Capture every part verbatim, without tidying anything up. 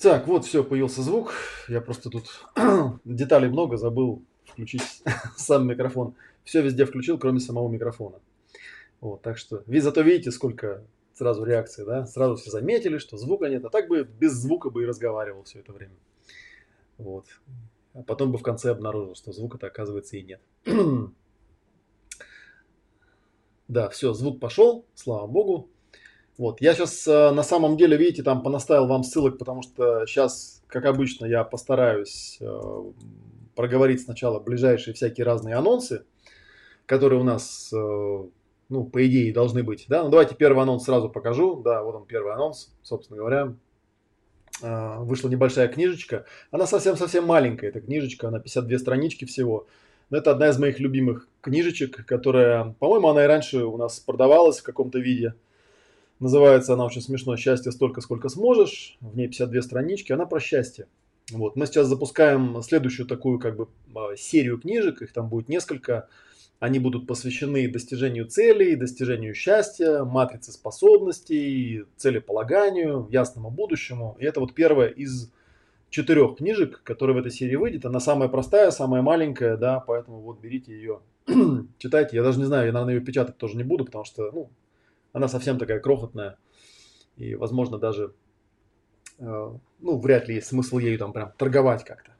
Так, вот все, появился звук. Я просто тут деталей много, забыл включить сам микрофон. Все везде включил, кроме самого микрофона. Вот, так что, вы зато видите, сколько сразу реакции, да? Сразу все заметили, что звука нет. А так бы без звука бы и разговаривал все это время. Вот. А потом бы в конце обнаружил, что звука-то, оказывается, и нет. Да, все, звук пошел, слава богу. Вот, я сейчас на самом деле, видите, там понаставил вам ссылок, потому что сейчас, как обычно, я постараюсь проговорить сначала ближайшие всякие разные анонсы, которые у нас, ну, по идее, должны быть. Да? Ну, давайте первый анонс сразу покажу. Да, вот он, первый анонс, собственно говоря. Вышла небольшая книжечка. Она совсем-совсем маленькая, эта книжечка, она пятьдесят две странички всего. Но это одна из моих любимых книжечек, которая, по-моему, она и раньше у нас продавалась в каком-то виде. Называется она очень смешно «Счастье столько, сколько сможешь». В ней пятьдесят две странички. Она про счастье. Вот. Мы сейчас запускаем следующую такую как бы серию книжек. Их там будет несколько. Они будут посвящены достижению целей, достижению счастья, матрице способностей, целеполаганию, ясному будущему. И это вот первая из четырех книжек, которые в этой серии выйдет. Она самая простая, самая маленькая, да, поэтому вот берите ее, читайте. Я даже не знаю, я, наверное, ее печатать тоже не буду, потому что, ну, она совсем такая крохотная. И, возможно, даже, э, ну, вряд ли есть смысл ею там прям торговать как-то.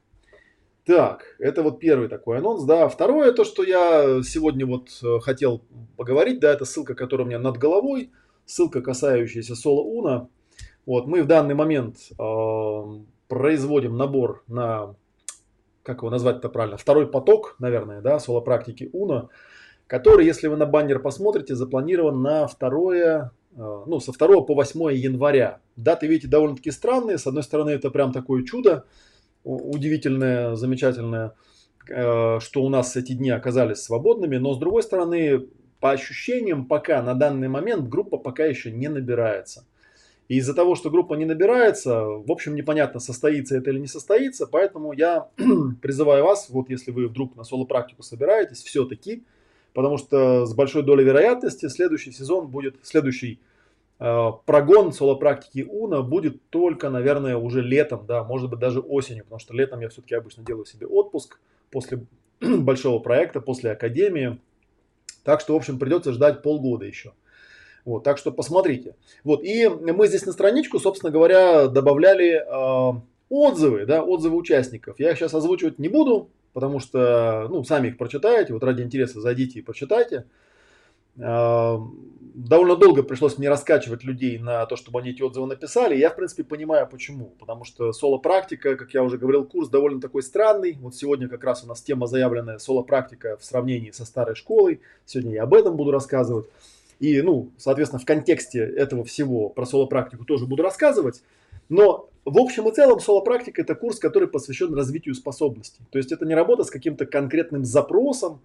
Так, это вот первый такой анонс, да. Второе, то, что я сегодня вот хотел поговорить, да, это ссылка, которая у меня над головой, ссылка, касающаяся Соло Уно. Вот, мы в данный момент э, производим набор на, как его назвать-то правильно, второй поток, наверное, да, Солопрактики Uno, который, если вы на баннер посмотрите, запланирован на второе, э, ну, со второго по восьмое января. Даты, видите, довольно-таки странные. С одной стороны, это прям такое чудо. Удивительное, замечательное, что у нас эти дни оказались свободными. Но, с другой стороны, по ощущениям, пока на данный момент группа пока еще не набирается. И из-за того, что группа не набирается, в общем, непонятно, состоится это или не состоится. Поэтому я призываю вас, вот если вы вдруг на соло-практику собираетесь, все-таки, потому что с большой долей вероятности следующий сезон будет, следующий прогон соло-практики Uno будет только, наверное, уже летом, да, может быть, даже осенью, потому что летом я все-таки обычно делаю себе отпуск после большого проекта, после академии. Так что, в общем, придется ждать полгода еще. Вот, так что посмотрите. Вот, и мы здесь на страничку, собственно говоря, добавляли э, отзывы, да, отзывы участников. Я их сейчас озвучивать не буду, потому что, ну, сами их прочитаете. Вот ради интереса зайдите и прочитайте. Довольно долго пришлось мне раскачивать людей на то, чтобы они эти отзывы написали. Я, в принципе, понимаю, почему. Потому что соло-практика, как я уже говорил, курс довольно такой странный. Вот сегодня как раз у нас тема заявленная соло-практика в сравнении со старой школой. Сегодня я об этом буду рассказывать. И, ну, соответственно, в контексте этого всего про соло-практику тоже буду рассказывать. Но в общем и целом соло-практика – это курс, который посвящен развитию способностей. То есть это не работа с каким-то конкретным запросом,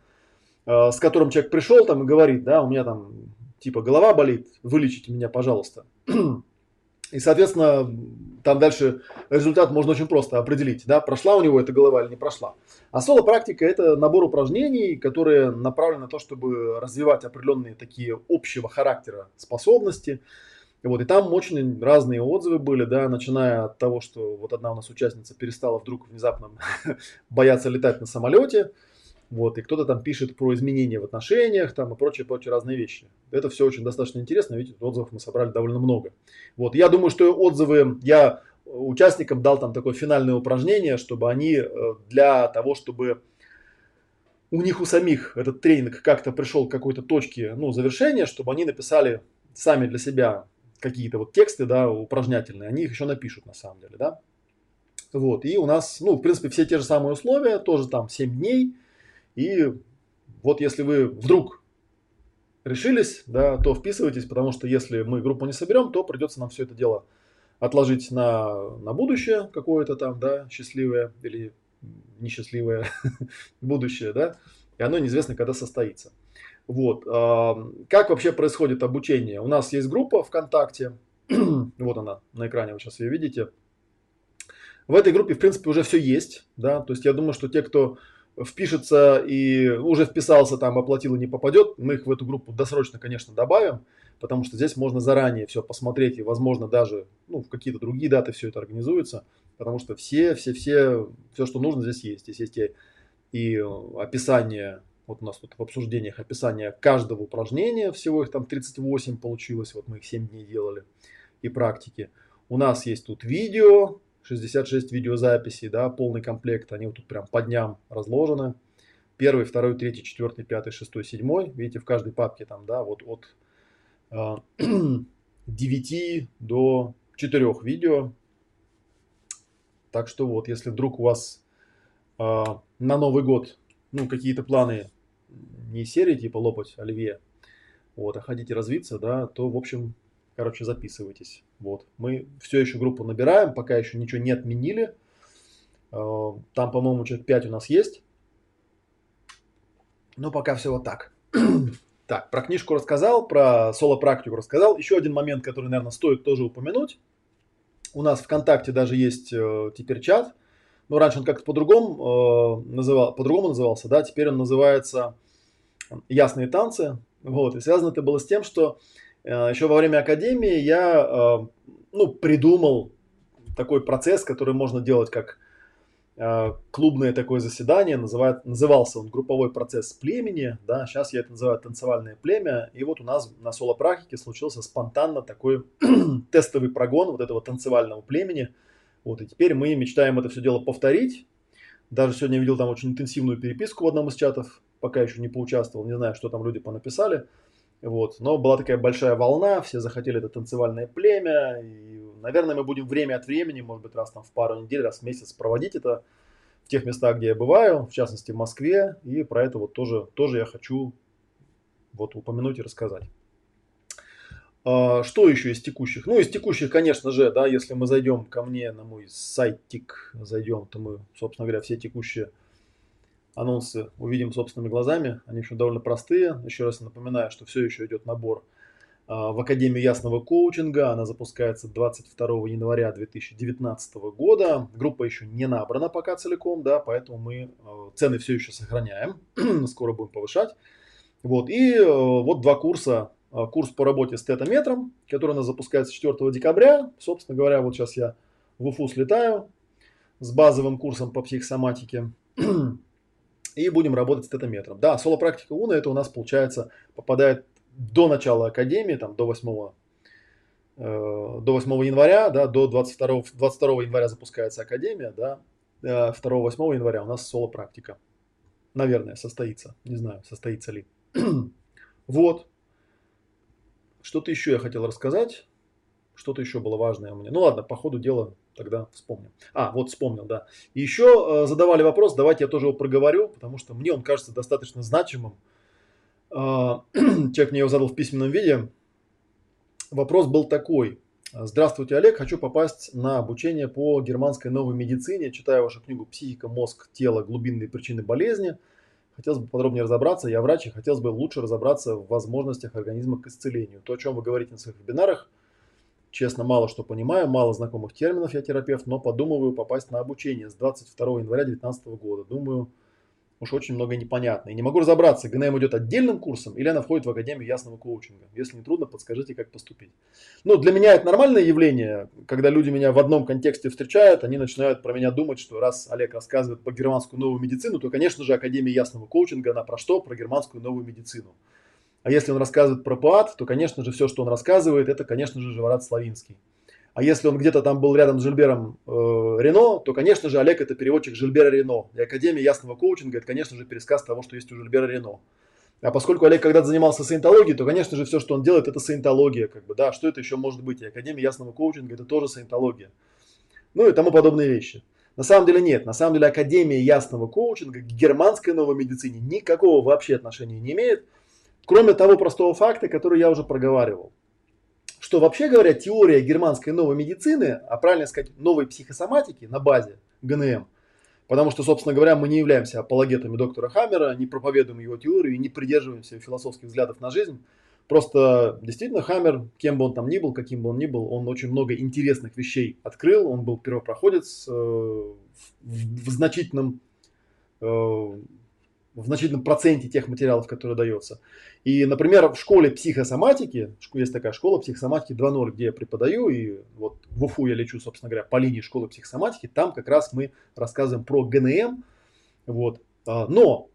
с которым человек пришел там и говорит, да, у меня там типа голова болит, вылечите меня, пожалуйста. И, соответственно, там дальше результат можно очень просто определить, да, прошла у него эта голова или не прошла. А соло-практика – это набор упражнений, которые направлены на то, чтобы развивать определенные такие общего характера способности. И вот, и там очень разные отзывы были, да, начиная от того, что вот одна у нас участница перестала вдруг внезапно бояться летать на самолете. Вот, и кто-то там пишет про изменения в отношениях там, и прочие, прочие разные вещи. Это все очень достаточно интересно, видите, отзывов мы собрали довольно много. Вот, я думаю, что отзывы я участникам дал там такое финальное упражнение, чтобы они для того, чтобы у них у самих этот тренинг как-то пришел к какой-то точке, ну, завершения, чтобы они написали сами для себя какие-то вот тексты, да, упражнятельные, они их еще напишут на самом деле, да. Вот, и у нас, ну, в принципе, все те же самые условия, тоже там семь дней. И вот если вы вдруг решились, да, то вписывайтесь, потому что если мы группу не соберем, то придется нам все это дело отложить на, на будущее какое-то там, да, счастливое или несчастливое будущее, да, и оно неизвестно, когда состоится. Вот. Как вообще происходит обучение? У нас есть группа ВКонтакте, вот она на экране, вы сейчас ее видите. В этой группе, в принципе, уже все есть, да, то есть я думаю, что те, кто впишется и уже вписался, там оплатил и не попадет, мы их в эту группу досрочно, конечно, добавим, потому что здесь можно заранее все посмотреть, и, возможно, даже ну, в какие-то другие даты все это организуется, потому что все, все, все, все, что нужно, здесь есть. Здесь есть и, и описание, вот у нас тут в обсуждениях описание каждого упражнения, всего их там тридцать восемь получилось, вот мы их семь дней делали, и практики. У нас есть тут видео, шестьдесят шесть видеозаписей, да, полный комплект, они вот тут прям по дням разложены. Первый, второй, третий, четвертый, пятый, шестой, седьмой. Видите, в каждой папке там, да, вот от э, девяти до четырёх видео. Так что вот, если вдруг у вас э, на Новый год, ну, какие-то планы не серии, типа лопать оливье, вот, а хотите развиться, да, то, в общем... Короче, записывайтесь. Вот. Мы все еще группу набираем, пока еще ничего не отменили. Там, по-моему, человек пять у нас есть. Но пока все вот так. Так, про книжку рассказал, про соло-практику рассказал. Еще один момент, который, наверное, стоит тоже упомянуть. У нас ВКонтакте даже есть теперь чат. Но раньше он как-то по-другому называл, по-другому назывался, да, теперь он называется «Ясные танцы». Вот. И связано это было с тем, что еще во время академии я ну, придумал такой процесс, который можно делать как клубное такое заседание. Называет, назывался он групповой процесс племени. Да? Сейчас я это называю танцевальное племя. И вот у нас на солопрактике случился спонтанно такой тестовый прогон вот этого танцевального племени. Вот, и теперь мы мечтаем это все дело повторить. Даже сегодня я видел там очень интенсивную переписку в одном из чатов. Пока еще не поучаствовал, не знаю, что там люди понаписали. Вот. Но была такая большая волна, все захотели это танцевальное племя. И, наверное, мы будем время от времени, может быть, раз там в пару недель, раз в месяц проводить это в тех местах, где я бываю, в частности в Москве. И про это вот тоже, тоже я хочу вот упомянуть и рассказать. Что еще из текущих? Ну, из текущих, конечно же, да, если мы зайдем ко мне на мой сайтик, зайдем, то мы, собственно говоря, все текущие анонсы увидим собственными глазами, они еще довольно простые. Еще раз напоминаю, что все еще идет набор в Академию Ясного Коучинга. Она запускается двадцать второго января две тысячи девятнадцатого года. Группа еще не набрана пока целиком, да, поэтому мы цены все еще сохраняем. Скоро будем повышать. Вот. И вот два курса. Курс по работе с тэта-метром, который у нас запускается четвёртого декабря. Собственно говоря, вот сейчас я в УФУ слетаю с базовым курсом по психосоматике. И будем работать с тэта-метром. Да, солопрактика Uno, это у нас, получается, попадает до начала академии, там, до, восьмого января, да, до двадцать второго января запускается академия, да, второго-восьмого января у нас солопрактика. Наверное, состоится. Не знаю, состоится ли. Вот. Что-то еще я хотел рассказать. Что-то еще было важное мне. Ну ладно, по ходу дела тогда вспомним. А, вот вспомнил, да. И еще э, задавали вопрос, давайте я тоже его проговорю, потому что мне он кажется достаточно значимым. Э, человек мне его задал в письменном виде. Вопрос был такой. Здравствуйте, Олег, хочу попасть на обучение по германской новой медицине. Читаю вашу книгу «Психика, мозг, тело. Глубинные причины болезни». Хотелось бы подробнее разобраться. Я врач, и хотелось бы лучше разобраться в возможностях организма к исцелению. То, о чем вы говорите на своих вебинарах, честно, мало что понимаю, мало знакомых терминов, я терапевт, но подумываю попасть на обучение с двадцать второго января две тысячи девятнадцатого года. Думаю, уж очень много непонятно. И не могу разобраться, ГНМ идет отдельным курсом или она входит в Академию Ясного Коучинга. Если не трудно, подскажите, как поступить. Ну, для меня это нормальное явление, когда люди меня в одном контексте встречают, они начинают про меня думать, что раз Олег рассказывает про германскую новую медицину, то, конечно же, Академия Ясного Коучинга, она про что? Про германскую новую медицину. А если он рассказывает про ПАД, то, конечно же, все, что он рассказывает, это, конечно же, Живорад Славинский. А если он где-то там был рядом с Жильбером э, Рено, то, конечно же, Олег – это переводчик Жильбера Рено. И Академия Ясного Коучинга – это, конечно же, пересказ того, что есть у Жильбера Рено. А поскольку Олег когда-то занимался саентологией, то, конечно же, все, что он делает, это саентология. Как бы, да, что это еще может быть? И Академия Ясного Коучинга – это тоже саентология. Ну и тому подобные вещи. На самом деле нет. На самом деле Академия Ясного Коучинга к германской новой медицине никакого вообще отношения не имеет. Кроме того простого факта, который я уже проговаривал, что вообще говоря, теория германской новой медицины, а правильно сказать, новой психосоматики на базе ГНМ, потому что, собственно говоря, мы не являемся апологетами доктора Хаммера, не проповедуем его теорию и не придерживаемся философских взглядов на жизнь. Просто действительно Хаммер, кем бы он там ни был, каким бы он ни был, он очень много интересных вещей открыл, он был первопроходец в значительном в значительном проценте тех материалов, которые даются. И, например, в школе психосоматики, есть такая школа психосоматики два ноль, где я преподаю, и вот в УФУ я лечу, собственно говоря, по линии школы психосоматики, там как раз мы рассказываем про ГНМ. Вот. Но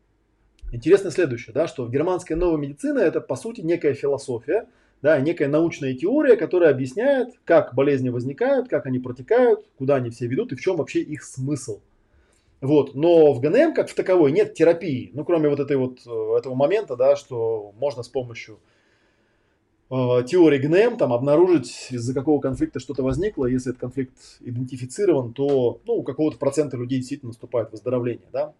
интересно следующее, да, что германская новая медицина – это, по сути, некая философия, да, некая научная теория, которая объясняет, как болезни возникают, как они протекают, куда они все ведут и в чем вообще их смысл. Вот. Но в ГНМ, как в таковой, нет терапии. Ну, кроме вот, этой вот этого момента, да, что можно с помощью э, теории ГНМ там, обнаружить, из-за какого конфликта что-то возникло. Если этот конфликт идентифицирован, то ну, у какого-то процента людей действительно наступает выздоровление. Да?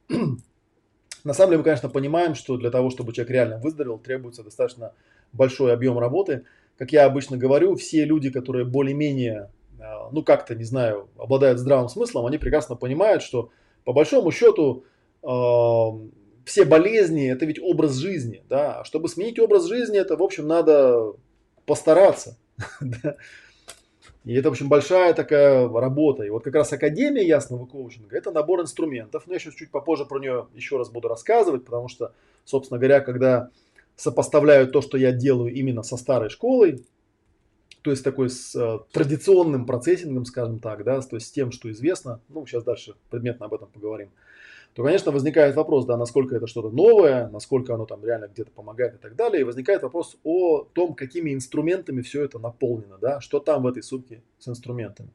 На самом деле мы, конечно, понимаем, что для того, чтобы человек реально выздоровел, требуется достаточно большой объем работы. Как я обычно говорю, все люди, которые более-менее, э, ну как-то, не знаю, обладают здравым смыслом, они прекрасно понимают, что по большому счету, э, все болезни – это ведь образ жизни. Да? Чтобы сменить образ жизни, это, в общем, надо постараться. И это, в общем, большая такая работа. И вот как раз Академия Ясного Коучинга – это набор инструментов. Но я сейчас чуть попозже про нее еще раз буду рассказывать, потому что, собственно говоря, когда сопоставляю то, что я делаю именно со старой школой, то есть такой с э, традиционным процессингом, скажем так, да, то есть с тем, что известно, ну, сейчас дальше предметно об этом поговорим, то, конечно, возникает вопрос, да, насколько это что-то новое, насколько оно там реально где-то помогает и так далее, и возникает вопрос о том, какими инструментами все это наполнено, да, что там в этой сумке с инструментами.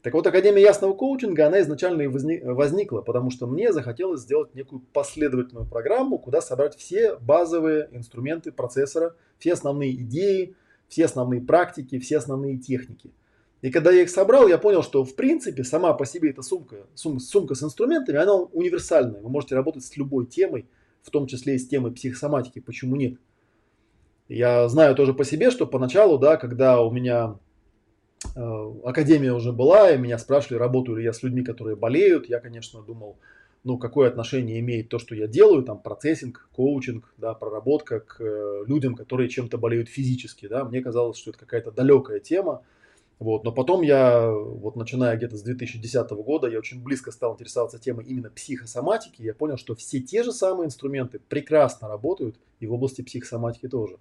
Так вот, Академия Ясного Коучинга, она изначально и возник, возникла, потому что мне захотелось сделать некую последовательную программу, куда собрать все базовые инструменты процессора, все основные идеи, все основные практики, все основные техники. И когда я их собрал, я понял, что в принципе сама по себе эта сумка, сум, сумка с инструментами, она универсальная. Вы можете работать с любой темой, в том числе и с темой психосоматики. Почему нет? Я знаю тоже по себе, что поначалу, да, когда у меня э, академия уже была, и меня спрашивали, работаю ли я с людьми, которые болеют, я, конечно, думал, ну, какое отношение имеет то, что я делаю, там, процессинг, коучинг, да, проработка к э, людям, которые чем-то болеют физически, да, мне казалось, что это какая-то далекая тема, вот, но потом я, вот, начиная где-то с две тысячи десятого года, я очень близко стал интересоваться темой именно психосоматики, я понял, что все те же самые инструменты прекрасно работают и в области психосоматики тоже.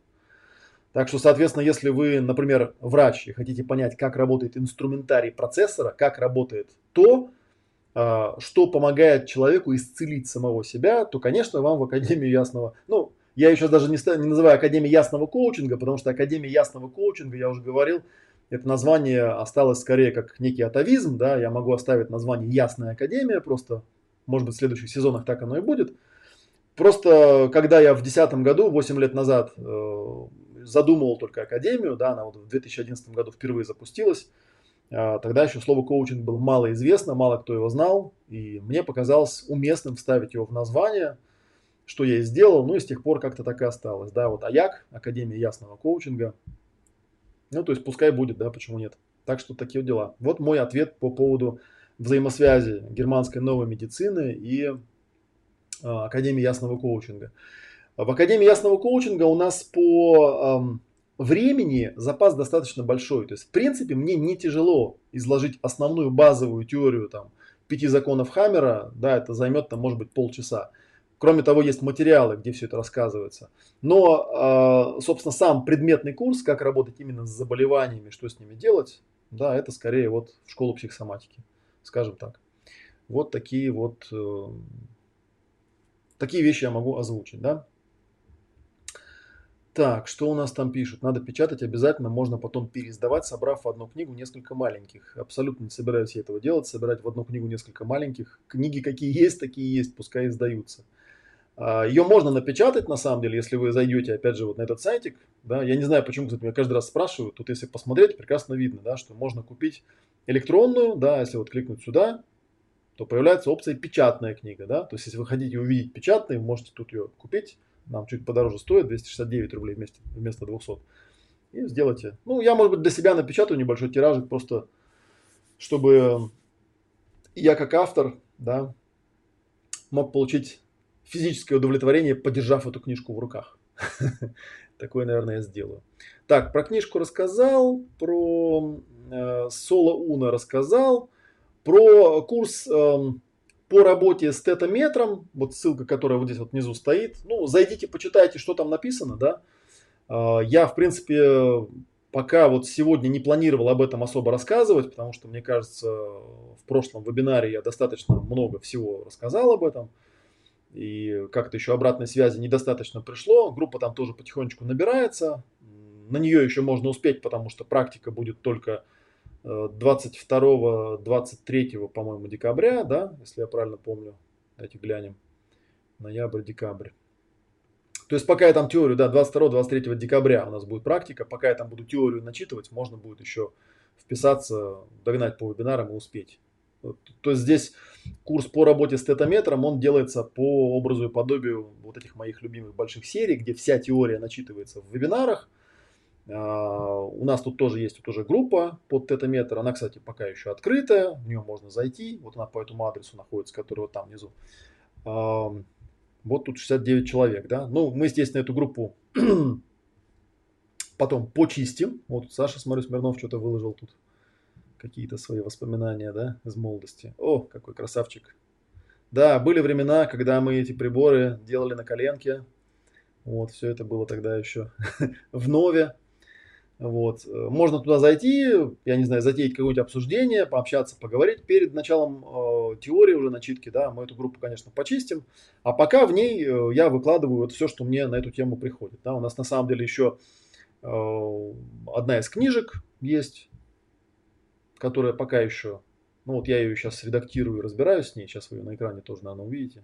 Так что, соответственно, если вы, например, врач и хотите понять, как работает инструментарий процессора, как работает то, что помогает человеку исцелить самого себя, то, конечно, вам в Академию Ясного... Ну, я еще даже не, не называю Академию Ясного Коучинга, потому что Академия Ясного Коучинга, я уже говорил, это название осталось скорее как некий атовизм, да, я могу оставить название Ясная Академия, просто, может быть, в следующих сезонах так оно и будет. Просто, когда я в две тысячи десятом году, восемь лет назад, задумывал только Академию, да, она вот в две тысячи одиннадцатом году впервые запустилась, тогда еще слово «коучинг» было малоизвестно, мало кто его знал, и мне показалось уместным вставить его в название, что я и сделал, ну и с тех пор как-то так и осталось. Да, вот АЯК, Академия Ясного Коучинга, ну то есть пускай будет, да, почему нет. Так что такие дела. Вот мой ответ по поводу взаимосвязи германской новой медицины и э, Академии Ясного Коучинга. В Академии Ясного Коучинга у нас по... Э, Времени запас достаточно большой, то есть в принципе мне не тяжело изложить основную базовую теорию там, пяти законов Хаммера, да, это займет там может быть полчаса. Кроме того, есть материалы, где все это рассказывается. Но, э, собственно, сам предметный курс, как работать именно с заболеваниями, что с ними делать, да, это скорее вот в школу психосоматики, скажем так. Вот такие вот э, такие вещи я могу озвучить, да. Так, что у нас там пишут? Надо печатать обязательно, можно потом переиздавать, собрав в одну книгу несколько маленьких. Абсолютно не собираюсь я этого делать, собирать в одну книгу несколько маленьких. Книги какие есть, такие есть, пускай издаются. Ее можно напечатать, на самом деле, если вы зайдете, опять же, вот на этот сайтик. Да, я не знаю, почему, кстати, меня каждый раз спрашивают. Тут, если посмотреть, прекрасно видно, да, что можно купить электронную. Да, если вот кликнуть сюда, то появляется опция «Печатная книга». Да? То есть, если вы хотите увидеть печатную, вы можете тут ее купить. Нам чуть подороже стоит, двести шестьдесят девять рублей вместо, вместо двухсот. И сделайте. Ну, я, может быть, для себя напечатаю небольшой тиражик, просто чтобы я как автор, да, мог получить физическое удовлетворение, подержав эту книжку в руках. Такое, наверное, я сделаю. Так, про книжку рассказал, про Соло Уно рассказал, про курс по работе с тэта-метром, вот ссылка, которая вот здесь вот внизу стоит, ну, зайдите, почитайте, что там написано, да. Я, в принципе, пока вот сегодня не планировал об этом особо рассказывать, потому что, мне кажется, в прошлом вебинаре я достаточно много всего рассказал об этом, и как-то еще обратной связи недостаточно пришло, группа там тоже потихонечку набирается, на нее еще можно успеть, потому что практика будет только двадцать второго — двадцать третьего, по-моему, декабря, да, если я правильно помню. Давайте глянем. Ноябрь, декабрь. То есть пока я там теорию, да, двадцать второго — двадцать третьего декабря у нас будет практика. Пока я там буду теорию начитывать, можно будет еще вписаться, догнать по вебинарам и успеть. То есть здесь курс по работе с тэта-метром, он делается по образу и подобию вот этих моих любимых больших серий, где вся теория начитывается в вебинарах. Uh, у нас тут тоже есть тут уже группа под тэта-метр, она, кстати, пока еще открытая, в нее можно зайти, вот она по этому адресу находится, который вот там внизу. Uh, вот тут шестьдесят девять человек, да, ну мы, естественно, эту группу потом почистим. Вот Саша, смотрю, Смирнов что-то выложил тут, какие-то свои воспоминания, да, из молодости. О, какой красавчик. Да, были времена, когда мы эти приборы делали на коленке, вот, все это было тогда еще в нове. Вот. Можно туда зайти, я не знаю, затеять какое-нибудь обсуждение, пообщаться, поговорить перед началом э, теории уже начитки, да, мы эту группу, конечно, почистим, а пока в ней э, я выкладываю вот все, что мне на эту тему приходит, да. У нас на самом деле еще э, одна из книжек есть, которая пока еще, ну вот я ее сейчас редактирую и разбираюсь с ней, сейчас вы ее на экране тоже, наверное, увидите.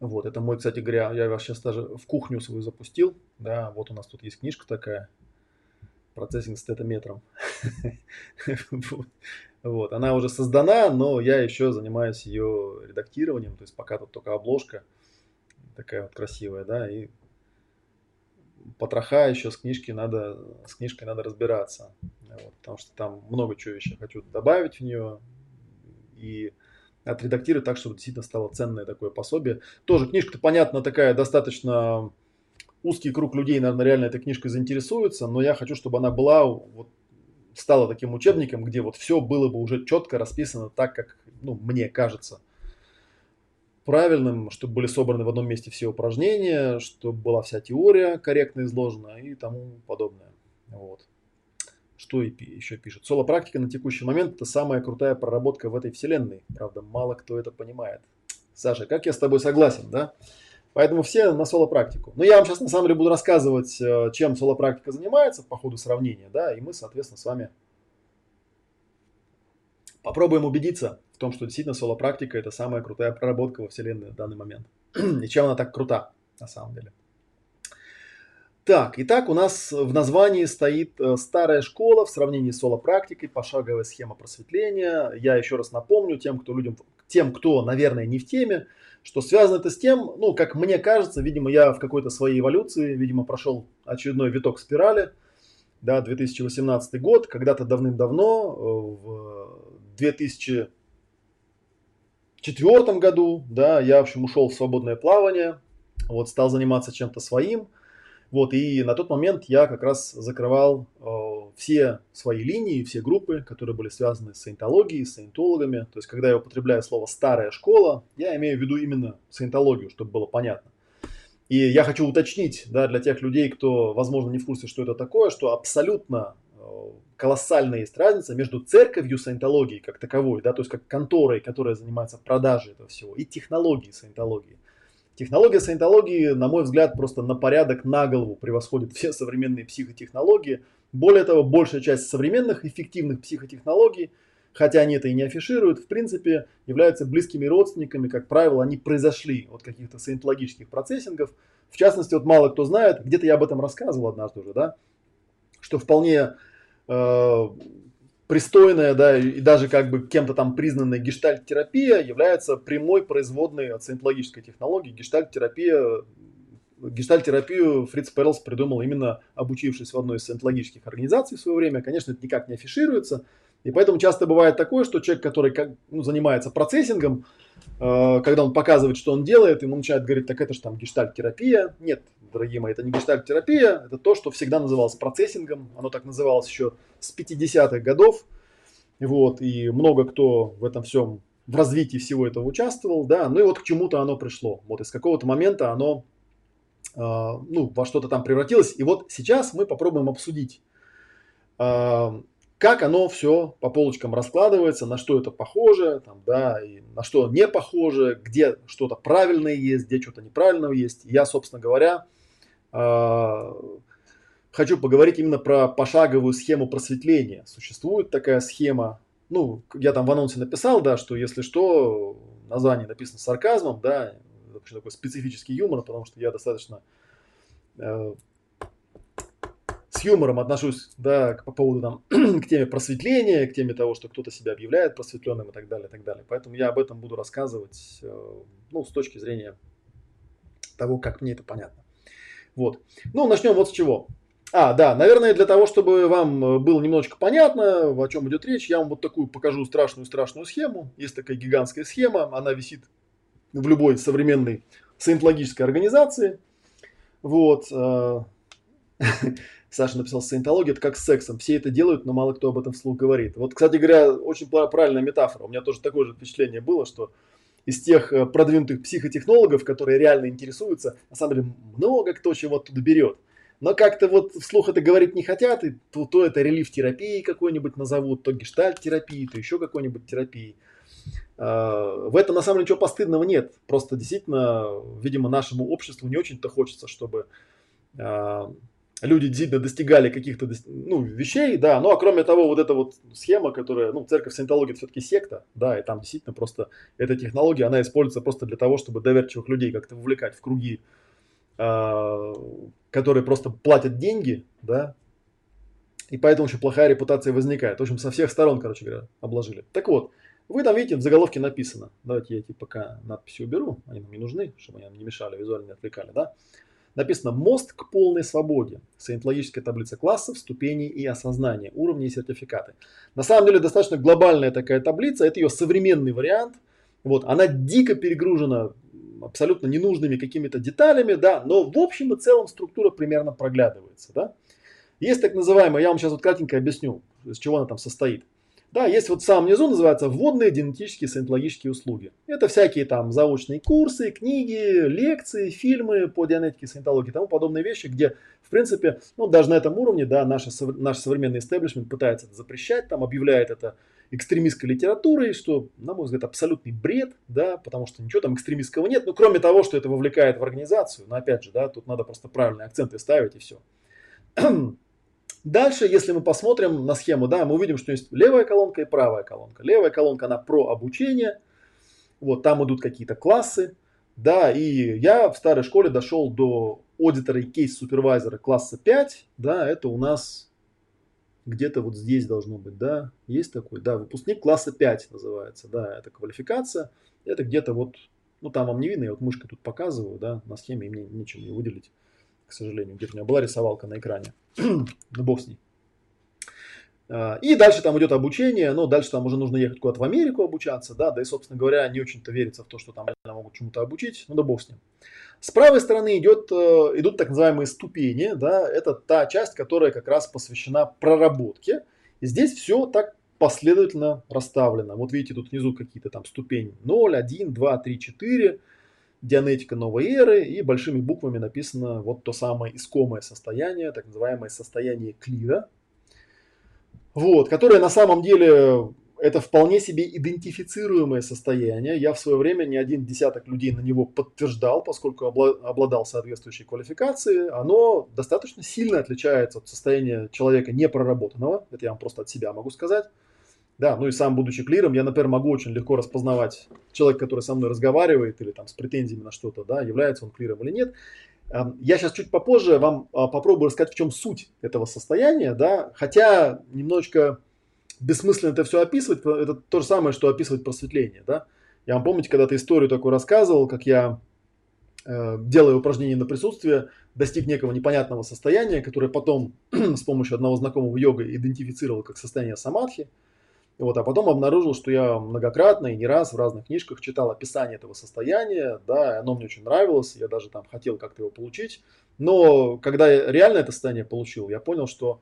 Вот, это мой, кстати говоря, я вас сейчас даже в кухню свою запустил, да, вот у нас тут есть книжка такая, процессинг с тэта-метром, вот, она уже создана, но я еще занимаюсь ее редактированием, то есть пока тут только обложка такая вот красивая, да, и потроха еще с книжки надо, с книжкой надо разбираться, потому что там много чего еще хочу добавить в нее, и отредактировать так, чтобы действительно стало ценное такое пособие. Тоже книжка-то, понятно, такая достаточно узкий круг людей, наверное, реально этой книжкой заинтересуется, но я хочу, чтобы она была, вот, стала таким учебником, где вот все было бы уже четко расписано так, как, ну, мне кажется правильным, чтобы были собраны в одном месте все упражнения, чтобы была вся теория корректно изложена и тому подобное. Вот. Что еще пишет? Солопрактика на текущий момент – это самая крутая проработка в этой вселенной. Правда, мало кто это понимает. Саша, как я с тобой согласен, да? Поэтому все на солопрактику. Но я вам сейчас на самом деле буду рассказывать, чем солопрактика занимается по ходу сравнения, да, и мы, соответственно, с вами попробуем убедиться в том, что действительно солопрактика – это самая крутая проработка во вселенной в данный момент. И чем она так крута на самом деле. Так, итак, у нас в названии стоит «Старая школа в сравнении с солопрактикой. Пошаговая схема просветления». Я еще раз напомню тем, кто, людям, тем, кто, наверное, не в теме, что связано это с тем, ну, как мне кажется, видимо, я в какой-то своей эволюции, видимо, прошел очередной виток спирали, да, две тысячи восемнадцатый год, когда-то давным-давно, в две тысячи четвёртом году, да, я, в общем, ушел в свободное плавание, вот, стал заниматься чем-то своим. Вот, и на тот момент я как раз закрывал э, все свои линии, все группы, которые были связаны с саентологией, с саентологами. То есть, когда я употребляю слово «старая школа», я имею в виду именно саентологию, чтобы было понятно. И я хочу уточнить, да, для тех людей, кто, возможно, не в курсе, что это такое, что абсолютно э, колоссальная есть разница между церковью саентологии как таковой, да, то есть как конторой, которая занимается продажей этого всего, и технологией саентологии. Технология саентологии, на мой взгляд, просто на порядок, на голову превосходит все современные психотехнологии. Более того, большая часть современных эффективных психотехнологий, хотя они это и не афишируют, в принципе, являются близкими родственниками. Как правило, они произошли от каких-то саентологических процессингов. В частности, вот мало кто знает, где-то я об этом рассказывал однажды уже, да, что вполне э, пристойная, да, и даже как бы кем-то там признанная гештальт-терапия является прямой производной от саентологической технологии. Гештальт-терапия, гештальт-терапию Фриц Перлс придумал, именно обучившись в одной из саентологических организаций в свое время. Конечно, это никак не афишируется. И поэтому часто бывает такое, что человек, который как, ну, занимается процессингом, э, когда он показывает, что он делает, ему начинают говорить: так это же там гештальт-терапия. Нет, дорогие мои, это не гештальт-терапия, это то, что всегда называлось процессингом, оно так называлось еще с пятидесятых годов, Вот, и много кто в этом всем, в развитии всего этого участвовал, да, ну и вот к чему-то оно пришло. Вот из какого-то момента оно, э, ну, во что-то там превратилось. И вот сейчас мы попробуем обсудить, э, как оно все по полочкам раскладывается, на что это похоже, там, да, и на что не похоже, где что-то правильное есть, где что-то неправильное есть. Я, собственно говоря, э, хочу поговорить именно про пошаговую схему просветления. Существует такая схема. Ну, я там в анонсе написал, да, что если что, название написано с сарказмом, да, вообще такой специфический юмор, потому что я достаточно э, с юмором отношусь, да, к, по поводу там, к теме просветления, к теме того, что кто-то себя объявляет просветленным и так далее, и так далее. Поэтому я об этом буду рассказывать, э, ну, с точки зрения того, как мне это понятно. Вот. Ну, начнем вот с чего. А, да, наверное, для того, чтобы вам было немножечко понятно, о чем идет речь, я вам вот такую покажу страшную-страшную схему. Есть такая гигантская схема, она висит в любой современной саентологической организации. Вот. Саша написал, саентология – это как с сексом. Все это делают, но мало кто об этом вслух говорит. Вот, кстати говоря, очень правильная метафора. У меня тоже такое же впечатление было, что из тех продвинутых психотехнологов, которые реально интересуются, на самом деле много кто чего оттуда берет. Но как-то вот вслух это говорить не хотят, и то, то это релиф-терапией какой-нибудь назовут, то гештальт-терапией, то еще какой-нибудь терапией. Э, в этом на самом деле ничего постыдного нет. Просто действительно, видимо, нашему обществу не очень-то хочется, чтобы э, люди действительно достигали каких-то, ну, вещей. Да. Ну а кроме того, вот эта вот схема, которая, ну, церковь саентологии – это все-таки секта, да, и там действительно просто эта технология, она используется просто для того, чтобы доверчивых людей как-то вовлекать в круги, которые просто платят деньги, да, и поэтому еще плохая репутация возникает. В общем, со всех сторон, короче говоря, обложили. Так вот, вы там видите, в заголовке написано. Давайте я эти пока надписи уберу, они нам не нужны, чтобы они нам не мешали, визуально не отвлекали, да. Написано «Мост к полной свободе. Саентологическая таблица классов, ступеней и осознания, уровни и сертификаты». На самом деле, достаточно глобальная такая таблица, это ее современный вариант. Вот, она дико перегружена абсолютно ненужными какими-то деталями, да, но в общем и целом структура примерно проглядывается, да. Есть так называемая, я вам сейчас вот кратенько объясню, из чего она там состоит. Да, есть вот в самом низу, называется «Вводные дианетические саентологические услуги». Это всякие там заочные курсы, книги, лекции, фильмы по дианетике, саентологии и тому подобные вещи, где, в принципе, ну, даже на этом уровне, да, наш, наш современный истеблишмент пытается это запрещать, там, объявляет это экстремистской литературой, что, на мой взгляд, абсолютный бред, да, потому что ничего там экстремистского нет, ну, кроме того, что это вовлекает в организацию, но, опять же, да, тут надо просто правильные акценты ставить и все. Дальше, если мы посмотрим на схему, да, мы увидим, что есть левая колонка и правая колонка. Левая колонка, она про обучение, вот там идут какие-то классы, да, и я в старой школе дошел до аудитора и кейс-супервайзера класса пять, да, это у нас где-то вот здесь должно быть, да, есть такой, да, выпускник класса пять называется, да, это квалификация, это где-то вот, ну, там вам не видно, я вот мышкой тут показываю, да, на схеме мне нечем не выделить, к сожалению, где-то у меня была рисовалка на экране, ну, бог с ней. И дальше там идет обучение, но дальше там уже нужно ехать куда-то в Америку обучаться, да, да и, собственно говоря, не очень-то верится в то, что там реально могут чему-то обучить, ну да бог с ним. С правой стороны идет, идут так называемые ступени, да, это та часть, которая как раз посвящена проработке, и здесь все так последовательно расставлено. Вот видите, тут внизу какие-то там ступени ноль, один, два, три, четыре, дианетика новой эры, и большими буквами написано вот то самое искомое состояние, так называемое состояние клира. Вот, которое на самом деле это вполне себе идентифицируемое состояние. Я в свое время не один десяток людей на него подтверждал, поскольку обладал соответствующей квалификацией. Оно достаточно сильно отличается от состояния человека непроработанного. Это я вам просто от себя могу сказать. Да, ну и сам, будучи клиром, я, например, могу очень легко распознавать человека, который со мной разговаривает или там с претензиями на что-то, да, является он клиром или нет. Я сейчас чуть попозже вам попробую рассказать, в чем суть этого состояния, да, хотя немножечко бессмысленно это все описывать, это то же самое, что описывать просветление, да. Я вам, помните, когда-то историю такую рассказывал, как я э, делаю упражнения на присутствие, достиг некого непонятного состояния, которое потом с помощью одного знакомого йога идентифицировал как состояние самадхи, вот, а потом обнаружил, что я многократно и не раз в разных книжках читал описание этого состояния, да, оно мне очень нравилось, я даже там хотел как-то его получить, но когда я реально это состояние получил, я понял, что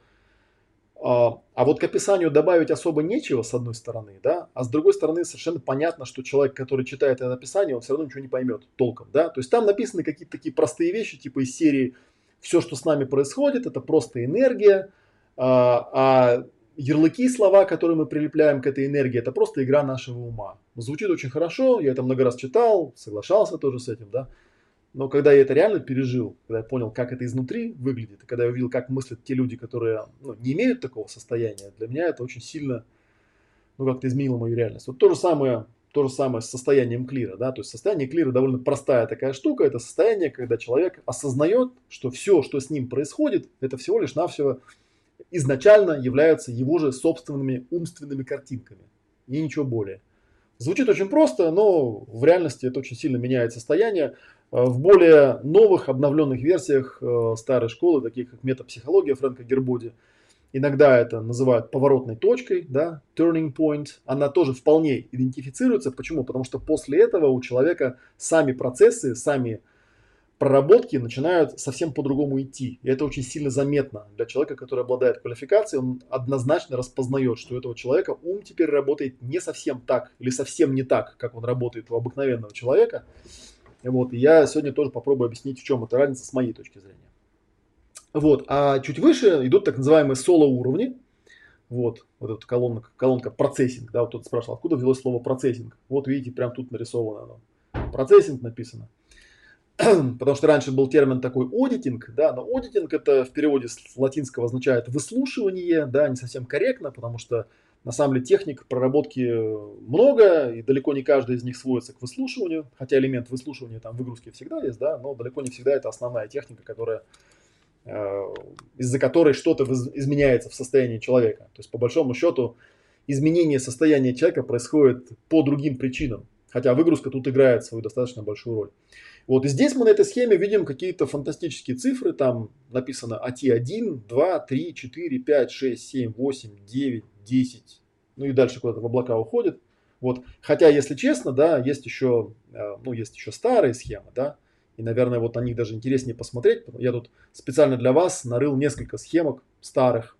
э, А вот к описанию добавить особо нечего, с одной стороны, да, а с другой стороны совершенно понятно, что человек, который читает это описание, он все равно ничего не поймет толком, да, то есть там написаны какие-то такие простые вещи, типа из серии «все, что с нами происходит, это просто энергия», а ярлыки, слова, которые мы прилепляем к этой энергии, это просто игра нашего ума. Звучит очень хорошо, я это много раз читал, соглашался тоже с этим, да, но когда я это реально пережил, когда я понял, как это изнутри выглядит, и когда я увидел, как мыслят те люди, которые ну, не имеют такого состояния, для меня это очень сильно, ну, как-то изменило мою реальность. Вот то же самое, то же самое с состоянием клира, да, то есть состояние клира довольно простая такая штука, это состояние, когда человек осознает, что все, что с ним происходит, это всего лишь навсего изначально являются его же собственными умственными картинками, и ничего более. Звучит очень просто, но в реальности это очень сильно меняет состояние. В более новых, обновленных версиях старой школы, таких как метапсихология Фрэнка Гербоди, иногда это называют поворотной точкой, да, turning point. Она тоже вполне идентифицируется. Почему? Потому что после этого у человека сами процессы, сами проработки начинают совсем по-другому идти. И это очень сильно заметно для человека, который обладает квалификацией. Он однозначно распознает, что у этого человека ум теперь работает не совсем так или совсем не так, как он работает у обыкновенного человека. Вот, и я сегодня тоже попробую объяснить, в чем эта разница с моей точки зрения. Вот, а чуть выше идут так называемые соло-уровни. Вот, вот эта колонка, колонка процессинг, да, вот кто-то спрашивал, откуда взялось слово процессинг. Вот видите, прям тут нарисовано оно. Процессинг написано. Потому что раньше был термин такой аудитинг, да, но аудитинг это в переводе с латинского означает выслушивание, да, не совсем корректно, потому что на самом деле техник проработки много, и далеко не каждый из них сводится к выслушиванию, хотя элемент выслушивания там в игрушке всегда есть, да, но далеко не всегда это основная техника, которая, э, из-за которой что-то изменяется в состоянии человека. То есть по большому счету изменение состояния человека происходит по другим причинам, хотя выгрузка тут играет свою достаточно большую роль. Вот, и здесь мы на этой схеме видим какие-то фантастические цифры, там написано эй ти один, два, три, четыре, пять, шесть, семь, восемь, девять, десять, ну и дальше куда-то в облака уходит. Вот. Хотя, если честно, да, есть еще, ну, есть еще старые схемы, да, и, наверное, вот на них даже интереснее посмотреть. Я тут специально для вас нарыл несколько схемок старых.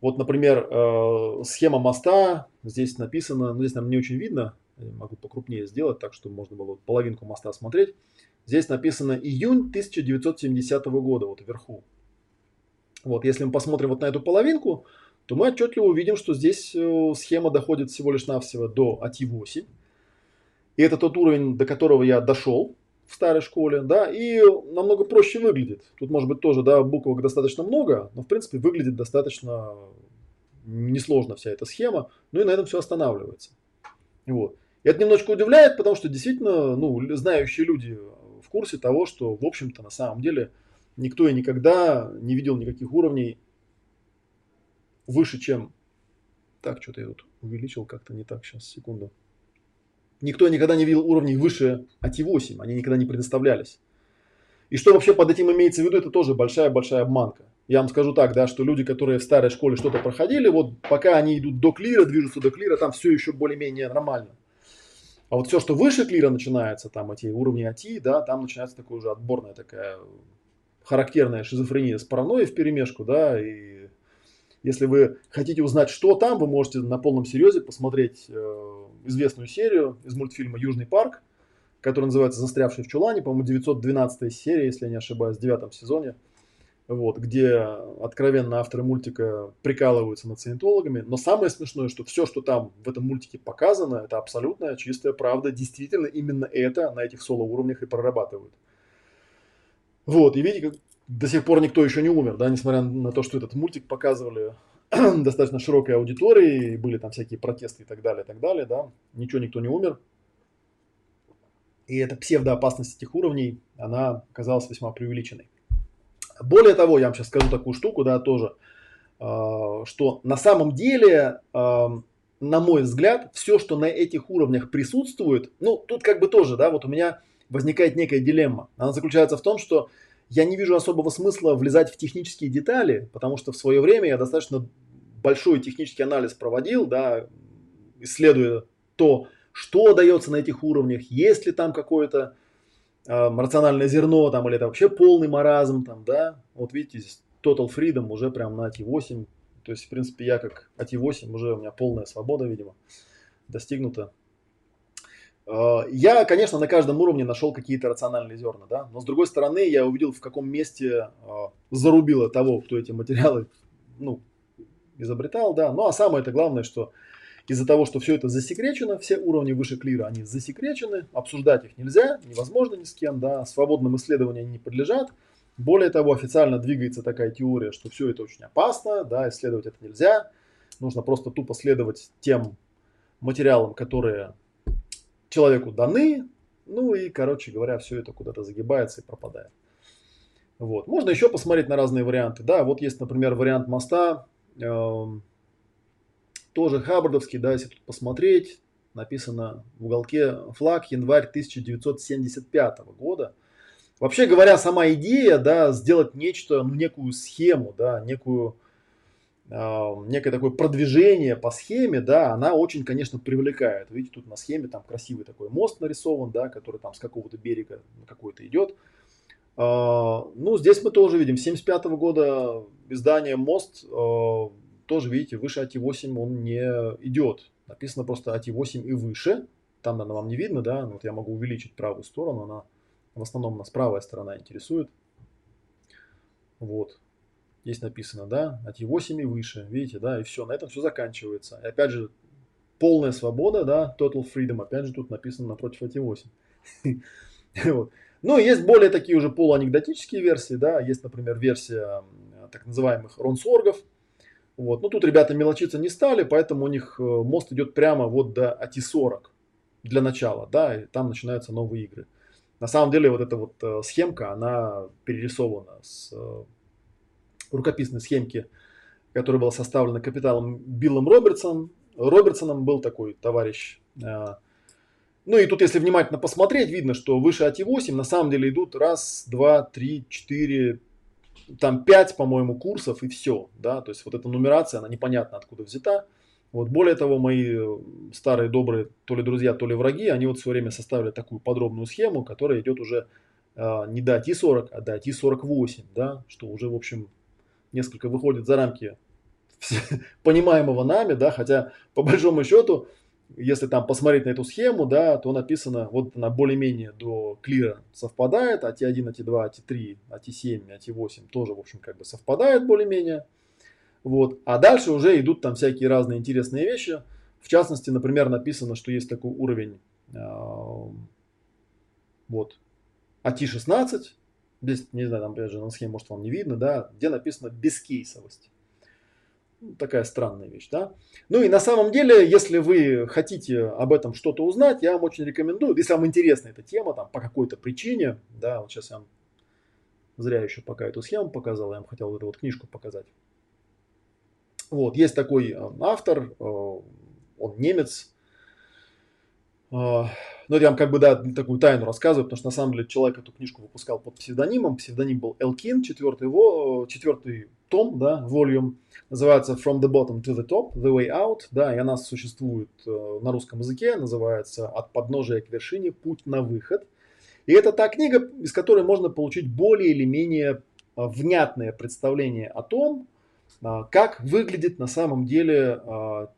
Вот, например, э, схема моста, здесь написано, ну, здесь нам не очень видно, могу покрупнее сделать, так, чтобы можно было половинку моста смотреть. Здесь написано июнь тысяча девятьсот семидесятого года, вот вверху. Вот, если мы посмотрим вот на эту половинку, то мы отчетливо увидим, что здесь схема доходит всего лишь навсего до эй ти восемь. И это тот уровень, до которого я дошел в старой школе, да, и намного проще выглядит. Тут, может быть, тоже, да, буквок достаточно много, но, в принципе, выглядит достаточно несложно вся эта схема. Ну и на этом все останавливается. Вот. И это немножко удивляет, потому что действительно, ну, знающие люди в курсе того, что, в общем-то, на самом деле никто и никогда не видел никаких уровней выше, чем... Так, что-то я тут увеличил как-то не так, сейчас, секунду. Никто и никогда не видел уровней выше эй ти восемь, они никогда не предоставлялись. И что вообще под этим имеется в виду, это тоже большая-большая обманка. Я вам скажу так, да, что люди, которые в старой школе что-то проходили, вот пока они идут до клира, движутся до клира, там все еще более-менее нормально. А вот все, что выше клира начинается, там эти уровни эй ти, да, там начинается такая уже отборная такая характерная шизофрения с паранойей вперемешку, да, и если вы хотите узнать, что там, вы можете на полном серьезе посмотреть э, известную серию из мультфильма «Южный парк», которая называется «Застрявший в чулане», по-моему, девятьсот двенадцатая серия, если я не ошибаюсь, в девятом сезоне. Вот, где откровенно авторы мультика прикалываются над саентологами. Но самое смешное, что все, что там в этом мультике показано, это абсолютная чистая правда. Действительно, именно это на этих соло-уровнях и прорабатывают. Вот, и видите, как до сих пор никто еще не умер, да, несмотря на то, что этот мультик показывали достаточно широкой аудитории, и были там всякие протесты и так далее, и так далее, да, ничего никто не умер. И эта псевдоопасность этих уровней, она оказалась весьма преувеличенной. Более того, я вам сейчас скажу такую штуку, да, тоже, э, что на самом деле, э, на мой взгляд, все, что на этих уровнях присутствует, ну, тут как бы тоже, да, вот у меня возникает некая дилемма. Она заключается в том, что я не вижу особого смысла влезать в технические детали, потому что в свое время я достаточно большой технический анализ проводил, да, исследуя то, что дается на этих уровнях, есть ли там какое-то рациональное зерно, там, или это вообще полный маразм, там, да, вот видите, здесь Total Freedom уже прям на эй ти восемь То есть, в принципе, я как а тэ восемь, уже у меня полная свобода, видимо, достигнута. Я, конечно, на каждом уровне нашел какие-то рациональные зерна, да, но с другой стороны, я увидел, в каком месте зарубило того, кто эти материалы, ну, изобретал, да. Ну, а самое-то главное, что из-за того, что все это засекречено, все уровни выше клира, они засекречены, обсуждать их нельзя, невозможно ни с кем, да, свободным исследованиям они не подлежат. Более того, официально двигается такая теория, что все это очень опасно, да, исследовать это нельзя, нужно просто тупо следовать тем материалам, которые человеку даны, ну и, короче говоря, все это куда-то загибается и пропадает. Вот. Можно еще посмотреть на разные варианты, да, вот есть, например, вариант моста, э, тоже хаббардовский, да, если тут посмотреть, написано в уголке флаг январь тысяча девятьсот семьдесят пятого года. Вообще говоря, сама идея, да, сделать нечто, ну, некую схему, да, некую, э, некое такое продвижение по схеме, да, она очень, конечно, привлекает. Видите, тут на схеме там красивый такой мост нарисован, да, который там с какого-то берега на какой-то идет. Э, ну, здесь мы тоже видим, тысяча девятьсот семьдесят пятого года издание «Мост», э, тоже, видите, выше а тэ восемь он не идет. Написано просто а тэ восемь и выше. Там, наверное, вам не видно, да, вот я могу увеличить правую сторону, она... В основном нас правая сторона интересует. Вот. Здесь написано, да, а тэ восемь и выше. Видите, да, и все. На этом все заканчивается. И опять же, полная свобода, да, total freedom. Опять же, тут написано напротив а тэ восемь. Ну, есть более такие уже полуанекдотические версии, да. Есть, например, версия так называемых ронсоргов. Вот. Ну, тут ребята мелочиться не стали, поэтому у них мост идет прямо вот до а тэ сорок для начала, да, и там начинаются новые игры. На самом деле вот эта вот схемка, она перерисована с рукописной схемки, которая была составлена капиталом Биллом Робертсоном. Робертсоном был такой товарищ. Ну и тут, если внимательно посмотреть, видно, что выше а тэ восемь на самом деле идут раз, два, три, четыре, там пять, по-моему, курсов и все. Да? То есть вот эта нумерация, она непонятно откуда взята. Вот, более того, мои старые добрые то ли друзья, то ли враги, они вот все время составили такую подробную схему, которая идет уже э, не до а тэ сорок, а до а тэ сорок восемь, да, что уже, в общем, несколько выходит за рамки понимаемого нами, да, хотя, по большому счету, если там посмотреть на эту схему, да, то написано, вот она более-менее до клира совпадает, а тэ один, а тэ два, а тэ три, а тэ семь, а тэ восемь тоже, в общем, как бы совпадает более-менее. Вот. А дальше уже идут там всякие разные интересные вещи. В частности, например, написано, что есть такой уровень э, вот, а тэ шестнадцать. Здесь, не знаю, там, опять же, на схеме, может, вам не видно, да, где написано бескейсовость. Ну, такая странная вещь, да. Ну и на самом деле, если вы хотите об этом что-то узнать, я вам очень рекомендую. Если вам интересна эта тема, там, по какой-то причине, да, вот сейчас я вам зря еще пока эту схему показал, я вам хотел вот эту вот книжку показать. Вот, есть такой автор, он немец, но я вам как бы, да, такую тайну рассказываю, потому что на самом деле человек эту книжку выпускал под псевдонимом, псевдоним был Элкин, четвертый, четвертый том, да, volume, называется From the Bottom to the Top, The Way Out, да, и она существует на русском языке, называется От подножия к вершине, Путь на выход, и это та книга, из которой можно получить более или менее внятное представление о том, как выглядит на самом деле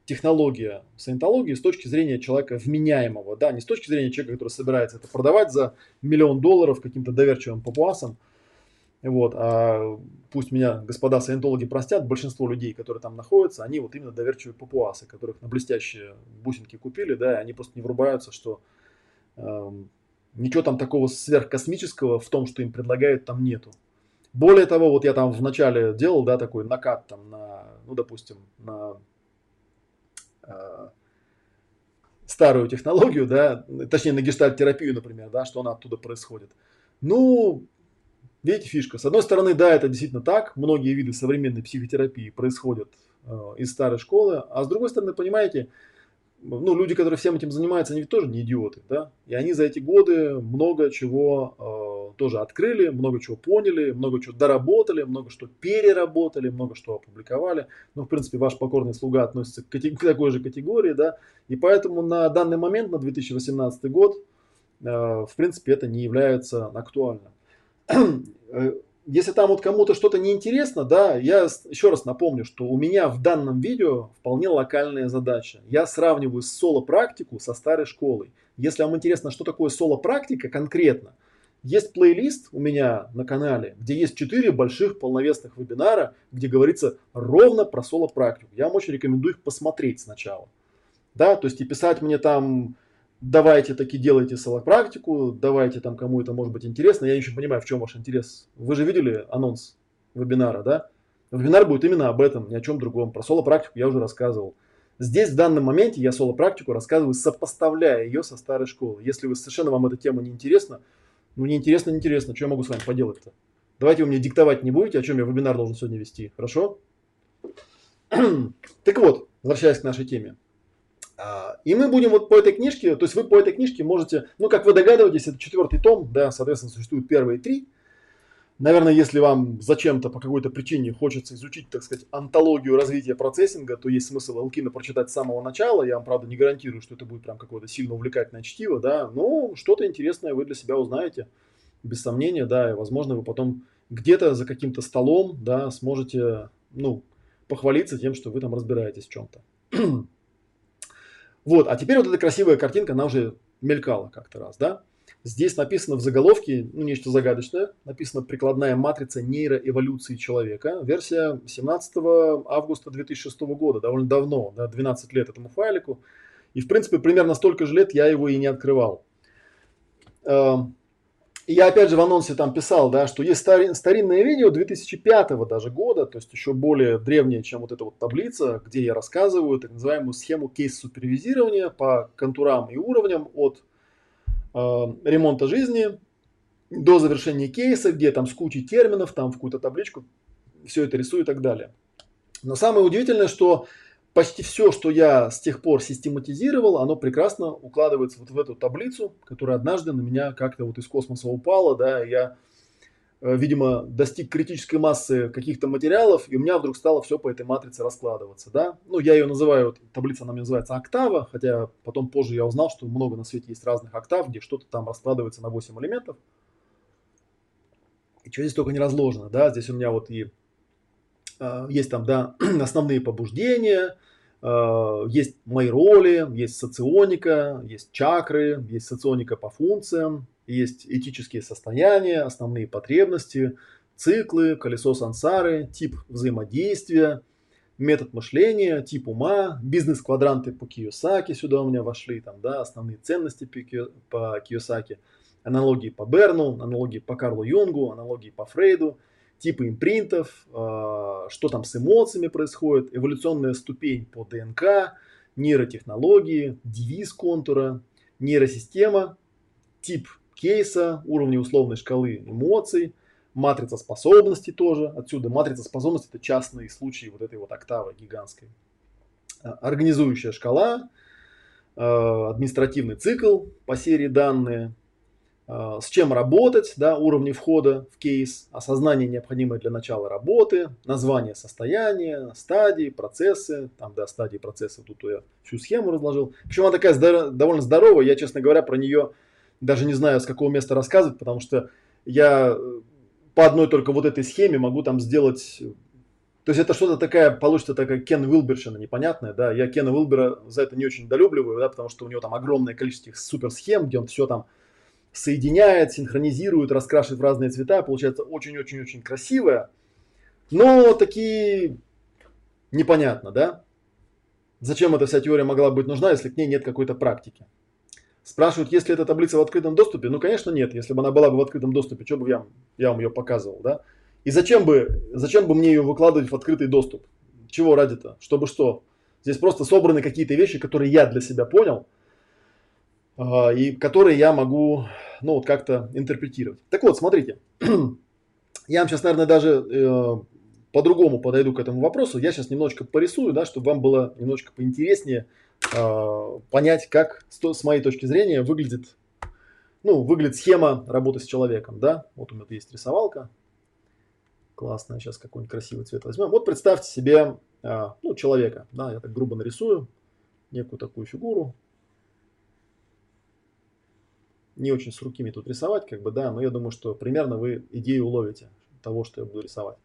технология саентологии с точки зрения человека вменяемого, да, не с точки зрения человека, который собирается это продавать за миллион долларов каким-то доверчивым папуасам. Вот. А пусть меня господа саентологи простят, большинство людей, которые там находятся, они вот именно доверчивые папуасы, которых на блестящие бусинки купили, да, и они просто не врубаются, что э, ничего там такого сверхкосмического в том, что им предлагают, там нету. Более того, вот я там вначале делал, да, такой накат там на, ну, допустим, на э, старую технологию, да, точнее на гештальт-терапию, например, да, что она оттуда происходит. Ну, видите, фишка. С одной стороны, да, это действительно так. Многие виды современной психотерапии происходят э, из старой школы. А с другой стороны, понимаете, ну, люди, которые всем этим занимаются, они ведь тоже не идиоты, да. И они за эти годы много чего... Э, тоже открыли, много чего поняли, много чего доработали, много что переработали, много что опубликовали. Ну, в принципе, ваш покорный слуга относится к, к такой же категории, да, и поэтому на данный момент, на две тысячи восемнадцатый год, э, в принципе, это не является актуальным. если там вот кому-то что-то неинтересно, да, я еще раз напомню, что у меня в данном видео вполне локальная задача. Я сравниваю соло-практику со старой школой. Если вам интересно, что такое соло-практика конкретно, есть плейлист у меня на канале, где есть четыре больших полновесных вебинара, где говорится ровно про соло-практику. Я вам очень рекомендую их посмотреть сначала. Да, то есть и писать мне там... Давайте таки делайте соло-практику, давайте там кому это может быть интересно. Я еще понимаю, в чем ваш интерес. Вы же видели анонс вебинара, да? Вебинар будет именно об этом, ни о чем другом. Про соло-практику я уже рассказывал. Здесь в данном моменте я соло-практику рассказываю, сопоставляя ее со старой школы. Если вы совершенно вам эта тема не интересна, ну не интересно, не интересно, что я могу с вами поделать-то? Давайте вы мне диктовать не будете, о чем я вебинар должен сегодня вести, хорошо? Так вот, возвращаясь к нашей теме. И мы будем вот по этой книжке, то есть вы по этой книжке можете, ну как вы догадываетесь, это четвертый том, да, соответственно, существуют первые три. Наверное, если вам зачем-то по какой-то причине хочется изучить, так сказать, антологию развития процессинга, то есть смысл Элкина прочитать с самого начала. Я вам, правда, не гарантирую, что это будет прям какое-то сильно увлекательное чтиво, да, но что-то интересное вы для себя узнаете, без сомнения, да, и, возможно, вы потом где-то за каким-то столом, да, сможете, ну, похвалиться тем, что вы там разбираетесь в чем-то. Вот, а теперь вот эта красивая картинка, она уже мелькала как-то раз, да? Здесь написано в заголовке, ну, нечто загадочное, написано «Прикладная матрица нейроэволюции человека», версия семнадцатого августа две тысячи шестого года, довольно давно, да, двенадцать лет этому файлику, и, в принципе, примерно столько же лет я его и не открывал. И я, опять же, в анонсе там писал, да, что есть старинное видео две тысячи пятого даже года, то есть еще более древнее, чем вот эта вот таблица, где я рассказываю так называемую схему кейс-супервизирования по контурам и уровням от э, ремонта жизни до завершения кейса, где там с кучей терминов, там в какую-то табличку все это рисую и так далее. Но самое удивительное, что почти все, что я с тех пор систематизировал, оно прекрасно укладывается вот в эту таблицу, которая однажды на меня как-то вот из космоса упала, да, и я, видимо, достиг критической массы каких-то материалов, и у меня вдруг стало все по этой матрице раскладываться, да. Ну, я ее называю, вот, таблица она называется «Октава», хотя потом позже я узнал, что много на свете есть разных октав, где что-то там раскладывается на восемь элементов. И что здесь только не разложено, да, здесь у меня вот и... Есть там, да, основные побуждения, есть мои роли, есть соционика, есть чакры, есть соционика по функциям, есть этические состояния, основные потребности, циклы, колесо сансары, тип взаимодействия, метод мышления, тип ума, бизнес-квадранты по Кийосаки сюда у меня вошли, там, да, основные ценности по Кийосаки, аналогии по Берну, аналогии по Карлу Юнгу, аналогии по Фрейду, типы импринтов, что там с эмоциями происходит, эволюционная ступень по ДНК, нейротехнологии, девиз контура, нейросистема, тип кейса, уровни условной шкалы эмоций, матрица способностей тоже. Отсюда матрица способностей – это частные случаи вот этой вот октавы гигантской. Организующая шкала, административный цикл по серии данные, с чем работать, да, уровни входа в кейс, осознание, необходимое для начала работы, название состояния, стадии, процессы, там, да, стадии процессов, тут я всю схему разложил. Причем она такая здоров- довольно здоровая, я, честно говоря, про нее даже не знаю, с какого места рассказывать, потому что я по одной только вот этой схеме могу там сделать... То есть это что-то такая, получится такая Кен Уилбершина непонятная, да, я Кена Уилбера за это не очень недолюбливаю, да, потому что у него там огромное количество суперсхем, где он все там соединяет, синхронизирует, раскрашивает в разные цвета. Получается очень-очень-очень красивое, но такие непонятно, да? Зачем эта вся теория могла быть нужна, если к ней нет какой-то практики? Спрашивают, есть ли эта таблица в открытом доступе? Ну, конечно, нет. Если бы она была бы в открытом доступе, что бы я, я вам ее показывал, да? И зачем бы, зачем бы мне ее выкладывать в открытый доступ? Чего ради-то? Чтобы что? Здесь просто собраны какие-то вещи, которые я для себя понял, и которые я могу, ну, вот как-то интерпретировать. Так вот, смотрите, я вам сейчас, наверное, даже э, по-другому подойду к этому вопросу. Я сейчас немножечко порисую, да, чтобы вам было немножечко поинтереснее э, понять, как с моей точки зрения выглядит, ну, выглядит схема работы с человеком, да. Вот у меня есть рисовалка классная, сейчас какой-нибудь красивый цвет возьмем. Вот представьте себе, э, ну, человека, да, я так грубо нарисую некую такую фигуру. Не очень с руками тут рисовать, как бы, да, но я думаю, что примерно вы идею уловите, того, что я буду рисовать.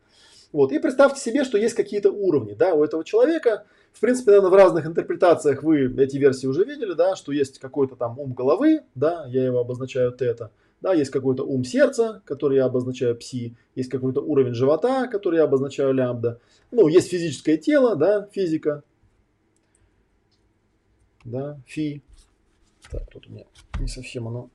Вот. И представьте себе, что есть какие-то уровни, да, у этого человека. В принципе, наверное, в разных интерпретациях вы эти версии уже видели, да, что есть какой-то там ум головы, да, я его обозначаю тета, да, есть какой-то ум сердца, который я обозначаю пси, есть какой-то уровень живота, который я обозначаю лямбда, ну, есть физическое тело, да, физика, да, фи. Так, тут у меня не совсем оно,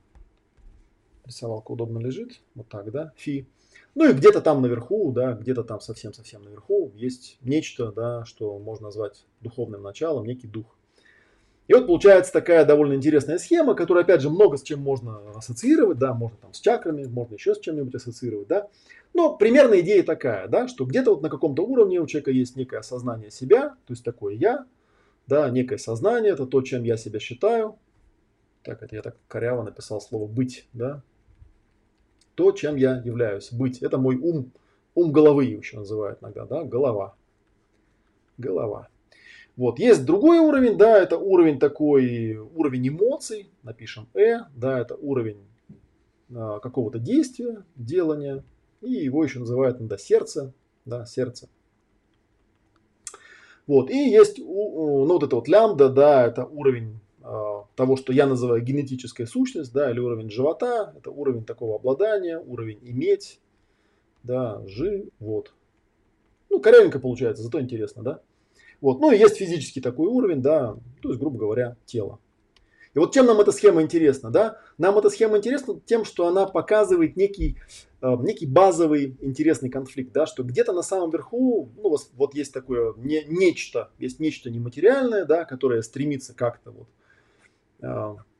рисовалка удобно лежит, вот так, да, фи. Ну и где-то там наверху, да, где-то там совсем-совсем наверху есть нечто, да, что можно назвать духовным началом, некий дух. И вот получается такая довольно интересная схема, которую, опять же, много с чем можно ассоциировать, да, можно там с чакрами, можно еще с чем-нибудь ассоциировать, да. Но примерно идея такая, да, что где-то вот на каком-то уровне у человека есть некое осознание себя, то есть такое я, да, некое сознание, это то, чем я себя считаю. Так, это я так коряво написал слово «быть», да. То, чем я являюсь, быть. Это мой ум, ум головы еще называют иногда, да, голова. Голова. Вот, есть другой уровень, да, это уровень такой, уровень эмоций, напишем «э», да, это уровень э, какого-то действия, делания, и его еще называют иногда сердце, да, сердце. Вот, и есть, ну, вот это вот лямбда, да, это уровень того, что я называю генетическая сущность, да, или уровень живота, это уровень такого обладания, уровень иметь, да, живот. Ну, корявенько получается, зато интересно, да. Вот, ну и есть физический такой уровень, да, то есть, грубо говоря, тело. И вот чем нам эта схема интересна, да? Нам эта схема интересна тем, что она показывает некий, э, некий базовый интересный конфликт, да, что где-то на самом верху, ну, вот, вот есть такое не, нечто, есть нечто нематериальное, да, которое стремится как-то вот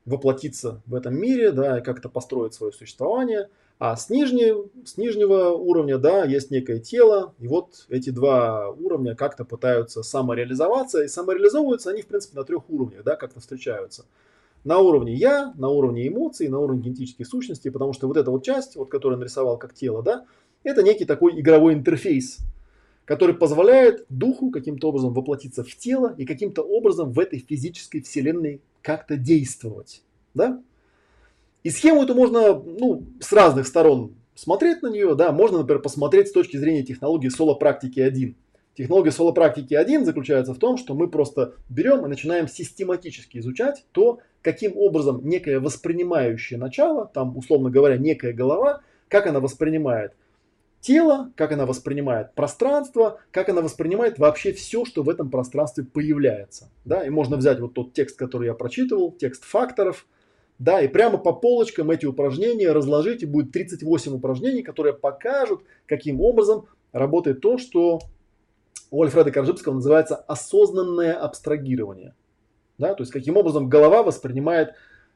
воплотиться в этом мире, да, и как-то построить свое существование. А с нижнего, с нижнего уровня, да, есть некое тело, и вот эти два уровня как-то пытаются самореализоваться, и самореализовываются они, в принципе, на трех уровнях, да, как-то встречаются. На уровне я, на уровне эмоций, на уровне генетических сущностей, потому что вот эта вот часть, вот, которую я нарисовал как тело, да, это некий такой игровой интерфейс, который позволяет духу каким-то образом воплотиться в тело и каким-то образом в этой физической вселенной как-то действовать. Да? И схему эту можно, ну, с разных сторон смотреть на нее. Да? Можно, например, посмотреть с точки зрения технологии солопрактики один. Технология солопрактики один заключается в том, что мы просто берем и начинаем систематически изучать то, каким образом некое воспринимающее начало, там, условно говоря, некая голова, как она воспринимает тело, как она воспринимает пространство, как она воспринимает вообще все, что в этом пространстве появляется. Да? И можно взять вот тот текст, который я прочитывал, текст факторов, да, и прямо по полочкам эти упражнения разложить, и будет тридцать восемь упражнений, которые покажут, каким образом работает то, что у Альфреда Коржибского называется осознанное абстрагирование. Да? То есть, каким образом голова воспринимает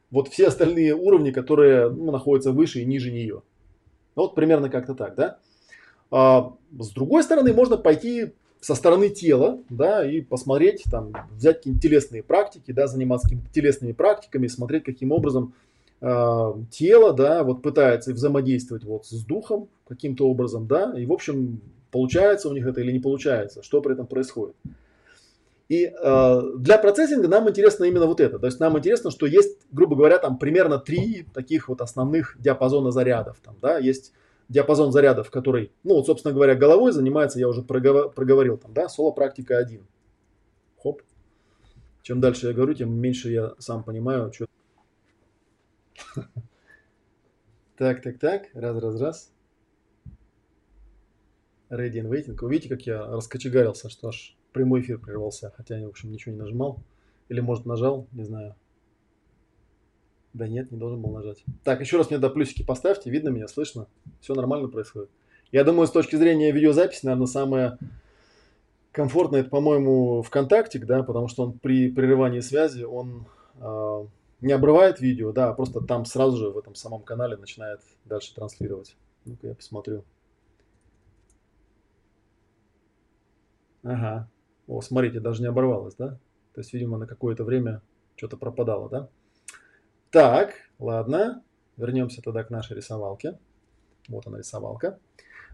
вот все остальные уровни, которые, ну, находятся выше и ниже нее. Вот примерно как-то так, да. С другой стороны, можно пойти со стороны тела, да, и посмотреть, там, взять какие-нибудь телесные практики, да, заниматься какими-то телесными практиками, смотреть, каким образом э, тело, да, вот пытается взаимодействовать вот с духом каким-то образом, да, и, в общем, получается у них это или не получается, что при этом происходит. И э, для процессинга нам интересно именно вот это. То есть нам интересно, что есть, грубо говоря, там примерно три таких вот основных диапазона зарядов, там, да, есть диапазон зарядов, который, ну, вот, собственно говоря, головой занимается, я уже проговорил, там, да, соло-практика один. Хоп. Чем дальше я говорю, тем меньше я сам понимаю, что... Так, так, так, раз, раз, раз. Ready and waiting. Вы видите, как я раскочегарился, что аж прямой эфир прервался, хотя я, в общем, ничего не нажимал. Или, может, нажал, не знаю. Да нет, не должен был нажать. Так, еще раз мне до плюсики поставьте. Видно меня, слышно? Все нормально происходит. Я думаю, с точки зрения видеозаписи, наверное, самое комфортное, это, по-моему, ВКонтакте, да, потому что он при прерывании связи, он э, не обрывает видео, да, а просто там сразу же в этом самом канале начинает дальше транслировать. Ну-ка я посмотрю. Ага. О, смотрите, даже не оборвалось, да? То есть, видимо, на какое-то время что-то пропадало, да? Так, ладно, вернемся тогда к нашей рисовалке. Вот она, рисовалка.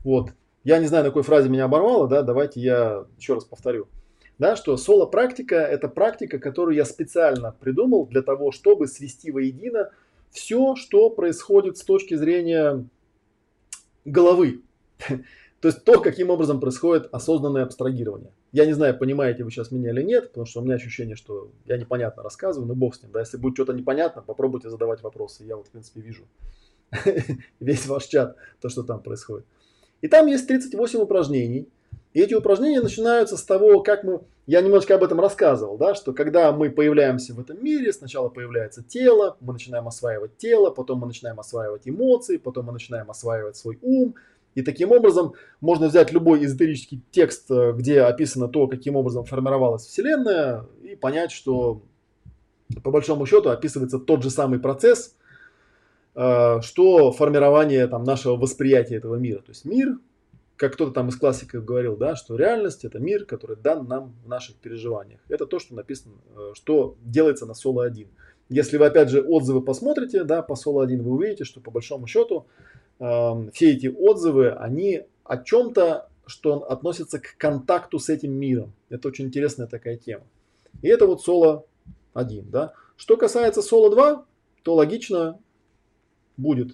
Вот, я не знаю, на какой фразе меня оборвало, да, давайте я еще раз повторю. Да, что соло-практика – это практика, которую я специально придумал для того, чтобы свести воедино все, что происходит с точки зрения головы. То есть то, каким образом происходит осознанное абстрагирование. Я не знаю, понимаете вы сейчас меня или нет, потому что у меня ощущение, что я непонятно рассказываю, но бог с ним. Да? Если будет что-то непонятно, попробуйте задавать вопросы. Я вот, в принципе, вижу весь ваш чат, то, что там происходит. И там есть тридцать восемь упражнений. И эти упражнения начинаются с того, как мы... Я немножко об этом рассказывал, да, что когда мы появляемся в этом мире, сначала появляется тело, мы начинаем осваивать тело, потом мы начинаем осваивать эмоции, потом мы начинаем осваивать свой ум. И таким образом можно взять любой эзотерический текст, где описано то, каким образом формировалась Вселенная, и понять, что по большому счету описывается тот же самый процесс, что формирование там, нашего восприятия этого мира. То есть мир, как кто-то там из классиков говорил, да, что реальность – это мир, который дан нам в наших переживаниях. Это то, что написано, что делается на Соло один. Если вы опять же отзывы посмотрите, да, по Соло один, вы увидите, что по большому счету все эти отзывы, они о чем-то, что относится к контакту с этим миром. Это очень интересная такая тема. И это вот Соло один. Да. Что касается Соло два, то логично будет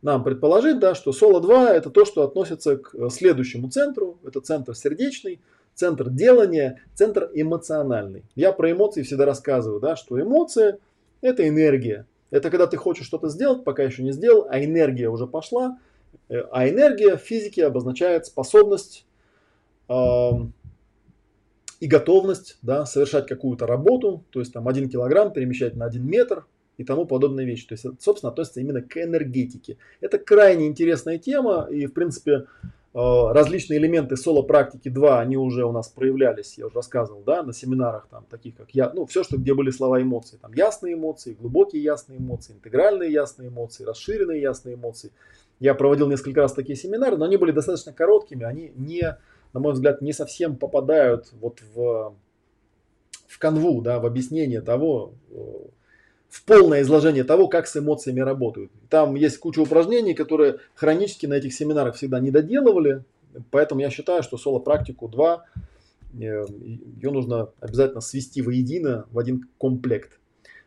нам предположить, да, что Соло два это то, что относится к следующему центру. Это центр сердечный, центр делания, центр эмоциональный. Я про эмоции всегда рассказываю, да, что эмоция это энергия. Это когда ты хочешь что-то сделать, пока еще не сделал, а энергия уже пошла. А энергия в физике обозначает способность э, и готовность, да, совершать какую-то работу, то есть там один килограмм перемещать на один метр и тому подобные вещи. То есть, собственно, относится именно к энергетике. Это крайне интересная тема, и, в принципе, э, различные элементы Соло практики два, они уже у нас проявлялись, я уже рассказывал, да, на семинарах, там, таких как я, ну, все, что, где были слова эмоции, там, ясные эмоции, глубокие ясные эмоции, интегральные ясные эмоции, расширенные ясные эмоции. Я проводил несколько раз такие семинары, но они были достаточно короткими, они не, на мой взгляд, не совсем попадают вот в, в канву, да, в объяснение того, в полное изложение того, как с эмоциями работают. Там есть куча упражнений, которые хронически на этих семинарах всегда не доделывали, поэтому я считаю, что Соло практику два, ее нужно обязательно свести воедино в один комплект.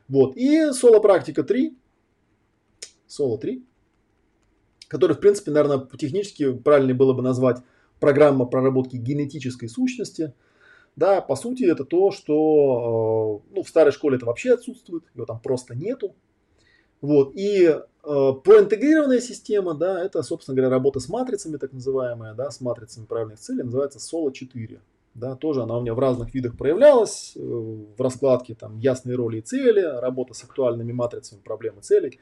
Вот. И Соло практика три, Соло три, который, в принципе, наверное, технически правильнее было бы назвать программа проработки генетической сущности. Да, по сути, это то, что ну, в старой школе это вообще отсутствует, его там просто нету. Вот. И э, проинтегрированная система, да, это, собственно говоря, работа с матрицами, так называемая, да, с матрицами правильных целей, называется Соло четыре. Да, тоже она у меня в разных видах проявлялась, э, в раскладке там ясные роли и цели, работа с актуальными матрицами, проблемы целей.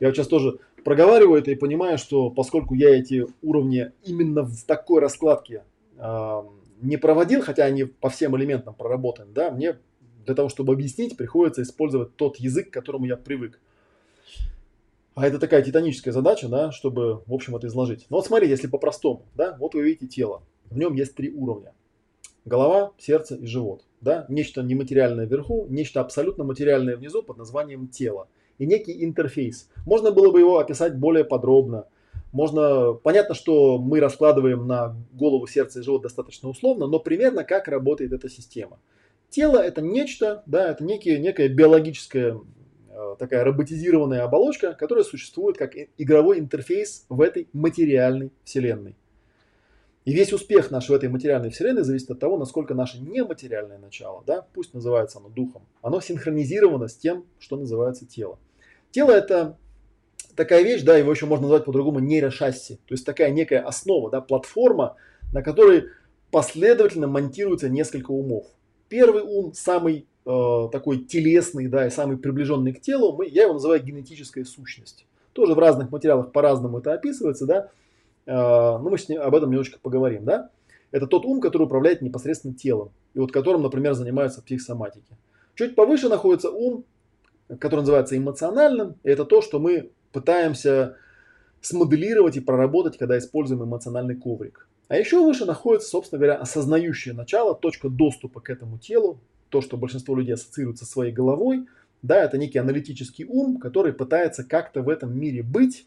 Я вот сейчас тоже проговариваю это и понимаю, что поскольку я эти уровни именно в такой раскладке э, не проводил, хотя они по всем элементам проработаны, да, мне для того, чтобы объяснить, приходится использовать тот язык, к которому я привык. А это такая титаническая задача, да, чтобы, в общем, это изложить. Но вот смотрите, если по-простому, да, вот вы видите тело, в нем есть три уровня. Голова, сердце и живот, да, нечто нематериальное вверху, нечто абсолютно материальное внизу под названием тело. И некий интерфейс. Можно было бы его описать более подробно. Можно... Понятно, что мы раскладываем на голову, сердце и живот достаточно условно, но примерно как работает эта система. Тело – это нечто, да, это некие, некая биологическая э, такая роботизированная оболочка, которая существует как игровой интерфейс в этой материальной вселенной. И весь успех наш в этой материальной вселенной зависит от того, насколько наше нематериальное начало, да, пусть называется оно духом, оно синхронизировано с тем, что называется тело. Тело – это такая вещь, да, его еще можно назвать по-другому нейрошасси, то есть такая некая основа, да, платформа, на которой последовательно монтируется несколько умов. Первый ум, самый э, такой телесный, да, и самый приближенный к телу, мы, я его называю генетическая сущность. Тоже в разных материалах по-разному это описывается, да, э, но мы с ним об этом немножко поговорим, да. Это тот ум, который управляет непосредственно телом, и вот которым, например, занимаются психосоматики. Чуть повыше находится ум, который называется эмоциональным, и это то, что мы пытаемся смоделировать и проработать, когда используем эмоциональный коврик. А еще выше находится, собственно говоря, осознающее начало, точка доступа к этому телу, то, что большинство людей ассоциирует со своей головой, да, это некий аналитический ум, который пытается как-то в этом мире быть,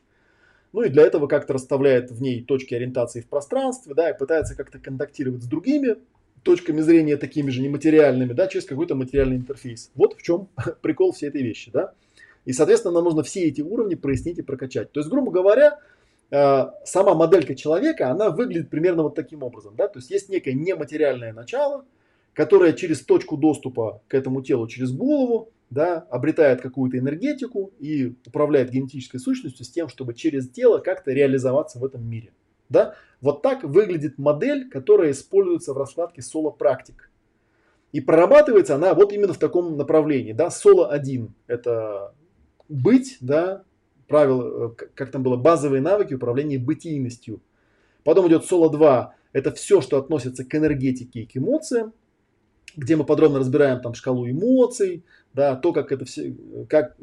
ну и для этого как-то расставляет в ней точки ориентации в пространстве, да, и пытается как-то контактировать с другими точками зрения, такими же нематериальными, да, через какой-то материальный интерфейс. Вот в чем прикол всей этой вещи, да. И, соответственно, нам нужно все эти уровни прояснить и прокачать. То есть, грубо говоря, сама моделька человека, она выглядит примерно вот таким образом. Да? То есть есть некое нематериальное начало, которое через точку доступа к этому телу, через голову, да, обретает какую-то энергетику и управляет генетической сущностью с тем, чтобы через тело как-то реализоваться в этом мире. Да? Вот так выглядит модель, которая используется в раскладке соло-практик. И прорабатывается она вот именно в таком направлении. Да? Соло один – это быть, да, правило, как там было, базовые навыки управления бытийностью. Потом идет соло два, это все, что относится к энергетике и к эмоциям, где мы подробно разбираем там шкалу эмоций, да, то, как это все, как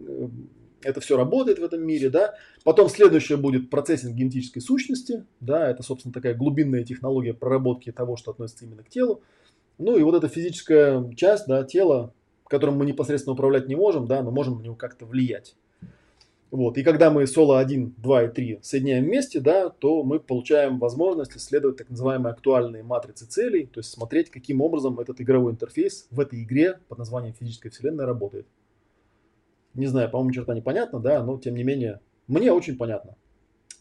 это все работает в этом мире. Да. Потом следующее будет процессинг генетической сущности, да, это, собственно, такая глубинная технология проработки того, что относится именно к телу. Ну и вот эта физическая часть, да, тела, которым мы непосредственно управлять не можем, да, но можем на него как-то влиять. Вот. И когда мы соло один, два и три соединяем вместе, да, то мы получаем возможность исследовать так называемые актуальные матрицы целей, то есть смотреть, каким образом этот игровой интерфейс в этой игре под названием «Физическая вселенная» работает. Не знаю, по-моему, ни черта непонятно, да, но тем не менее, мне очень понятно.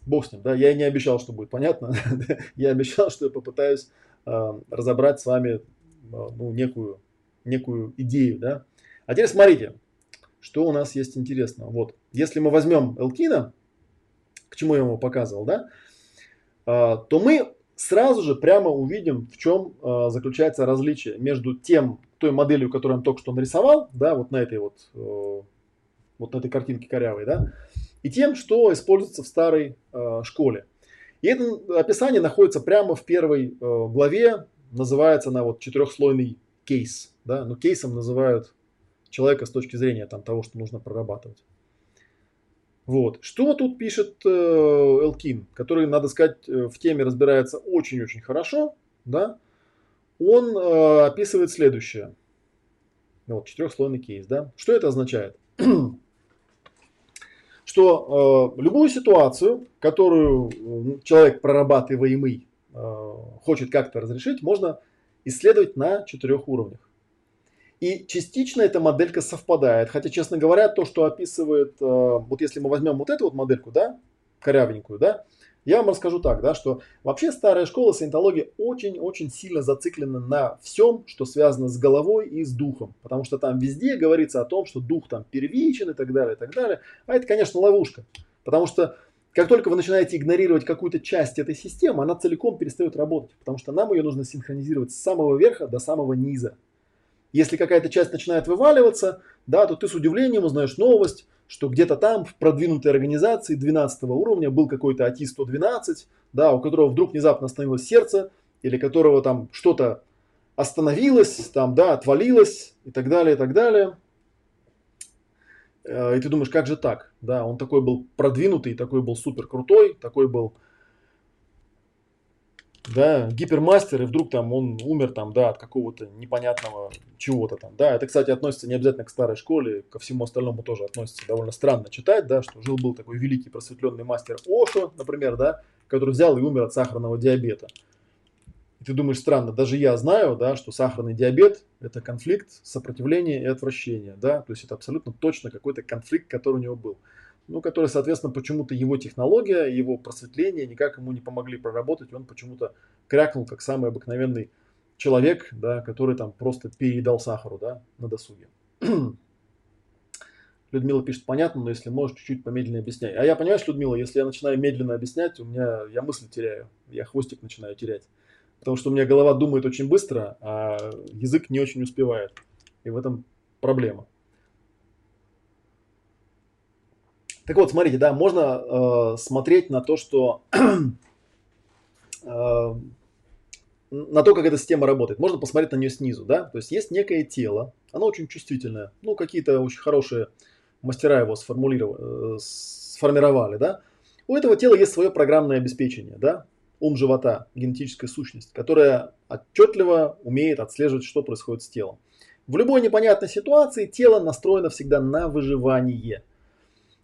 Бог с ним, да, я и не обещал, что будет понятно, я обещал, что я попытаюсь э, разобрать с вами э, ну, некую, некую идею, да. А теперь смотрите. Что у нас есть интересного? Вот, если мы возьмем Элкина, к чему я ему показывал, да, то мы сразу же прямо увидим, в чем заключается различие между тем, той моделью, которую он только что нарисовал, да, вот на этой вот, вот на этой картинке корявой, да, и тем, что используется в старой школе. И это описание находится прямо в первой главе, называется она вот четырехслойный кейс, да, но кейсом называют человека с точки зрения там, того, что нужно прорабатывать. Вот. Что тут пишет э, Элкин, который, надо сказать, в теме разбирается очень-очень хорошо. Да? Он э, описывает следующее. Вот, четырехслойный кейс. Да? Что это означает? Что э, любую ситуацию, которую человек прорабатываемый э, хочет как-то разрешить, можно исследовать на четырех уровнях. И частично эта моделька совпадает. Хотя, честно говоря, то, что описывает, э, вот если мы возьмем вот эту вот модельку, да, корявенькую, да, я вам расскажу так, да, что вообще старая школа саентологии очень-очень сильно зациклена на всем, что связано с головой и с духом. Потому что там везде говорится о том, что дух там первичен и так далее, и так далее. А это, конечно, ловушка. Потому что как только вы начинаете игнорировать какую-то часть этой системы, она целиком перестает работать. Потому что нам ее нужно синхронизировать с самого верха до самого низа. Если какая-то часть начинает вываливаться, да, то ты с удивлением узнаешь новость, что где-то там в продвинутой организации двенадцатого уровня был какой-то АТ сто двенадцать, да, у которого вдруг внезапно остановилось сердце, или которого там что-то остановилось, там, да, отвалилось и так далее, и так далее. И ты думаешь, как же так? Да, он такой был продвинутый, такой был супер крутой, такой был... Да, гипермастер, и вдруг там он умер там, да, от какого-то непонятного чего-то там. Да, это, кстати, относится не обязательно к старой школе, ко всему остальному тоже относится. Довольно странно читать, да, что жил-был такой великий просветленный мастер Ошо, например, да, который взял и умер от сахарного диабета. И ты думаешь, странно, даже я знаю, да, что сахарный диабет – это конфликт сопротивления и отвращения, да, то есть это абсолютно точно какой-то конфликт, который у него был. Ну, который, соответственно, почему-то его технология, его просветление никак ему не помогли проработать. Он почему-то крякнул, как самый обыкновенный человек, да, который там просто переедал сахару, да, на досуге. Людмила пишет, понятно, но если можешь, чуть-чуть помедленнее объясняй. А я, понимаешь, Людмила, если я начинаю медленно объяснять, у меня, я мысли теряю, я хвостик начинаю терять. Потому что у меня голова думает очень быстро, а язык не очень успевает. И в этом проблема. Так вот, смотрите, да, можно э, смотреть на то, что, э, на то, как эта система работает. Можно посмотреть на нее снизу, да. То есть есть некое тело, оно очень чувствительное. Ну, какие-то очень хорошие мастера его сформулировали, э, сформировали, да. У этого тела есть свое программное обеспечение, да, ум живота, генетическая сущность, которая отчетливо умеет отслеживать, что происходит с телом. В любой непонятной ситуации тело настроено всегда на выживание.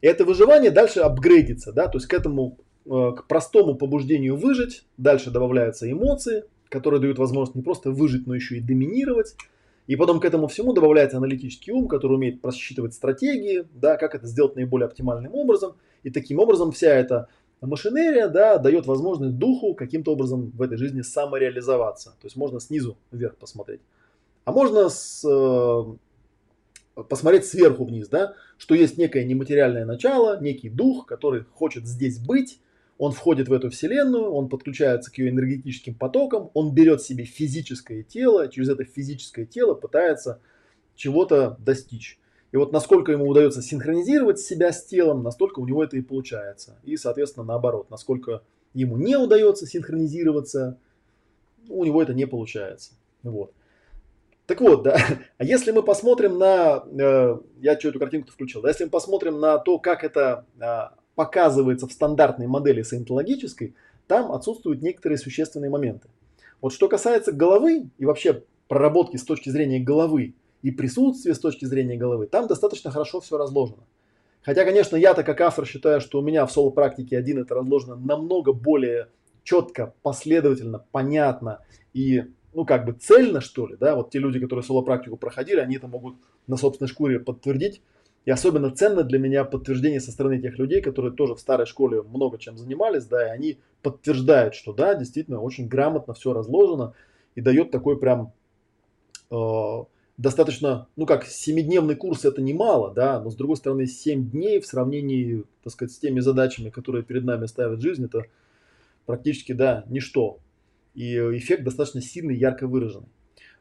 И это выживание дальше апгрейдится, да, то есть к этому, к простому побуждению выжить, дальше добавляются эмоции, которые дают возможность не просто выжить, но еще и доминировать. И потом к этому всему добавляется аналитический ум, который умеет просчитывать стратегии, да, как это сделать наиболее оптимальным образом. И таким образом вся эта машинерия, да, дает возможность духу каким-то образом в этой жизни самореализоваться. То есть можно снизу вверх посмотреть. А можно с, э, посмотреть сверху вниз, да, что есть некое нематериальное начало, некий дух, который хочет здесь быть. Он входит в эту вселенную, он подключается к ее энергетическим потокам, он берет себе физическое тело, через это физическое тело пытается чего-то достичь. И вот насколько ему удается синхронизировать себя с телом, настолько у него это и получается. И, соответственно, наоборот, насколько ему не удается синхронизироваться, у него это не получается. Вот. Так вот, да, а если мы посмотрим на... Э, я что, эту картинку-то включил? Да, если мы посмотрим на то, как это... Э, показывается в стандартной модели саентологической, там отсутствуют некоторые существенные моменты. Вот что касается головы и вообще проработки с точки зрения головы и присутствия с точки зрения головы, там достаточно хорошо все разложено. Хотя, конечно, я-то как автор считаю, что у меня в соло-практике один это разложено намного более четко, последовательно, понятно и, ну, как бы цельно, что ли, да, вот те люди, которые соло-практику проходили, они это могут на собственной шкуре подтвердить. И особенно ценно для меня подтверждение со стороны тех людей, которые тоже в старой школе много чем занимались, да, и они подтверждают, что да, действительно очень грамотно все разложено и дает такой прям э, достаточно, ну как, семидневный курс это немало, да, но с другой стороны семь дней в сравнении, так сказать, с теми задачами, которые перед нами ставит жизнь, это практически, да, ничто. И эффект достаточно сильный, ярко выраженный.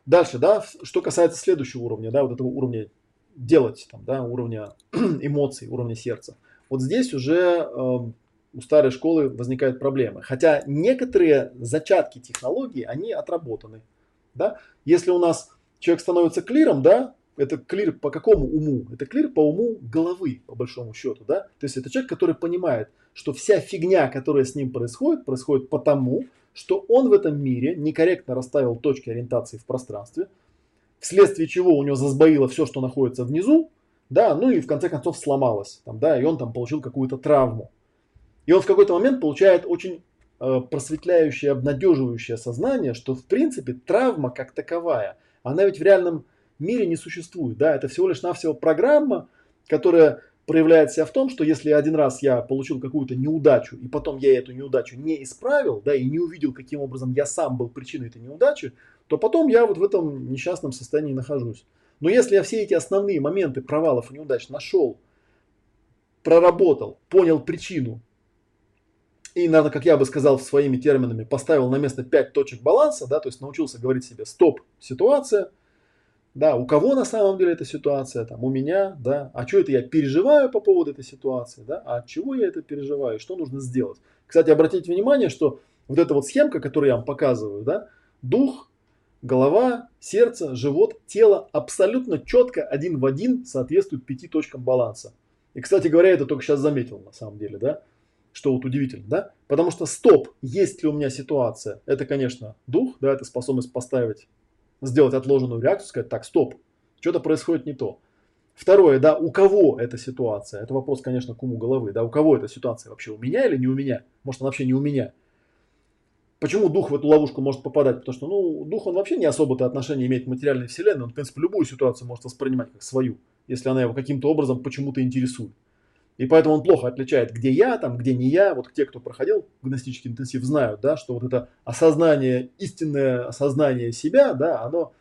Дальше, да, что касается следующего уровня, да, вот этого уровня, делать, там, да, уровня эмоций, уровня сердца. Вот здесь уже э, у старой школы возникают проблемы. Хотя некоторые зачатки технологии, они отработаны. Да? Если у нас человек становится клиром, да, это клир по какому уму? Это клир по уму головы, по большому счету. Да? То есть это человек, который понимает, что вся фигня, которая с ним происходит, происходит потому, что он в этом мире некорректно расставил точки ориентации в пространстве, вследствие чего у него засбоило все, что находится внизу, да, ну и в конце концов сломалось, там, да, и он там получил какую-то травму. И он в какой-то момент получает очень э, просветляющее, обнадеживающее сознание, что в принципе травма как таковая, она ведь в реальном мире не существует, да, это всего лишь навсего программа, которая проявляет себя в том, что если один раз я получил какую-то неудачу, и потом я эту неудачу не исправил, да, и не увидел, каким образом я сам был причиной этой неудачи, то потом я вот в этом несчастном состоянии нахожусь. Но если я все эти основные моменты провалов и неудач нашел, проработал, понял причину, и, наверное, как я бы сказал своими терминами, поставил на место пять точек баланса, да, то есть научился говорить себе «стоп, ситуация», да, у кого на самом деле эта ситуация, там, у меня, да, а что это я переживаю по поводу этой ситуации, да, а от чего я это переживаю, что нужно сделать. Кстати, обратите внимание, что вот эта вот схемка, которую я вам показываю, да, дух, голова, сердце, живот, тело абсолютно четко один в один соответствуют пяти точкам баланса. И, кстати говоря, это только сейчас заметил на самом деле, да, что вот удивительно, да, потому что стоп, есть ли у меня ситуация, это, конечно, дух, да, это способность поставить, сделать отложенную реакцию, сказать, так, стоп, что-то происходит не то. Второе, да, у кого эта ситуация? Это вопрос, конечно, к уму головы, да, у кого эта ситуация вообще, у меня или не у меня? Может, она вообще не у меня? Почему дух в эту ловушку может попадать? Потому что, ну, дух, он вообще не особо-то отношение имеет к материальной вселенной, он, в принципе, любую ситуацию может воспринимать как свою, если она его каким-то образом почему-то интересует. И поэтому он плохо отличает, где я, там, где не я. Вот те, кто проходил гностический интенсив, знают, да, что вот это осознание, истинное осознание себя, да, оно,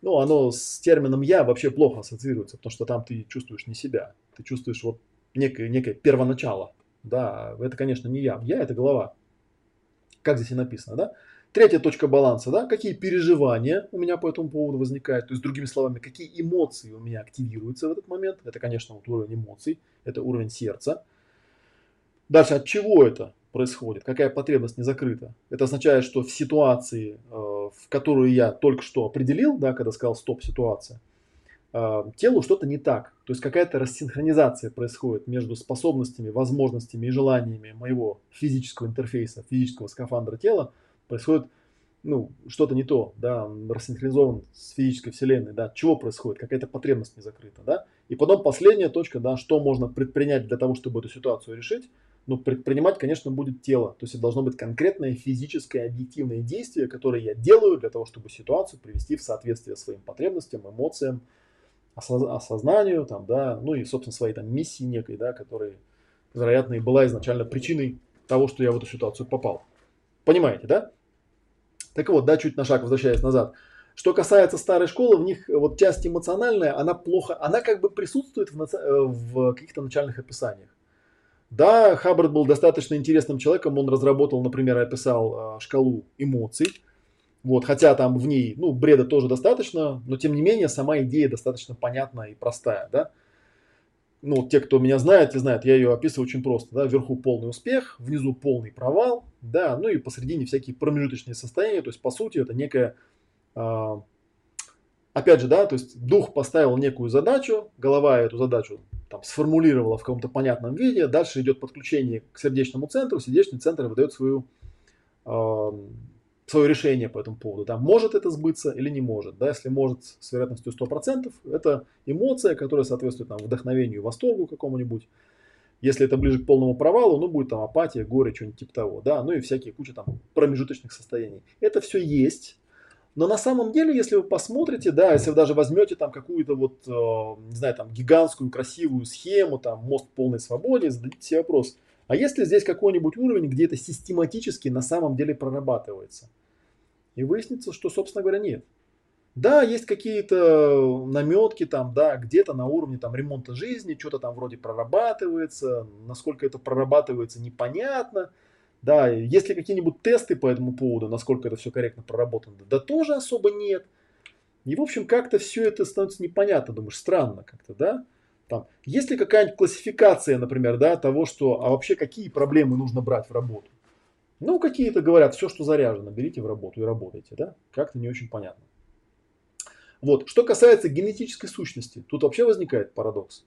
ну, оно с термином «я» вообще плохо ассоциируется, потому что там ты чувствуешь не себя, ты чувствуешь вот некое, некое первоначало. Да, это, конечно, не я. Я – это голова. Как здесь и написано, да? Третья точка баланса, да, какие переживания у меня по этому поводу возникают, то есть, другими словами, какие эмоции у меня активируются в этот момент, это, конечно, вот уровень эмоций, это уровень сердца. Дальше, от чего это происходит, какая потребность не закрыта. Это означает, что в ситуации, в которую я только что определил, да, когда сказал «стоп, ситуация», телу что-то не так, то есть какая-то рассинхронизация происходит между способностями, возможностями и желаниями моего физического интерфейса, физического скафандра тела. Происходит, ну, что-то не то, да, рассинхронизован с физической вселенной, да, чего происходит, какая-то потребность не закрыта, да, и потом последняя точка, да, что можно предпринять для того, чтобы эту ситуацию решить, ну, предпринимать, конечно, будет тело, то есть это должно быть конкретное физическое, объективное действие, которое я делаю для того, чтобы ситуацию привести в соответствие своим потребностям, эмоциям, осознанию, там, да, ну, и, собственно, своей, там, миссии некой, да, которая, вероятно, и была изначально причиной того, что я в эту ситуацию попал. Понимаете, да? Так вот, да, чуть на шаг возвращаясь назад. Что касается старой школы, в них вот часть эмоциональная, она плохо, она как бы присутствует в, наци... в каких-то начальных описаниях. Да, Хаббард был достаточно интересным человеком, он разработал, например, описал э, шкалу эмоций, вот, хотя там в ней, ну, бреда тоже достаточно, но тем не менее сама идея достаточно понятная и простая, да. Ну, те, кто меня знает, те знают, я ее описываю очень просто, да, вверху полный успех, внизу полный провал, да, ну и посредине всякие промежуточные состояния, то есть, по сути, это некая... Опять же, да, то есть дух поставил некую задачу, голова эту задачу там сформулировала в каком-то понятном виде, дальше идет подключение к сердечному центру, сердечный центр выдает свою, э, свое решение по этому поводу. Да, может это сбыться или не может. Да, если может, с вероятностью сто процентов, это эмоция, которая соответствует там, вдохновению, восторгу какому-нибудь. Если это ближе к полному провалу, ну будет там апатия, горе, что-нибудь типа того. Да, ну и всякие куча там промежуточных состояний. Это все есть. Но на самом деле, если вы посмотрите, да, если вы даже возьмете там какую-то вот, э, не знаю, там гигантскую красивую схему, там мост к полной свободе, зададите себе вопрос, а есть ли здесь какой-нибудь уровень, где это систематически на самом деле прорабатывается? И выяснится, что, собственно говоря, нет. Да, есть какие-то наметки там, да, где-то на уровне там ремонта жизни, что-то там вроде прорабатывается, насколько это прорабатывается, непонятно. Да, есть ли какие-нибудь тесты по этому поводу, насколько это все корректно проработано? Да тоже особо нет. И, в общем, как-то все это становится непонятно. Думаешь, странно как-то, да? Там, есть ли какая-нибудь классификация, например, да, того, что, а вообще какие проблемы нужно брать в работу? Ну, какие-то говорят, все, что заряжено, берите в работу и работайте, да? Как-то не очень понятно. Вот, что касается генетической сущности, тут вообще возникает парадокс.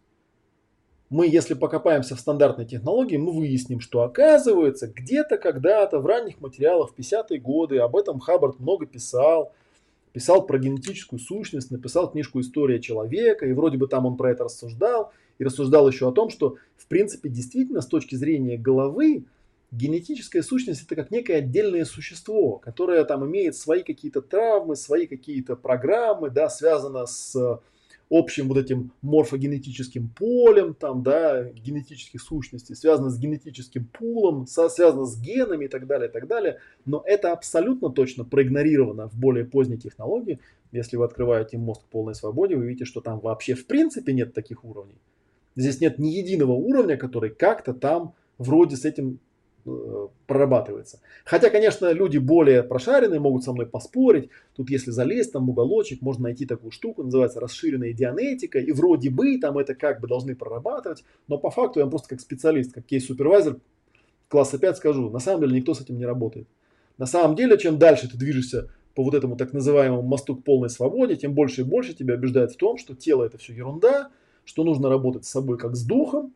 Мы, если покопаемся в стандартной технологии, мы выясним, что оказывается, где-то когда-то в ранних материалах в пятидесятые годы, об этом Хаббард много писал, писал про генетическую сущность, написал книжку «История человека», и вроде бы там он про это рассуждал, и рассуждал еще о том, что в принципе действительно с точки зрения головы генетическая сущность – это как некое отдельное существо, которое там имеет свои какие-то травмы, свои какие-то программы, да, связано с... общим вот этим морфогенетическим полем, там, да, генетических сущностей, связано с генетическим пулом, со, связано с генами и так далее, и так далее. Но это абсолютно точно проигнорировано в более поздней технологии. Если вы открываете мост к полной свободе, вы видите, что там вообще в принципе нет таких уровней. Здесь нет ни единого уровня, который как-то там вроде с этим прорабатывается. Хотя, конечно, люди более прошаренные могут со мной поспорить. Тут, если залезть там в уголочек, можно найти такую штуку, называется расширенная дианетика, и вроде бы там это как бы должны прорабатывать, но по факту я вам просто как специалист, как кейс-супервайзер класса пять скажу, на самом деле никто с этим не работает. На самом деле, чем дальше ты движешься по вот этому так называемому мосту к полной свободе, тем больше и больше тебя убеждает в том, что тело это все ерунда, что нужно работать с собой как с духом.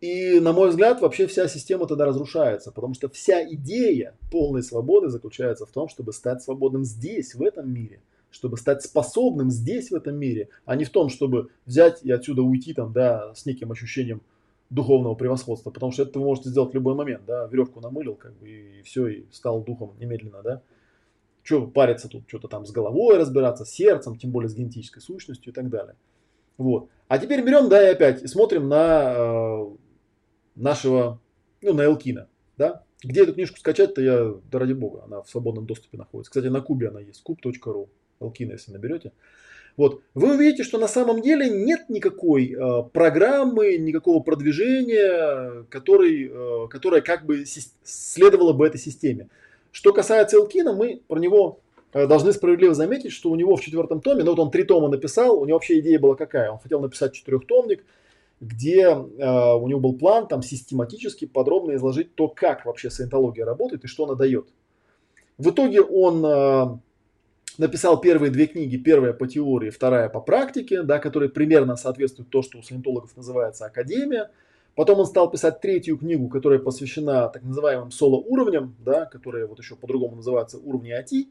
И, на мой взгляд, вообще вся система тогда разрушается, потому что вся идея полной свободы заключается в том, чтобы стать свободным здесь, в этом мире, чтобы стать способным здесь, в этом мире, а не в том, чтобы взять и отсюда уйти там, да, с неким ощущением духовного превосходства, потому что это вы можете сделать в любой момент, да, веревку намылил, как бы, и все, и стал духом немедленно, да. Чего париться тут, что-то там с головой разбираться, с сердцем, тем более с генетической сущностью и так далее. Вот. А теперь берем, да, и опять, и смотрим на... Э, нашего, ну, на Элкина, да, где эту книжку скачать-то, я, да ради бога, она в свободном доступе находится, кстати, на Кубе она есть, куб точка ру, Элкина, если наберете, вот, вы увидите, что на самом деле нет никакой э, программы, никакого продвижения, который, э, которое как бы следовало бы этой системе. Что касается Элкина, мы про него э, должны справедливо заметить, что у него в четвертом томе, ну, вот он три тома написал, у него вообще идея была какая, он хотел написать четырехтомник, где э, у него был план там систематически подробно изложить то, как вообще саентология работает и что она дает. В итоге он э, написал первые две книги, первая по теории, вторая по практике, да, которые примерно соответствуют то, что у саентологов называется академия. Потом он стал писать третью книгу, которая посвящена так называемым соло-уровням, да, которые вот еще по-другому называются уровни АТИ.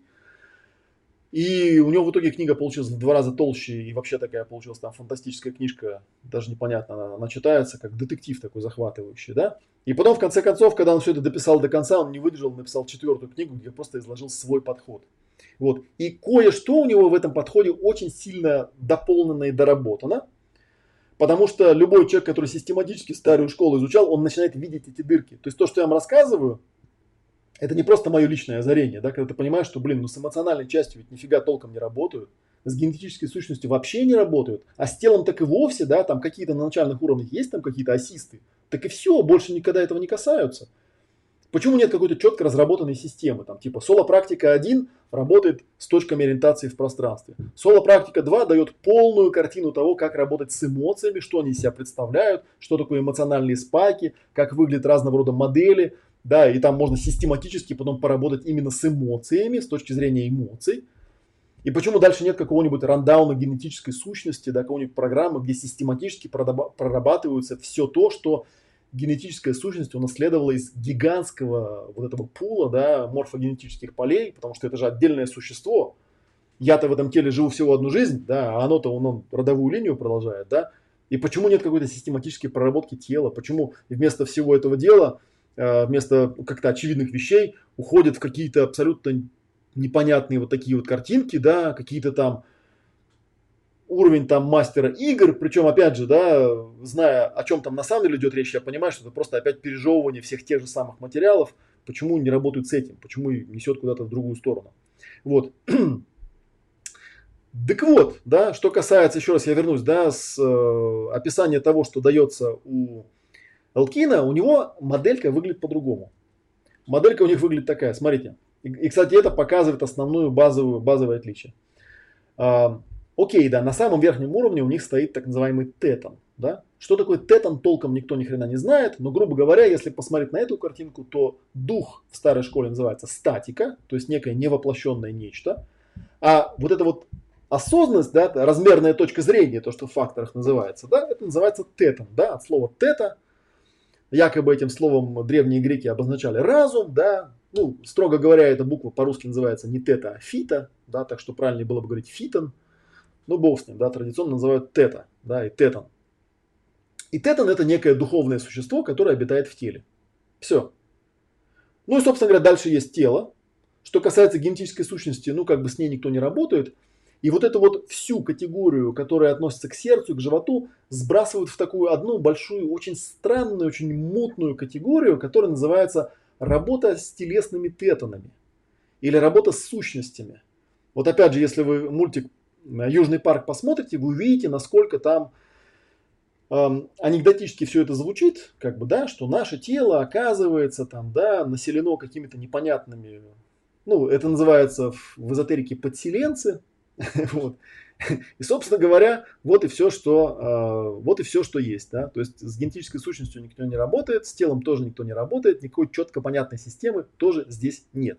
И у него в итоге книга получилась в два раза толще, и вообще такая получилась там фантастическая книжка, даже непонятно, она, она читается, как детектив такой захватывающий, да. И потом, в конце концов, когда он все это дописал до конца, он не выдержал, написал четвертую книгу, где просто изложил свой подход. Вот. И кое-что у него в этом подходе очень сильно дополнено и доработано. Потому что любой человек, который систематически старую школу изучал, он начинает видеть эти дырки. То есть то, что я вам рассказываю, это не просто мое личное озарение, да, когда ты понимаешь, что, блин, ну с эмоциональной частью ведь нифига толком не работают, с генетической сущностью вообще не работают, а с телом так и вовсе, да, там какие-то на начальных уровнях есть там какие-то ассисты, так и все, больше никогда этого не касаются. Почему нет какой-то четко разработанной системы, там, типа солопрактика один работает с точками ориентации в пространстве, солопрактика два дает полную картину того, как работать с эмоциями, что они из себя представляют, что такое эмоциональные спайки, как выглядят разного рода модели, да, и там можно систематически потом поработать именно с эмоциями, с точки зрения эмоций. И почему дальше нет какого-нибудь рандауна генетической сущности, да, какого-нибудь программы, где систематически прорабатывается все то, что генетическая сущность унаследовала из гигантского вот этого пула, да, морфогенетических полей, потому что это же отдельное существо. Я-то в этом теле живу всего одну жизнь, да, а оно-то он, он родовую линию продолжает, да. И почему нет какой-то систематической проработки тела? Почему вместо всего этого дела, вместо как-то очевидных вещей уходят в какие-то абсолютно непонятные вот такие вот картинки, да, какие-то там уровень там мастера игр, причем опять же, да, зная, о чем там на самом деле идет речь, я понимаю, что это просто опять пережевывание всех тех же самых материалов, почему не работают с этим, почему несет куда-то в другую сторону. Вот. Так вот, да, что касается, еще раз я вернусь, да, с э, описания того, что дается у Элкина, у него моделька выглядит по-другому. Моделька у них выглядит такая, смотрите. И, и кстати, это показывает основную базовую, базовое отличие. А, окей, да, на самом верхнем уровне у них стоит так называемый тетан. Да? Что такое тетан, толком никто ни хрена не знает, но, грубо говоря, если посмотреть на эту картинку, то дух в старой школе называется статика, то есть некое невоплощенное нечто. А вот эта вот осознанность, да, размерная точка зрения, то, что в факторах называется, да, это называется тетан, да, от слова тета. Якобы этим словом древние греки обозначали разум, да, ну, строго говоря, эта буква по-русски называется не тета, а фита, да, так что правильнее было бы говорить фитон, но бог с ним, да, традиционно называют тета, да, и тетан. И тетан – это некое духовное существо, которое обитает в теле. Все. Ну и, собственно говоря, дальше есть тело. Что касается генетической сущности, ну, как бы с ней никто не работает. И вот эту вот всю категорию, которая относится к сердцу, к животу, сбрасывают в такую одну большую, очень странную, очень мутную категорию, которая называется работа с телесными тетанами или работа с сущностями. Вот опять же, если вы мультик «Южный парк» посмотрите, вы увидите, насколько там эм, анекдотически все это звучит, как бы, да, что наше тело оказывается там, да, населено какими-то непонятными, ну, это называется в эзотерике подселенцы. Вот. И, собственно говоря, вот и все, что, э, вот и все, что есть. Да? То есть с генетической сущностью никто не работает, с телом тоже никто не работает, никакой четко понятной системы тоже здесь нет.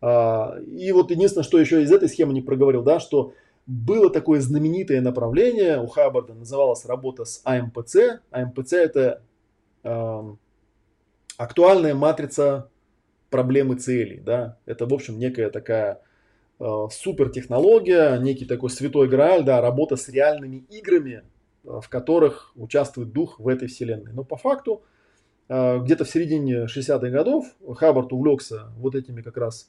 А, и вот единственное, что еще из этой схемы не проговорил, да, что было такое знаменитое направление у Хаббарда, называлась работа с АМПЦ. АМПЦ – это э, актуальная матрица проблемы целей. Да? Это, в общем, некая такая... супертехнология, некий такой святой грааль, да, работа с реальными играми, в которых участвует дух в этой вселенной. Но по факту, где-то в середине шестидесятых годов Хаббард увлекся вот этими как раз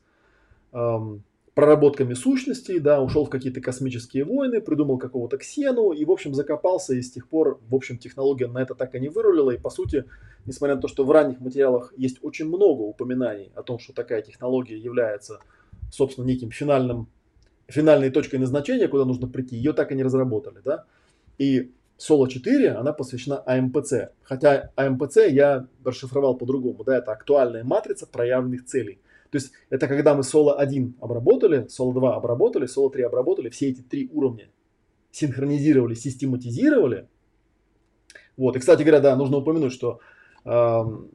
эм, проработками сущностей, да, ушел в какие-то космические войны, придумал какого-то ксену и, в общем, закопался, и с тех пор, в общем, технология на это так и не вырулила. И, по сути, несмотря на то, что в ранних материалах есть очень много упоминаний о том, что такая технология является собственно, неким финальным, финальной точкой назначения, куда нужно прийти, ее так и не разработали, да, и Соло четыре, она посвящена АМПЦ, хотя АМПЦ я расшифровал по-другому, да, это актуальная матрица проявленных целей, то есть это когда мы Соло один обработали, Соло два обработали, Соло три обработали, все эти три уровня синхронизировали, систематизировали, вот, и, кстати говоря, да, нужно упомянуть, что эм,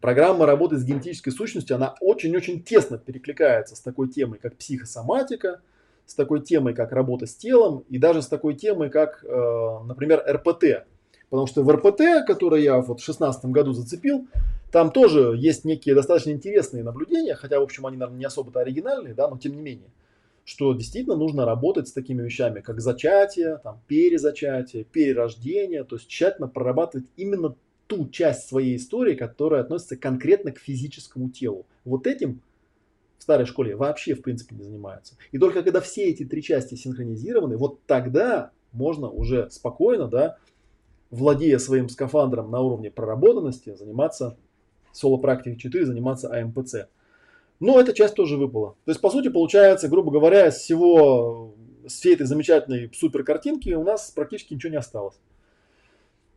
программа работы с генетической сущностью, она очень-очень тесно перекликается с такой темой, как психосоматика, с такой темой, как работа с телом и даже с такой темой, как, например, эр пэ тэ. Потому что в эр пэ тэ, который я вот в две тысячи шестнадцатом году зацепил, там тоже есть некие достаточно интересные наблюдения, хотя, в общем, они, наверное, не особо-то оригинальные, да, но тем не менее, что действительно нужно работать с такими вещами, как зачатие, там, перезачатие, перерождение, то есть тщательно прорабатывать именно ту часть своей истории, которая относится конкретно к физическому телу. Вот этим в старой школе вообще, в принципе, не занимаются. И только когда все эти три части синхронизированы, вот тогда можно уже спокойно, да, владея своим скафандром на уровне проработанности, заниматься соло-практикой четыре, заниматься АМПЦ. Но эта часть тоже выпала. То есть, по сути, получается, грубо говоря, из всего, с всей этой замечательной супер картинки у нас практически ничего не осталось.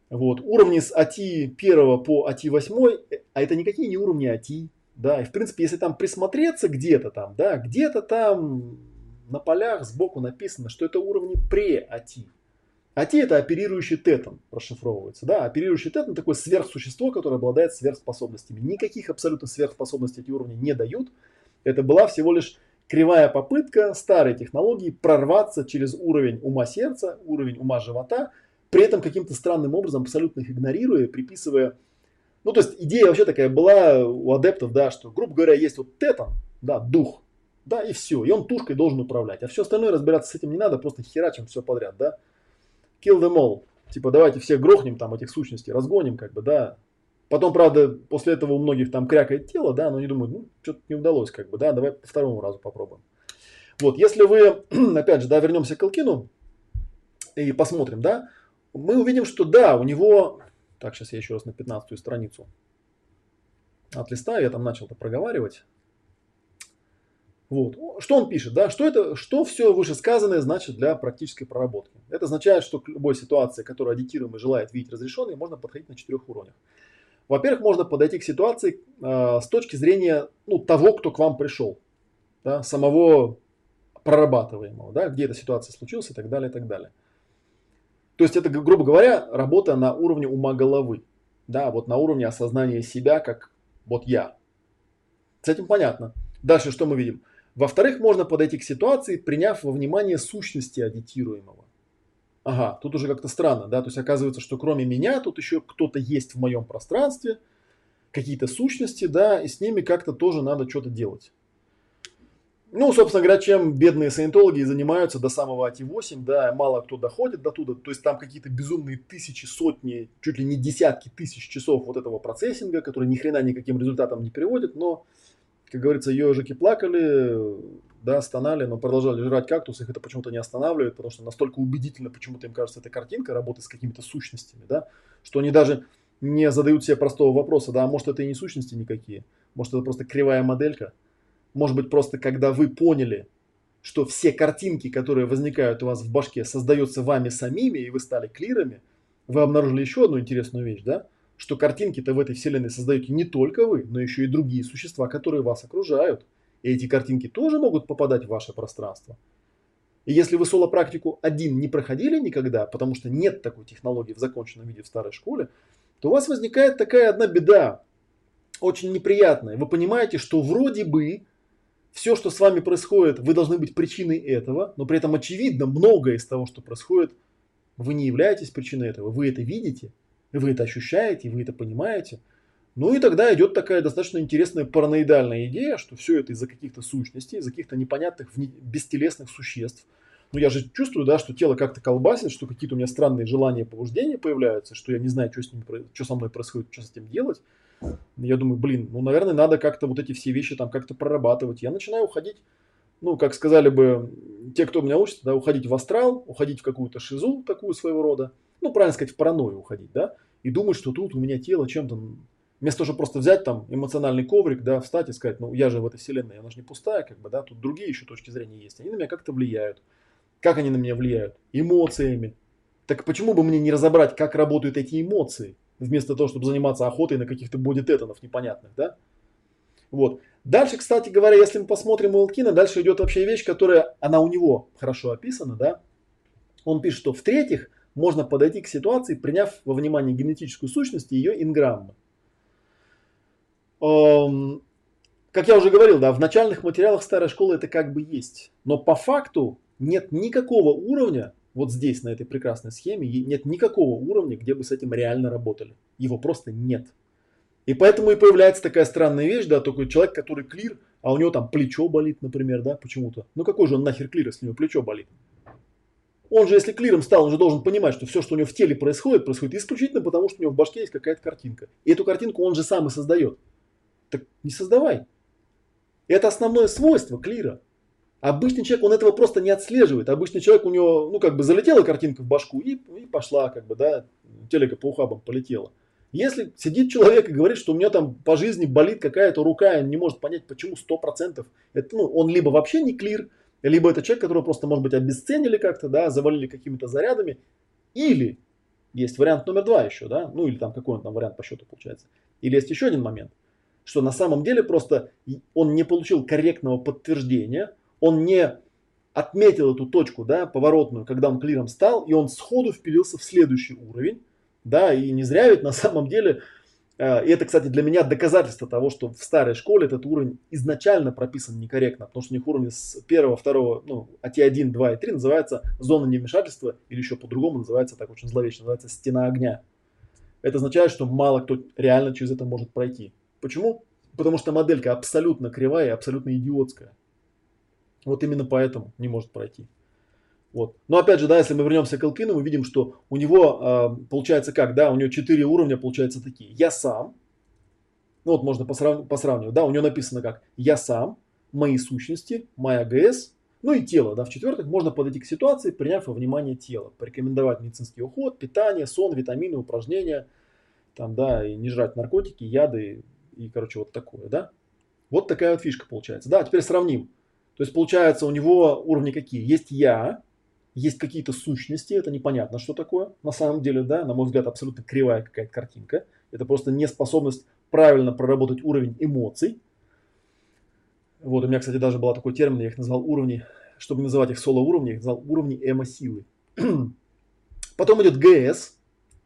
Вот. Уровни с АТИ один по АТИ восемь, а это никакие не уровни АТИ. Да, и в принципе, если там присмотреться где-то там, да, где-то там на полях сбоку написано, что это уровни пре-АТИ. АТИ это оперирующий тетон, расшифровывается. Да? Оперирующий тетон такое сверхсущество, которое обладает сверхспособностями. Никаких абсолютно сверхспособностей эти уровни не дают. Это была всего лишь кривая попытка старой технологии прорваться через уровень ума сердца, уровень ума живота, при этом каким-то странным образом абсолютно их игнорируя, приписывая. Ну, то есть идея вообще такая была у адептов, да, что, грубо говоря, есть вот тетон, да, дух, да, и все. И он тушкой должен управлять. А все остальное разбираться с этим не надо, просто херачим все подряд, да. Kill them all. Типа, давайте всех грохнем, там, этих сущностей, разгоним, как бы, да. Потом, правда, после этого у многих там крякает тело, да, но они думают, ну, что-то не удалось, как бы, да, давай по второму разу попробуем. Вот, если вы, опять же, да, вернемся к Элкину и посмотрим, да, мы увидим, что, да, у него... Так, сейчас я еще раз на пятнадцатую страницу отлистаю, я там начал-то проговаривать. Вот. Что он пишет, да? Что, это, что все вышесказанное значит для практической проработки. Это означает, что к любой ситуации, которую адитируемый желает видеть разрешенной, можно подходить на четырех уровнях. Во-первых, можно подойти к ситуации э, с точки зрения ну, того, кто к вам пришел, да? Самого прорабатываемого, да? Где эта ситуация случилась и так далее, и так далее. То есть это, грубо говоря, работа на уровне ума головы, да? Вот на уровне осознания себя как вот я. С этим понятно. Дальше что мы видим? Во-вторых, можно подойти к ситуации, приняв во внимание сущности адитируемого. Ага, тут уже как-то странно, да? То есть оказывается, что кроме меня тут еще кто-то есть в моем пространстве, какие-то сущности, да, и с ними как-то тоже надо что-то делать. Ну, собственно говоря, чем бедные саентологи занимаются до самого АТИ восемь, да, мало кто доходит до туда, то есть там какие-то безумные тысячи, сотни, чуть ли не десятки тысяч часов вот этого процессинга, который ни хрена никаким результатом не приводит, но... Как говорится, ежики плакали, да, стонали, но продолжали жрать кактус, их это почему-то не останавливает, потому что настолько убедительно почему-то им кажется эта картинка работы с какими-то сущностями, да, что они даже не задают себе простого вопроса, да, может это и не сущности никакие, может это просто кривая моделька, может быть просто когда вы поняли, что все картинки, которые возникают у вас в башке, создаются вами самими, и вы стали клирами, вы обнаружили еще одну интересную вещь, да, что картинки-то в этой вселенной создаете не только вы, но еще и другие существа, которые вас окружают. И эти картинки тоже могут попадать в ваше пространство. И если вы соло-практику один не проходили никогда, потому что нет такой технологии в законченном виде в старой школе, то у вас возникает такая одна беда, очень неприятная. Вы понимаете, что вроде бы все, что с вами происходит, вы должны быть причиной этого, но при этом очевидно, многое из того, что происходит, вы не являетесь причиной этого, вы это видите. Вы это ощущаете, вы это понимаете. Ну и тогда идет такая достаточно интересная параноидальная идея, что все это из-за каких-то сущностей, из-за каких-то непонятных бестелесных существ. Но я же чувствую, да, что тело как-то колбасит, что какие-то у меня странные желания, побуждения появляются, что я не знаю, что, с ним, что со мной происходит, что с этим делать. Я думаю, блин, ну, наверное, надо как-то вот эти все вещи там как-то прорабатывать. Я начинаю уходить, ну, как сказали бы те, кто меня учит, да, уходить в астрал, уходить в какую-то шизу такую своего рода. Ну, правильно сказать, в паранойю уходить, да, и думать, что тут у меня тело чем-то, вместо того, чтобы просто взять там эмоциональный коврик, да, встать и сказать, ну, я же в этой вселенной, она же не пустая, как бы, да, тут другие еще точки зрения есть, они на меня как-то влияют. Как они на меня влияют? Эмоциями. Так почему бы мне не разобрать, как работают эти эмоции, вместо того, чтобы заниматься охотой на каких-то бодитетонов непонятных, да? Вот. Дальше, кстати говоря, если мы посмотрим у Элкина, дальше идет вообще вещь, которая, она у него хорошо описана, да, он пишет, что в-третьих, можно подойти к ситуации, приняв во внимание генетическую сущность и ее инграммы. Эм, как я уже говорил, да, в начальных материалах старой школы это как бы есть. Но по факту нет никакого уровня, вот здесь, на этой прекрасной схеме, нет никакого уровня, где бы с этим реально работали. Его просто нет. И поэтому и появляется такая странная вещь, да, только человек, который клир, а у него там плечо болит, например, да, почему-то. Ну какой же он нахер клир, если у него плечо болит? Он же, если клиром стал, он же должен понимать, что все, что у него в теле происходит, происходит исключительно потому, что у него в башке есть какая-то картинка. И эту картинку он же сам и создает. Так не создавай. Это основное свойство клира. Обычный человек, он этого просто не отслеживает. Обычный человек, у него, ну, как бы залетела картинка в башку и, и пошла, как бы, да, телека по ухабам полетела. Если сидит человек и говорит, что у меня там по жизни болит какая-то рука, и он не может понять, почему сто процентов, это, ну, он либо вообще не клир, либо это человек, которого просто, может быть, обесценили как-то, да, завалили какими-то зарядами, или есть вариант номер два еще, да, ну, или там какой он там вариант по счету получается. Или есть еще один момент, что на самом деле просто он не получил корректного подтверждения, он не отметил эту точку, да, поворотную, когда он клиром стал, и он сходу впилился в следующий уровень. Да, и не зря ведь на самом деле, э, и это, кстати, для меня доказательство того, что в старой школе этот уровень изначально прописан некорректно, потому что у них уровни с первого, второго, ну, а тэ один, два и три называется зона невмешательства, или еще по-другому называется, так очень зловечно, называется стена огня. Это означает, что мало кто реально через это может пройти. Почему? Потому что моделька абсолютно кривая и абсолютно идиотская. Вот именно поэтому не может пройти. Вот. Но опять же, да, если мы вернемся к Элкину, мы видим, что у него э, получается как, да, у него четыре уровня получаются такие. Я сам, ну вот можно посрав... посравнивать, да, у него написано как я сам, мои сущности, моя ГС, ну и тело, да, в четвертых можно подойти к ситуации, приняв во внимание тело, порекомендовать медицинский уход, питание, сон, витамины, упражнения, там, да, и не жрать наркотики, яды и, и короче, вот такое, да. Вот такая вот фишка получается, да, теперь сравним. То есть получается у него уровни какие? Есть я. Есть какие-то сущности, это непонятно, что такое. На самом деле, да, на мой взгляд, абсолютно кривая какая-то картинка. Это просто неспособность правильно проработать уровень эмоций. Вот, у меня, кстати, даже был такой термин, я их назвал уровни, чтобы называть их соло-уровни, я их назвал уровни эмо-силы. Потом идет ГС,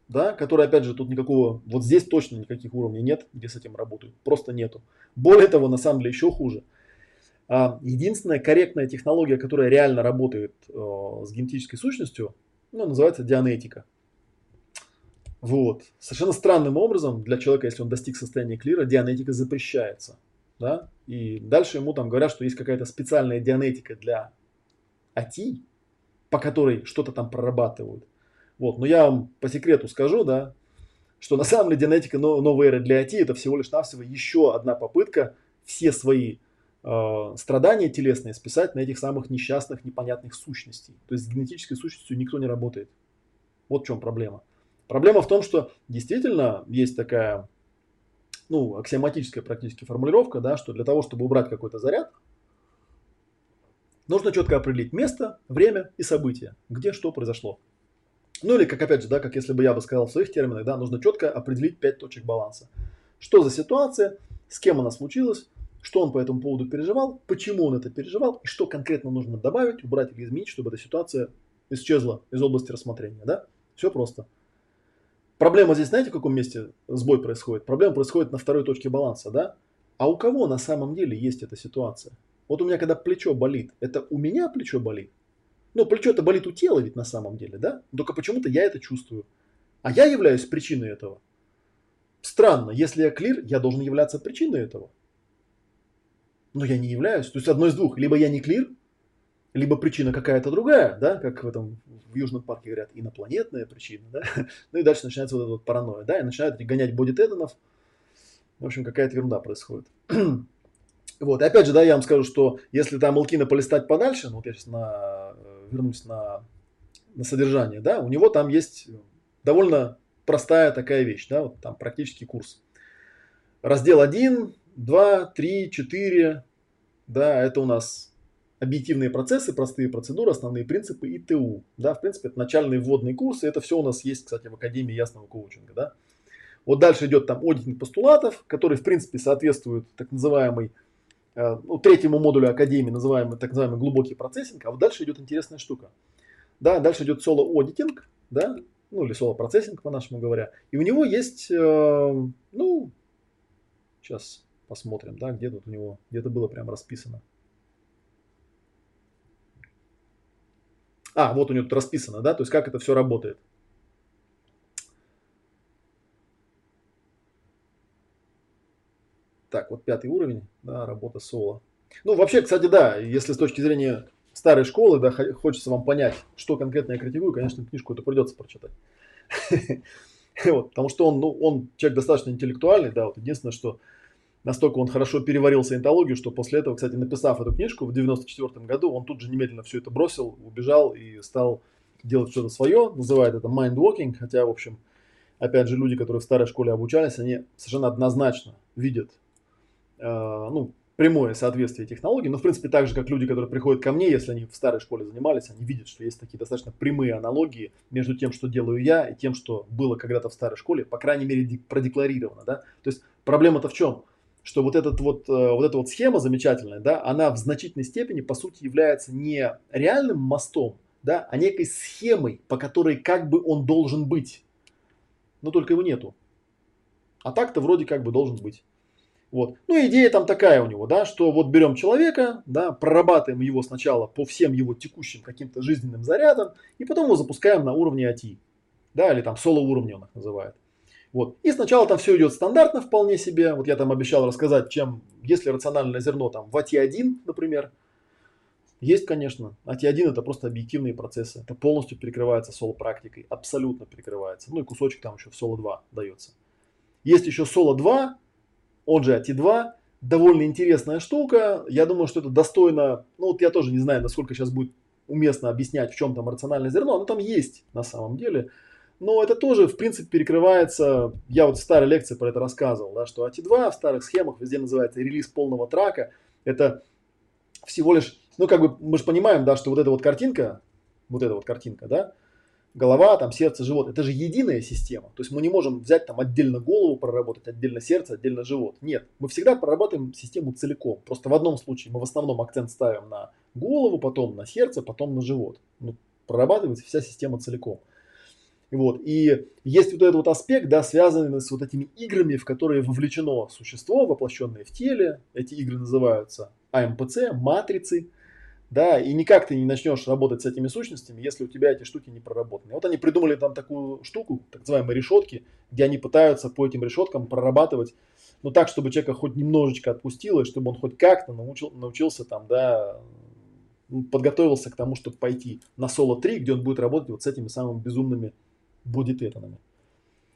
да, который, опять же, тут никакого, вот здесь точно никаких уровней нет, где с этим работают, просто нету. Более того, на самом деле, еще хуже. Единственная корректная технология, которая реально работает э, с генетической сущностью, ну, называется дианетика. Вот. Совершенно странным образом для человека, если он достиг состояния клира, дианетика запрещается. Да? И дальше ему там говорят, что есть какая-то специальная дианетика для АТИ, по которой что-то там прорабатывают. Вот. Но я вам по секрету скажу, да, что на самом деле дианетика новой эры для АТИ это всего лишь навсего еще одна попытка все свои страдания телесные списать на этих самых несчастных, непонятных сущностей. То есть с генетической сущностью никто не работает. Вот в чем проблема. Проблема в том, что действительно есть такая, ну, аксиоматическая практически формулировка, да, что для того, чтобы убрать какой-то заряд, нужно четко определить место, время и события, где что произошло. Ну или, как опять же, да, как если бы я бы сказал в своих терминах, да, нужно четко определить пять точек баланса. Что за ситуация, с кем она случилась, что он по этому поводу переживал, почему он это переживал, и что конкретно нужно добавить, убрать или изменить, чтобы эта ситуация исчезла из области рассмотрения. Да? Все просто. Проблема здесь, знаете, в каком месте сбой происходит? Проблема происходит на второй точке баланса. Да? А у кого на самом деле есть эта ситуация? Вот у меня когда плечо болит, это у меня плечо болит? Ну, плечо-то болит у тела ведь на самом деле, да? Только почему-то я это чувствую. А я являюсь причиной этого. Странно, если я клир, я должен являться причиной этого. Но я не являюсь. То есть одно из двух. Либо я не клир, либо причина какая-то другая, да, как в этом в Южном парке говорят, инопланетная причина, да. Ну и дальше начинается вот эта вот паранойя, да, и начинают гонять бодитеденов. В общем, какая-то ерунда происходит. Вот, и опять же, да, я вам скажу, что если там Элкина полистать подальше, ну вот я сейчас на, вернусь на, на содержание, да, у него там есть довольно простая такая вещь, да, вот там практический курс. Раздел один, два, три, четыре, да, это у нас объективные процессы, простые процедуры, основные принципы и ТУ, да, в принципе, это начальные вводные курсы, это все у нас есть, кстати, в Академии Ясного Коучинга, да. Вот дальше идет там аудитных постулатов, которые, в принципе, соответствуют так называемой, ну, третьему модулю Академии, называемый, так называемый глубокий процессинг, а вот дальше идет интересная штука, да, дальше идет соло-аудитинг, да, ну, или соло-процессинг, по-нашему говоря, и у него есть, э, ну, сейчас... Посмотрим, да, где тут у него, где-то было прям расписано. А, вот у него тут расписано, да, то есть как это все работает. Так, вот пятый уровень, да, работа соло. Ну, вообще, кстати, да, если с точки зрения старой школы, да, хочется вам понять, что конкретно я критикую, конечно, книжку это придется прочитать. Потому что он, ну, он человек достаточно интеллектуальный, да, вот единственное, что... Настолько он хорошо переварил саентологию, что после этого, кстати, написав эту книжку в девяносто четвёртом году, он тут же немедленно все это бросил, убежал и стал делать что-то свое. Называет это майндвокинг, хотя, в общем, опять же, люди, которые в старой школе обучались, они совершенно однозначно видят э, ну, прямое соответствие технологий. Но, в принципе, так же, как люди, которые приходят ко мне, если они в старой школе занимались, они видят, что есть такие достаточно прямые аналогии между тем, что делаю я, и тем, что было когда-то в старой школе, по крайней мере, продекларировано. Да? То есть проблема-то в чем? Что вот, этот вот, вот эта вот схема замечательная, да, она в значительной степени, по сути, является не реальным мостом, да, а некой схемой, по которой как бы он должен быть. Но только его нету. А так-то вроде как бы должен быть. Вот. Ну, идея там такая у него, да, что вот берем человека, да, прорабатываем его сначала по всем его текущим каким-то жизненным зарядам, и потом его запускаем на уровне эй ти, да, или там соло-уровня он их называет. Вот. И сначала там все идет стандартно вполне себе. Вот я там обещал рассказать, чем, если рациональное зерно там в эй ти один, например, есть, конечно. эй ти один это просто объективные процессы. Это полностью перекрывается соло-практикой. Абсолютно перекрывается. Ну и кусочек там еще в соло-два дается. Есть еще соло-два, он же эй ти два. Довольно интересная штука. Я думаю, что это достойно... Ну вот я тоже не знаю, насколько сейчас будет уместно объяснять, в чем там рациональное зерно. Оно там есть на самом деле. Но это тоже, в принципе, перекрывается, я вот в старой лекции про это рассказывал, да, что эй ти два в старых схемах везде называется релиз полного трака. Это всего лишь, ну как бы мы же понимаем, да, что вот эта вот картинка, вот эта вот картинка, да, голова, там сердце, живот, это же единая система. То есть мы не можем взять там отдельно голову проработать, отдельно сердце, отдельно живот. Нет, мы всегда прорабатываем систему целиком. Просто в одном случае мы в основном акцент ставим на голову, потом на сердце, потом на живот. Ну, прорабатывается вся система целиком. Вот. И есть вот этот вот аспект, да, связанный с вот этими играми, в которые вовлечено существо, воплощенное в теле. Эти игры называются АМПЦ, матрицы. Да, и никак ты не начнешь работать с этими сущностями, если у тебя эти штуки не проработаны. Вот они придумали там такую штуку, так называемые решетки, где они пытаются по этим решеткам прорабатывать, ну так, чтобы человека хоть немножечко отпустило, и чтобы он хоть как-то научил, научился там, да... подготовился к тому, чтобы пойти на соло-три, где он будет работать вот с этими самыми безумными бодитетонами.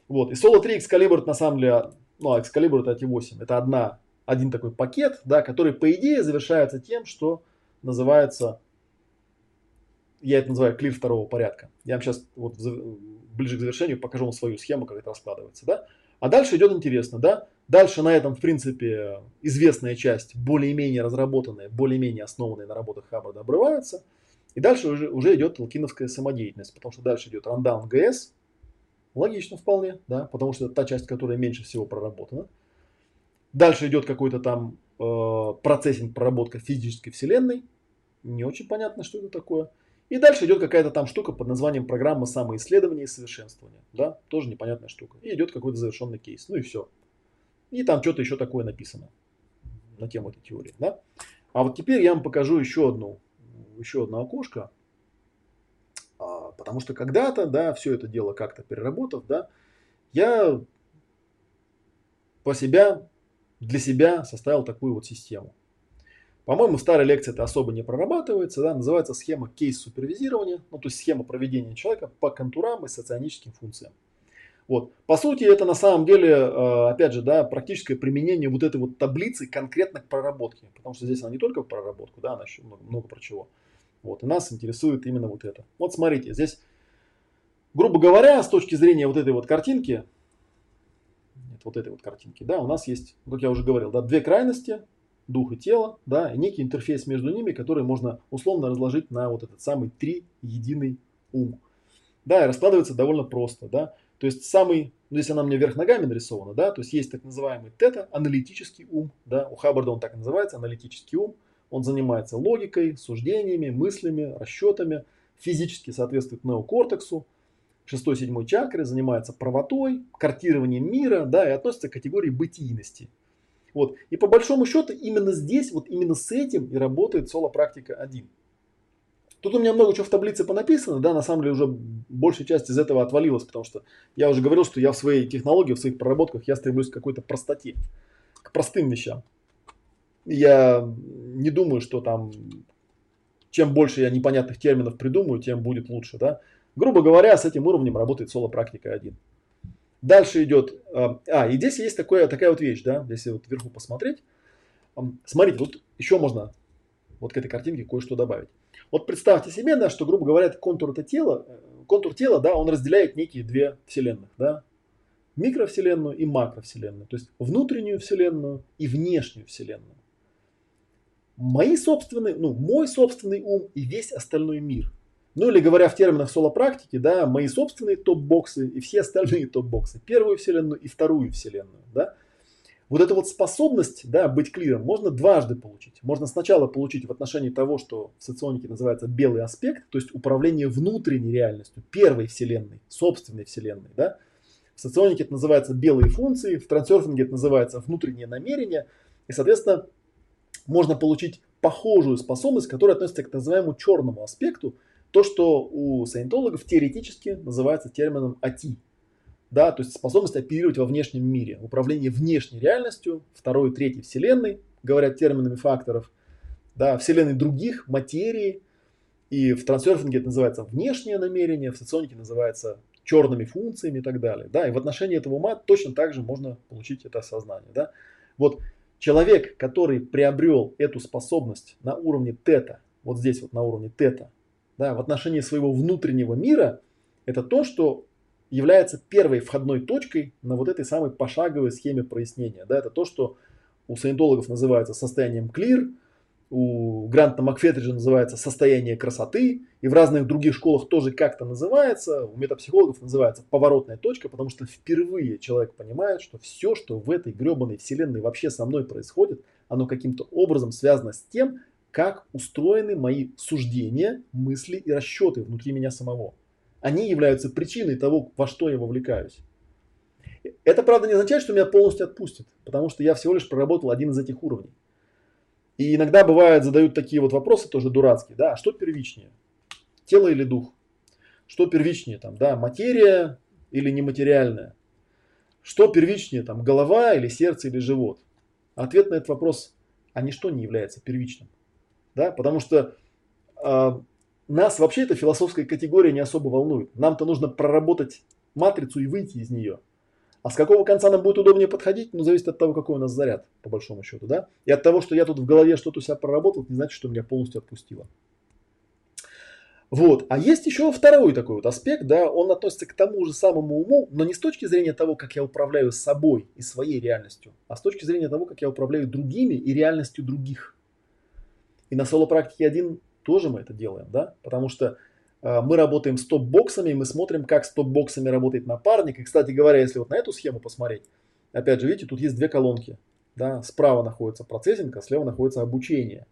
Вот. И соло-три Excalibur на самом деле, ну, Excalibur это эй ти восемь, это одна, один такой пакет, да, который по идее завершается тем, что называется, я это называю клир второго порядка. Я вам сейчас вот ближе к завершению покажу вам свою схему, как это раскладывается. Да? А дальше идет интересно, да? Дальше на этом, в принципе, известная часть, более-менее разработанная, более-менее основанная на работах Хаббарда обрывается. И дальше уже, уже идет элкиновская самодеятельность, потому что дальше идет рандаун ГС. Логично вполне, да, потому что это та часть, которая меньше всего проработана. Дальше идет какой-то там э, процессинг, проработка физической вселенной. Не очень понятно, что это такое. И дальше идет какая-то там штука под названием программа самоисследования и совершенствования. Да, тоже непонятная штука. И идет какой-то завершенный кейс. Ну и все. И там что-то еще такое написано на тему этой теории. Да? А вот теперь я вам покажу еще одну, еще одно окошко. А, потому что когда-то, да, все это дело как-то переработав, да, я по себя, для себя составил такую вот систему. По-моему, в старой лекции это особо не прорабатывается. Да? Называется схема кейс-супервизирования. Ну, то есть схема проведения человека по контурам и соционическим функциям. Вот. По сути, это на самом деле, опять же, да, практическое применение вот этой вот таблицы конкретно к проработке. Потому что здесь она не только в проработку, да, она еще много, много про чего. Вот. И нас интересует именно вот это. Вот смотрите, здесь, грубо говоря, с точки зрения вот этой вот картинки, нет, вот этой вот картинки, да, у нас есть, как я уже говорил, да, две крайности, дух и тело, да, и некий интерфейс между ними, который можно условно разложить на вот этот самый триединый ум. Да, и раскладывается довольно просто, да. То есть самый, ну, здесь она мне вверх ногами нарисована, да, то есть есть так называемый тета, аналитический ум, да, у Хаббарда он так и называется, аналитический ум, он занимается логикой, суждениями, мыслями, расчетами, физически соответствует неокортексу, шестой-седьмой чакры, занимается правотой, картированием мира, да, и относится к категории бытийности. Вот, и по большому счету именно здесь, вот именно с этим и работает соло-практика один. Тут у меня много чего в таблице понаписано, да, на самом деле уже большая часть из этого отвалилась, потому что я уже говорил, что я в своей технологии, в своих проработках, я стремлюсь к какой-то простоте, к простым вещам. Я не думаю, что там, чем больше я непонятных терминов придумаю, тем будет лучше, да. Грубо говоря, с этим уровнем работает соло-практика один. Дальше идет... А, и здесь есть такое, такая вот вещь, да, если вот вверху посмотреть. Смотрите, тут еще можно вот к этой картинке кое-что добавить. Вот представьте себе, да, что, грубо говоря, контур это тела, контур тела, да, он разделяет некие две вселенных, да, микровселенную и макровселенную, то есть внутреннюю вселенную и внешнюю вселенную. Мои собственные, ну, мой собственный ум и весь остальной мир. Ну или говоря в терминах соло-практики, да, мои собственные топ-боксы и все остальные топ-боксы, первую вселенную и вторую вселенную, да. Вот эту вот способность, да, быть клиром можно дважды получить. Можно сначала получить в отношении того, что в соционике называется белый аспект, то есть управление внутренней реальностью, первой вселенной, собственной вселенной. Да? В соционике это называется белые функции, в трансерфинге это называется внутреннее намерение. И, соответственно, можно получить похожую способность, которая относится к так называемому черному аспекту, то, что у саентологов теоретически называется термином ати. Да, то есть способность оперировать во внешнем мире, управление внешней реальностью, второй и третьей вселенной, говорят терминами факторов, да, вселенной других, материи. И в трансерфинге это называется внешнее намерение, в соционике называется черными функциями и так далее. Да, и в отношении этого ума точно так же можно получить это осознание. Да. Вот человек, который приобрел эту способность на уровне тета, вот здесь вот на уровне тета, да, в отношении своего внутреннего мира, это то, что является первой входной точкой на вот этой самой пошаговой схеме прояснения. Да, это то, что у саентологов называется состоянием клир, у Гранта Макфетриджа называется состояние красоты, и в разных других школах тоже как-то называется, у метапсихологов называется поворотная точка, потому что впервые человек понимает, что все, что в этой гребаной вселенной вообще со мной происходит, оно каким-то образом связано с тем, как устроены мои суждения, мысли и расчеты внутри меня самого. Они являются причиной того, во что я вовлекаюсь. Это, правда, не означает, что меня полностью отпустит, потому что я всего лишь проработал один из этих уровней. И иногда бывает, задают такие вот вопросы, тоже дурацкие, да, что первичнее, тело или дух? Что первичнее, там, да, материя или нематериальная? Что первичнее, там, голова или сердце или живот? Ответ на этот вопрос, а ничто не является первичным, да, потому что... Э, Нас вообще эта философская категория не особо волнует. Нам-то нужно проработать матрицу и выйти из нее. А с какого конца нам будет удобнее подходить, ну, зависит от того, какой у нас заряд, по большому счету, да? И от того, что я тут в голове что-то у себя проработал, не значит, что меня полностью отпустило. Вот. А есть еще второй такой вот аспект, да, он относится к тому же самому уму, но не с точки зрения того, как я управляю собой и своей реальностью, а с точки зрения того, как я управляю другими и реальностью других. И на соло-практике один... тоже мы это делаем, да, потому что э, мы работаем с топ-боксами, мы смотрим, как с топ-боксами работает напарник. И, кстати говоря, если вот на эту схему посмотреть, опять же, видите, тут есть две колонки, да, справа находится процессинг, а слева находится обучение.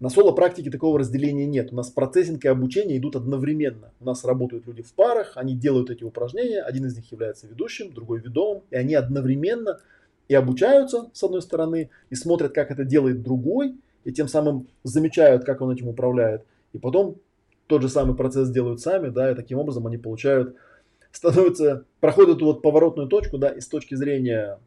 На соло-практике такого разделения нет, у нас процессинг и обучение идут одновременно. У нас работают люди в парах, они делают эти упражнения, один из них является ведущим, другой ведомым, и они одновременно и обучаются, с одной стороны, и смотрят, как это делает другой, и тем самым замечают, как он этим управляет. И потом тот же самый процесс делают сами, да, и таким образом они получают, становятся, проходят эту вот поворотную точку, да, и с точки зрения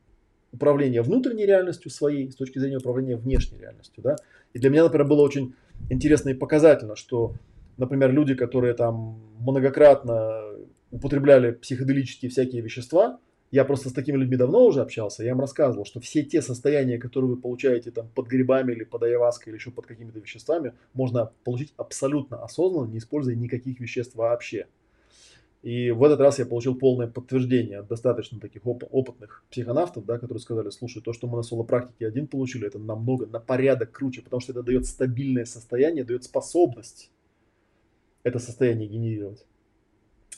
управления внутренней реальностью своей, с точки зрения управления внешней реальностью, да. И для меня, например, было очень интересно и показательно, что, например, люди, которые там многократно употребляли психоделические всякие вещества, я просто с такими людьми давно уже общался, я им рассказывал, что все те состояния, которые вы получаете там, под грибами или под айаваской или еще под какими-то веществами, можно получить абсолютно осознанно, не используя никаких веществ вообще. И в этот раз я получил полное подтверждение от достаточно таких оп- опытных психонавтов, да, которые сказали, слушай, то, что мы на соло-практике один получили, это намного, на порядок круче, потому что это дает стабильное состояние, дает способность это состояние генерировать.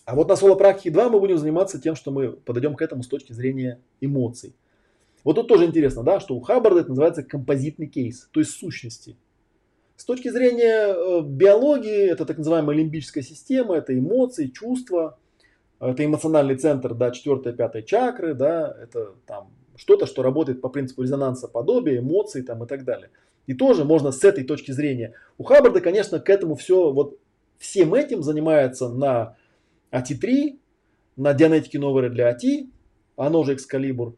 А вот на соло-практике два мы будем заниматься тем, что мы подойдем к этому с точки зрения эмоций. Вот тут тоже интересно, да, что у Хаббарда это называется композитный кейс, то есть сущности. С точки зрения биологии это так называемая лимбическая система, это эмоции, чувства, это эмоциональный центр, да, четвёртой-пятой чакры, да, это там что-то, что работает по принципу резонанса подобия, эмоций там, и так далее. И тоже можно с этой точки зрения. У Хаббарда, конечно, к этому все, вот всем этим занимается на... эй ти три, на дианетике новой для эй ти, оно же Excalibur,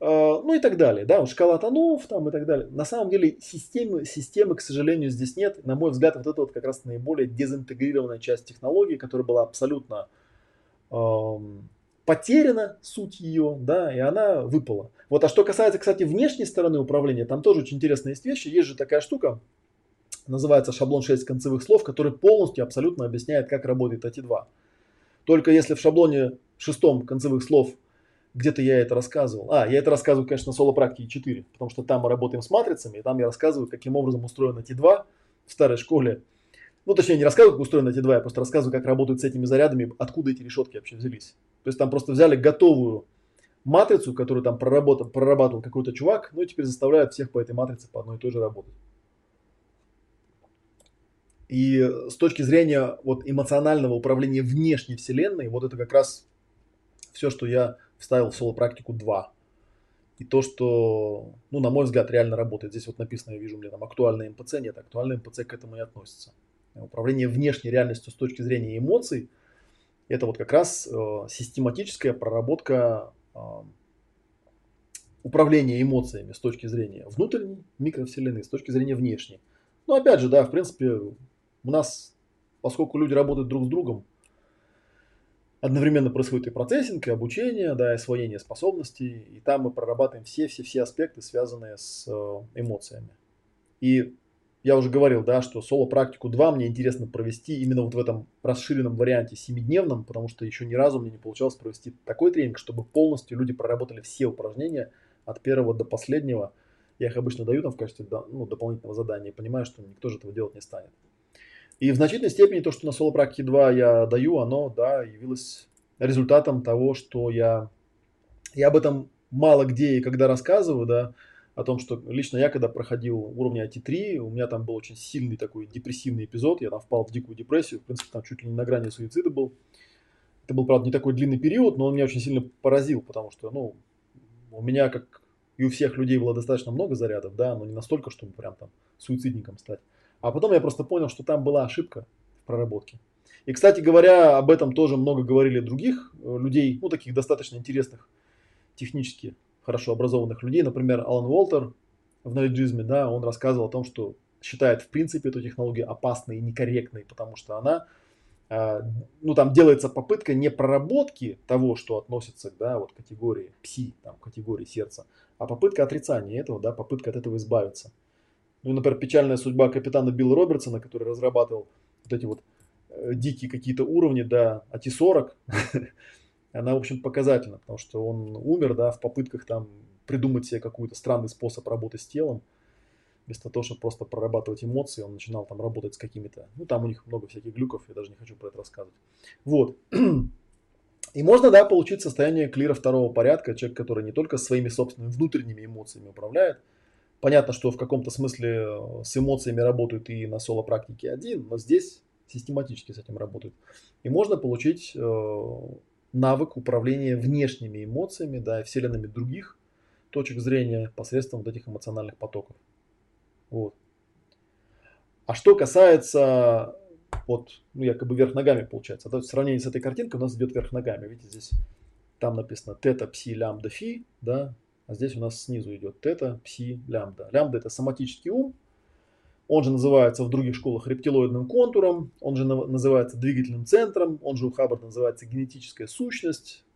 ну и так далее, да, шкала тонов там и так далее. На самом деле системы, системы, к сожалению, здесь нет. На мой взгляд, вот это вот как раз наиболее дезинтегрированная часть технологии, которая была абсолютно эм, потеряна суть ее, да, и она выпала. Вот, а что касается, кстати, внешней стороны управления, там тоже очень интересная есть вещь. Есть же такая штука, называется шаблон шесть концевых слов, который полностью, абсолютно объясняет, как работает а тэ два. Только если в шаблоне шестом концевых слов где-то я это рассказывал. А, я это рассказываю, конечно, на соло-практике четыре, потому что там мы работаем с матрицами, и там я рассказываю, каким образом устроен а тэ два в старой школе. Ну, точнее, не рассказываю, как устроен а тэ два, я просто рассказываю, как работают с этими зарядами, откуда эти решетки вообще взялись. То есть там просто взяли готовую матрицу, которую там проработал, прорабатывал какой-то чувак, ну и теперь заставляют всех по этой матрице по одной и той же работать. И с точки зрения вот эмоционального управления внешней вселенной, вот это как раз все, что я вставил в соло-практику два. И то, что, ну, на мой взгляд, реально работает. Здесь вот написано, я вижу, у меня там актуальная эм пэ цэ. Нет, актуальная эм пэ цэ к этому и относится. Управление внешней реальностью с точки зрения эмоций – это вот как раз э, систематическая проработка э, управления эмоциями с точки зрения внутренней микровселенной, с точки зрения внешней. Ну, опять же, да, в принципе, у нас, поскольку люди работают друг с другом, одновременно происходит и процессинг, и обучение, да, и освоение способностей. И там мы прорабатываем все-все-все аспекты, связанные с эмоциями. И я уже говорил, да, что соло-практику два мне интересно провести именно вот в этом расширенном варианте семидневном, потому что еще ни разу мне не получалось провести такой тренинг, чтобы полностью люди проработали все упражнения от первого до последнего. Я их обычно даю там в качестве, ну, дополнительного задания, и понимаю, что никто же этого делать не станет. И в значительной степени то, что на соло-практике два я даю, оно, да, явилось результатом того, что я... Я об этом мало где и когда рассказываю, да, о том, что лично я, когда проходил уровни а тэ три, у меня там был очень сильный такой депрессивный эпизод, я там впал в дикую депрессию, в принципе, там чуть ли не на грани суицида был. Это был, правда, не такой длинный период, но он меня очень сильно поразил, потому что, ну, у меня, как и у всех людей, было достаточно много зарядов, да, но не настолько, чтобы прям там суицидником стать. А потом я просто понял, что там была ошибка в проработке. И, кстати говоря, об этом тоже много говорили других людей, ну, таких достаточно интересных, технически хорошо образованных людей. Например, Алан Уолтер в «Наледжизме», да, он рассказывал о том, что считает, в принципе, эту технологию опасной и некорректной, потому что она, ну, там делается попытка не проработки того, что относится, да, вот, к категории пси, там, категории сердца, а попытка отрицания этого, да, попытка от этого избавиться. Ну, например, печальная судьба капитана Билла Робертсона, который разрабатывал вот эти вот дикие какие-то уровни, да, а тэ сорок, она, в общем, показательна, потому что он умер, да, в попытках там придумать себе какой-то странный способ работы с телом, вместо того, чтобы просто прорабатывать эмоции, он начинал там работать с какими-то, ну, там у них много всяких глюков, я даже не хочу про это рассказывать. Вот. И можно, да, получить состояние клира второго порядка, человек, который не только своими собственными внутренними эмоциями управляет. Понятно, что в каком-то смысле с эмоциями работают и на соло-практике один, но здесь систематически с этим работают. И можно получить э, навык управления внешними эмоциями, да, и вселенными других точек зрения посредством вот этих эмоциональных потоков. Вот. А что касается, вот, ну, якобы вверх ногами получается, в сравнении с этой картинкой у нас идет вверх ногами. Видите, здесь там написано тета, пси, лямбда, фи, да. А здесь у нас снизу идет тета, пси, лямбда. Лямбда – это соматический ум. Он же называется в других школах рептилоидным контуром. Он же называется двигательным центром. Он же у Хаббарда называется генетическая сущность.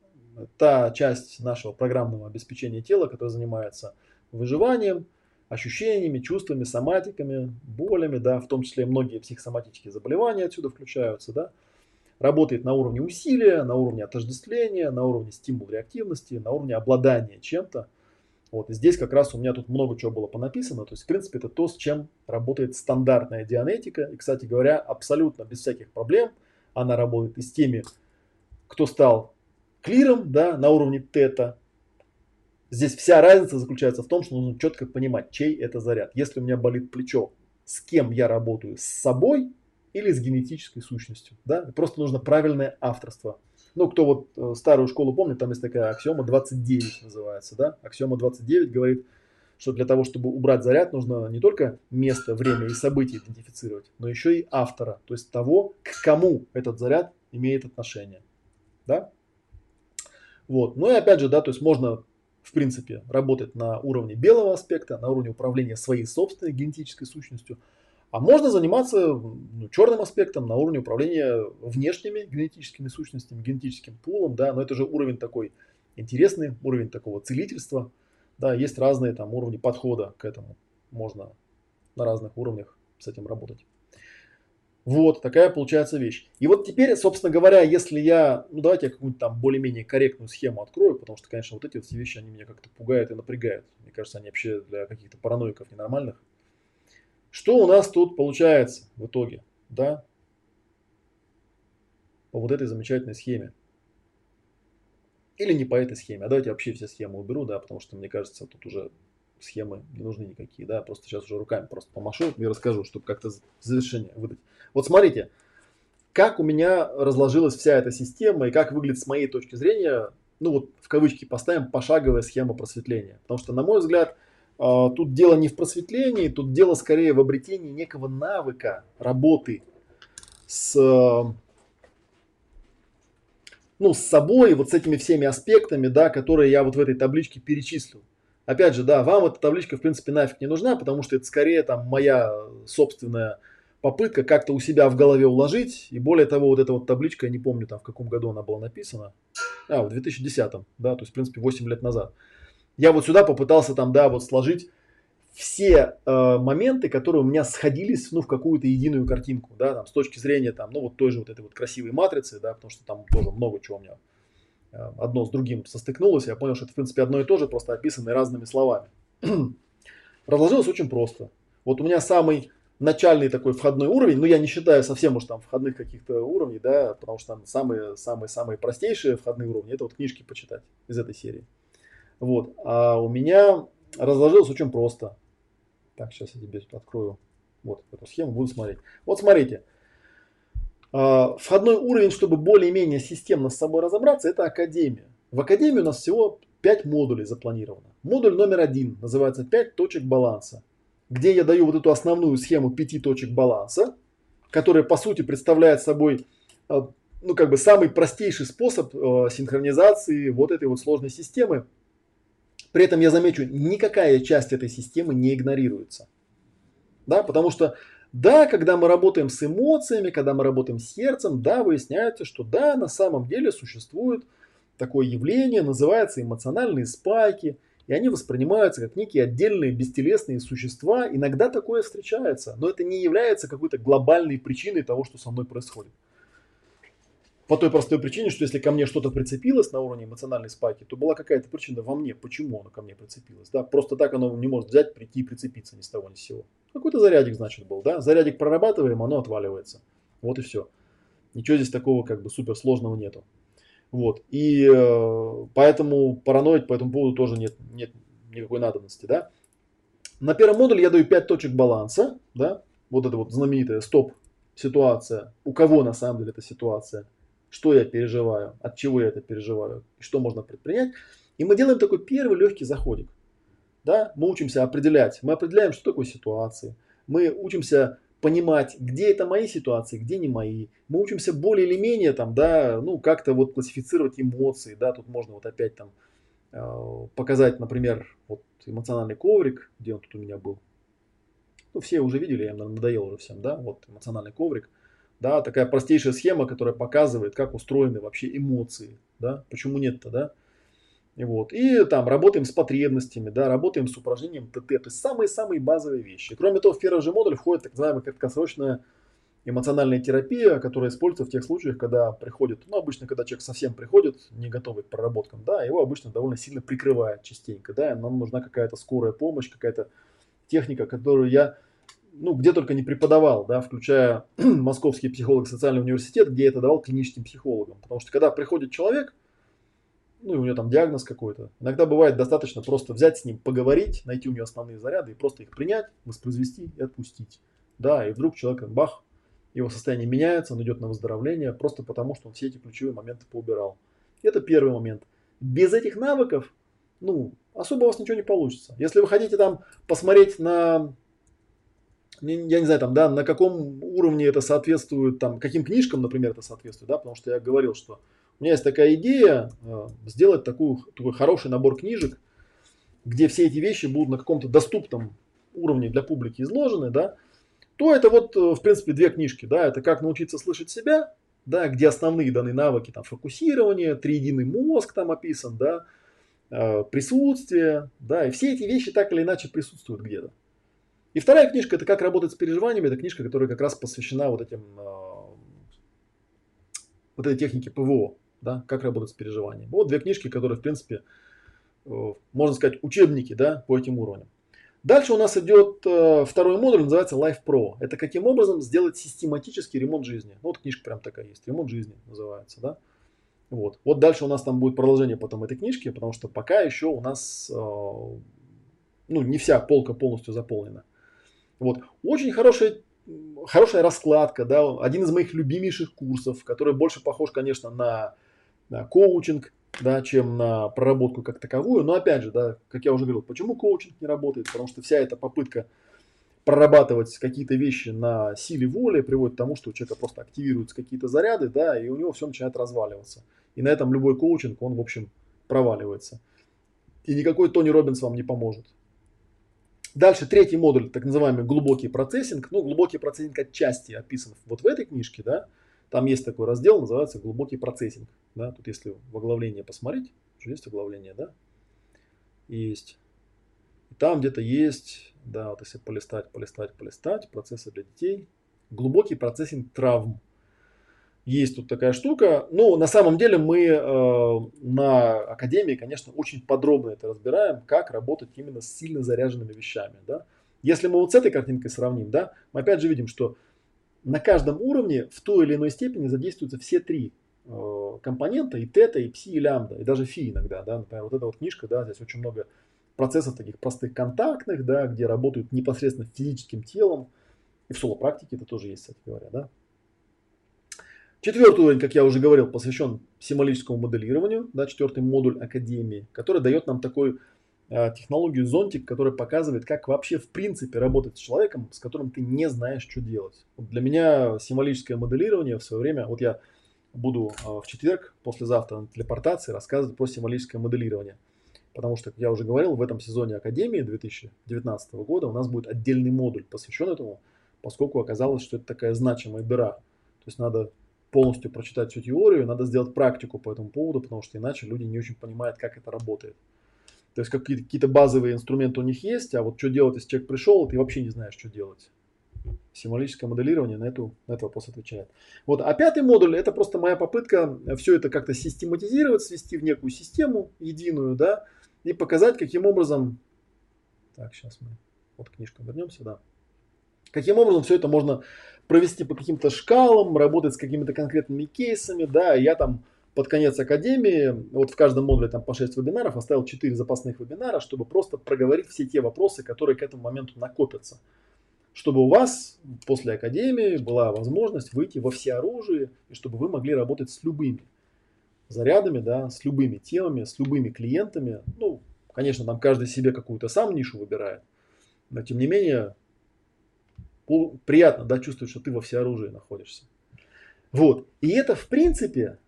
Та часть нашего программного обеспечения тела, которая занимается выживанием, ощущениями, чувствами, соматиками, болями. Да, в том числе многие психосоматические заболевания отсюда включаются. Да. Работает на уровне усилия, на уровне отождествления, на уровне стимул-реактивности, на уровне обладания чем-то. Вот, и здесь как раз у меня тут много чего было понаписано. То есть, в принципе, это то, с чем работает стандартная дианетика. И, кстати говоря, абсолютно без всяких проблем она работает и с теми, кто стал клиром, да, на уровне тета. Здесь вся разница заключается в том, что нужно четко понимать, чей это заряд. Если у меня болит плечо, с кем я работаю, с собой или с генетической сущностью. Да? Просто нужно правильное авторство. Ну, кто вот старую школу помнит, там есть такая аксиома двадцать девять называется, да? Аксиома двадцать девять говорит, что для того, чтобы убрать заряд, нужно не только место, время и события идентифицировать, но еще и автора, то есть того, к кому этот заряд имеет отношение, да? Вот. Ну и опять же, да, то есть можно, в принципе, работать на уровне белого аспекта, на уровне управления своей собственной генетической сущностью, А можно заниматься ну, черным аспектом на уровне управления внешними генетическими сущностями, генетическим пулом, да, но это же уровень такой интересный, уровень такого целительства, да, есть разные там уровни подхода к этому, можно на разных уровнях с этим работать. Вот, такая получается вещь. И вот теперь, собственно говоря, если я, ну давайте я какую-нибудь там более-менее корректную схему открою, потому что, конечно, вот эти вот все вещи, они меня как-то пугают и напрягают. Мне кажется, они вообще для каких-то параноиков ненормальных. Что у нас тут получается в итоге, да, по вот этой замечательной схеме? Или не по этой схеме, а давайте вообще все схемы уберу, да, потому что, мне кажется, тут уже схемы не нужны никакие, да, просто сейчас уже руками просто помашу и расскажу, чтобы как-то завершение выдать. Вот смотрите, как у меня разложилась вся эта система и как выглядит с моей точки зрения, ну вот в кавычки поставим, пошаговая схема просветления, потому что, на мой взгляд, тут дело не в просветлении, тут дело скорее в обретении некого навыка работы с, ну, с собой, вот с этими всеми аспектами, да, которые я вот в этой табличке перечислил. Опять же, да, вам эта табличка в принципе нафиг не нужна, потому что это скорее там моя собственная попытка как-то у себя в голове уложить. И более того, вот эта вот табличка, я не помню там в каком году она была написана, а, в две тысячи десятом, да, то есть в принципе восемь лет назад. Я вот сюда попытался там, да, вот сложить все э, моменты, которые у меня сходились, ну, в какую-то единую картинку, да, там, с точки зрения, там, ну, вот той же вот этой вот красивой матрицы, да, потому что там тоже много чего у меня э, одно с другим состыкнулось, я понял, что это, в принципе, одно и то же, просто описанное разными словами. Разложилось очень просто. Вот у меня самый начальный такой входной уровень, ну, я не считаю совсем уж там входных каких-то уровней, да, потому что там самые-самые-самые простейшие входные уровни, это вот книжки почитать из этой серии. Вот, а у меня разложилось очень просто. Так, сейчас я тебе открою вот эту схему, буду смотреть. Вот смотрите, входной уровень, чтобы более-менее системно с собой разобраться, это академия. В академии у нас всего пять модулей запланировано. Модуль номер один называется пять точек баланса, где я даю вот эту основную схему пяти точек баланса, которая по сути представляет собой... ну, как бы самый простейший способ синхронизации вот этой вот сложной системы. При этом я замечу, никакая часть этой системы не игнорируется. Да, потому что, да, когда мы работаем с эмоциями, когда мы работаем с сердцем, да, выясняется, что да, на самом деле существует такое явление, называется эмоциональные спайки, и они воспринимаются как некие отдельные бестелесные существа. Иногда такое встречается, но это не является какой-то глобальной причиной того, что со мной происходит. По той простой причине, что если ко мне что-то прицепилось на уровне эмоциональной спайки, то была какая-то причина во мне, почему оно ко мне прицепилось. Да? Просто так оно не может взять, прийти и прицепиться ни с того ни с сего. Какой-то зарядик, значит, был. Да? Зарядик прорабатываем, оно отваливается. Вот и все. Ничего здесь такого как бы суперсложного нету. Вот. И э, поэтому параноить по этому поводу тоже нет, нет никакой надобности. Да? На первом модуле я даю пять точек баланса. Да? Вот это вот знаменитая стоп-ситуация. У кого на самом деле эта ситуация? Что я переживаю, от чего я это переживаю, что можно предпринять. И мы делаем такой первый легкий заходик. Да? Мы учимся определять, мы определяем, что такое ситуации. Мы учимся понимать, где это мои ситуации, где не мои. Мы учимся более или менее там, да, ну, как-то вот классифицировать эмоции. Да? Тут можно вот опять там, э, показать, например, вот эмоциональный коврик, где он тут у меня был. Ну, все уже видели, я им надоел уже всем. Да? Вот эмоциональный коврик. Да, такая простейшая схема, которая показывает, как устроены вообще эмоции. Да? Почему нет-то, да? И, вот. И там работаем с потребностями, да, работаем с упражнением тэ тэ. То есть самые-самые базовые вещи. Кроме того, в первый же модуль входит так называемая краткосрочная эмоциональная терапия, которая используется в тех случаях, когда приходит, ну, обычно, когда человек совсем приходит, не готовый к проработкам, да, его обычно довольно сильно прикрывает частенько, да, нам нужна какая-то скорая помощь, какая-то техника, которую я... ну, где только не преподавал, да, включая Московский психолого-социальный университет, где я это давал клиническим психологам. Потому что когда приходит человек, ну, и у него там диагноз какой-то, иногда бывает достаточно просто взять с ним, поговорить, найти у него основные заряды и просто их принять, воспроизвести и отпустить. Да, и вдруг человек, бах, его состояние меняется, он идет на выздоровление, просто потому что он все эти ключевые моменты поубирал. Это первый момент. Без этих навыков, ну, особо у вас ничего не получится. Если вы хотите там посмотреть на... я не знаю, там, да, на каком уровне это соответствует, там, каким книжкам, например, это соответствует, да, потому что я говорил, что у меня есть такая идея э, сделать такую, такой хороший набор книжек, где все эти вещи будут на каком-то доступном уровне для публики изложены, да, то это вот, в принципе, две книжки. Да? Это «Как научиться слышать себя», да, где основные данные навыки там, фокусирования, триединый мозг там описан, да, присутствие, да, и все эти вещи так или иначе присутствуют где-то. И вторая книжка – это «Как работать с переживаниями». Это книжка, которая как раз посвящена вот этим, вот этой технике ПВО, да, «Как работать с переживаниями». Вот две книжки, которые, в принципе, можно сказать, учебники, да, по этим уровням. Дальше у нас идет второй модуль, называется Life Pro. Это каким образом сделать систематический ремонт жизни. Вот книжка прям такая есть, «Ремонт жизни» называется, да. Вот. Вот дальше у нас там будет продолжение потом этой книжки, потому что пока еще у нас, ну, не вся полка полностью заполнена. Вот. Очень хорошая, хорошая раскладка, да, один из моих любимейших курсов, который больше похож, конечно, на, на коучинг, да, чем на проработку как таковую. Но опять же, да, как я уже говорил, почему коучинг не работает? Потому что вся эта попытка прорабатывать какие-то вещи на силе воли приводит к тому, что у человека просто активируются какие-то заряды, да, и у него все начинает разваливаться. И на этом любой коучинг, он, в общем, проваливается. И никакой Тони Роббинс вам не поможет. Дальше третий модуль, так называемый глубокий процессинг. Ну, глубокий процессинг отчасти описан вот в этой книжке, да. Там есть такой раздел, называется глубокий процессинг. Да? Тут если в оглавление посмотреть, уже есть оглавление, да? Есть. И там где-то есть, да, вот если полистать, полистать, полистать, процессы для детей. Глубокий процессинг травм. Есть тут такая штука. Но на самом деле мы э, на Академии, конечно, очень подробно это разбираем, как работать именно с сильно заряженными вещами. Да? Если мы вот с этой картинкой сравним, да, мы опять же видим, что на каждом уровне в той или иной степени задействуются все три э, компонента, и тета, и пси, и лямбда, и даже фи иногда. Да? Например, вот эта вот книжка, да, здесь очень много процессов таких простых контактных, да, где работают непосредственно физическим телом, и в солопрактике это тоже есть, кстати говоря. Да? Четвертый уровень, как я уже говорил, посвящен символическому моделированию, да, четвертый модуль Академии, который дает нам такой э, технологию зонтик, которая показывает, как вообще в принципе работать с человеком, с которым ты не знаешь, что делать. Вот для меня символическое моделирование в свое время, вот я буду э, в четверг, послезавтра на телепортации рассказывать про символическое моделирование, потому что, как я уже говорил, в этом сезоне Академии две тысячи девятнадцатого года у нас будет отдельный модуль, посвящен этому, поскольку оказалось, что это такая значимая дыра, то есть надо полностью прочитать всю теорию, надо сделать практику по этому поводу, потому что иначе люди не очень понимают, как это работает. То есть какие-то, какие-то базовые инструменты у них есть, а вот что делать, если человек пришел, ты вообще не знаешь, что делать. Символическое моделирование на, эту, на этот вопрос отвечает. Вот. А пятый модуль – это просто моя попытка все это как-то систематизировать, свести в некую систему единую, да, и показать, каким образом… Так, сейчас мы вот к книжке вернемся, да. Каким образом все это можно провести по каким-то шкалам, работать с какими-то конкретными кейсами, да, я там под конец Академии, вот в каждом модуле там по шесть вебинаров, оставил четыре запасных вебинара, чтобы просто проговорить все те вопросы, которые к этому моменту накопятся, чтобы у вас после Академии была возможность выйти во всеоружие, и чтобы вы могли работать с любыми зарядами, да, с любыми темами, с любыми клиентами, ну, конечно, там каждый себе какую-то сам нишу выбирает, но тем не менее… Приятно, да, чувствовать, что ты во всеоружии находишься. Вот. И это, в принципе,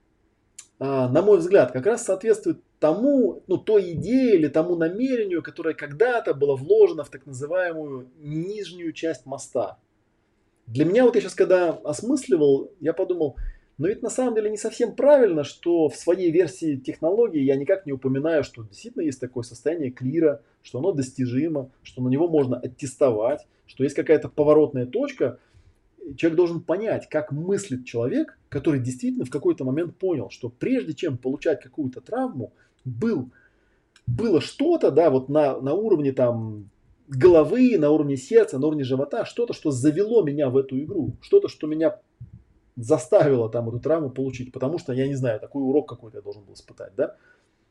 на мой взгляд, как раз соответствует тому, ну, той идее или тому намерению, которое когда-то было вложено в так называемую нижнюю часть моста. Для меня, вот я сейчас когда осмысливал, я подумал, но ведь на самом деле не совсем правильно, что в своей версии технологии я никак не упоминаю, что действительно есть такое состояние клира, что оно достижимо, что на него можно аттестовать, что есть какая-то поворотная точка. Человек должен понять, как мыслит человек, который действительно в какой-то момент понял, что прежде чем получать какую-то травму, был, было что-то, да, вот на, на уровне там, головы, на уровне сердца, на уровне живота, что-то, что завело меня в эту игру, что-то, что меня заставило там эту травму получить, потому что, я не знаю, такой урок какой-то я должен был испытать, да?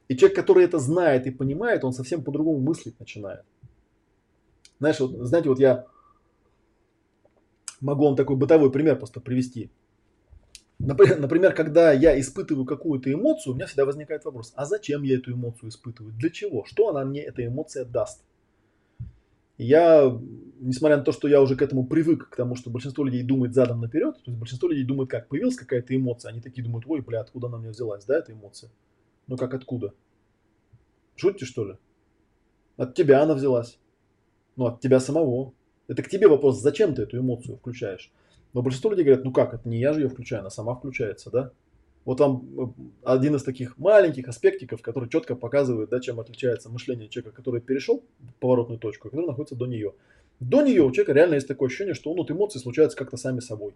И человек, который это знает и понимает, он совсем по-другому мыслить начинает. Знаешь, вот, знаете, вот я могу вам такой бытовой пример просто привести. Например, например, когда я испытываю какую-то эмоцию, у меня всегда возникает вопрос, а зачем я эту эмоцию испытываю, для чего, что она мне, эта эмоция, даст? Я, несмотря на то, что я уже к этому привык, к тому, что большинство людей думает задом наперед, то есть большинство людей думает, как появилась какая-то эмоция, они такие думают, ой, бля, откуда она у меня взялась, да, эта эмоция? Ну как откуда? Шутите, что ли? От тебя она взялась. Ну, от тебя самого. Это к тебе вопрос, зачем ты эту эмоцию включаешь? Но большинство людей говорят, ну как, это не я же ее включаю, она сама включается, да? Вот вам один из таких маленьких аспектиков, который четко показывает, да, чем отличается мышление человека, который перешел поворотную точку, который находится до нее. До нее у человека реально есть такое ощущение, что ну, вот эмоции случаются как-то сами собой.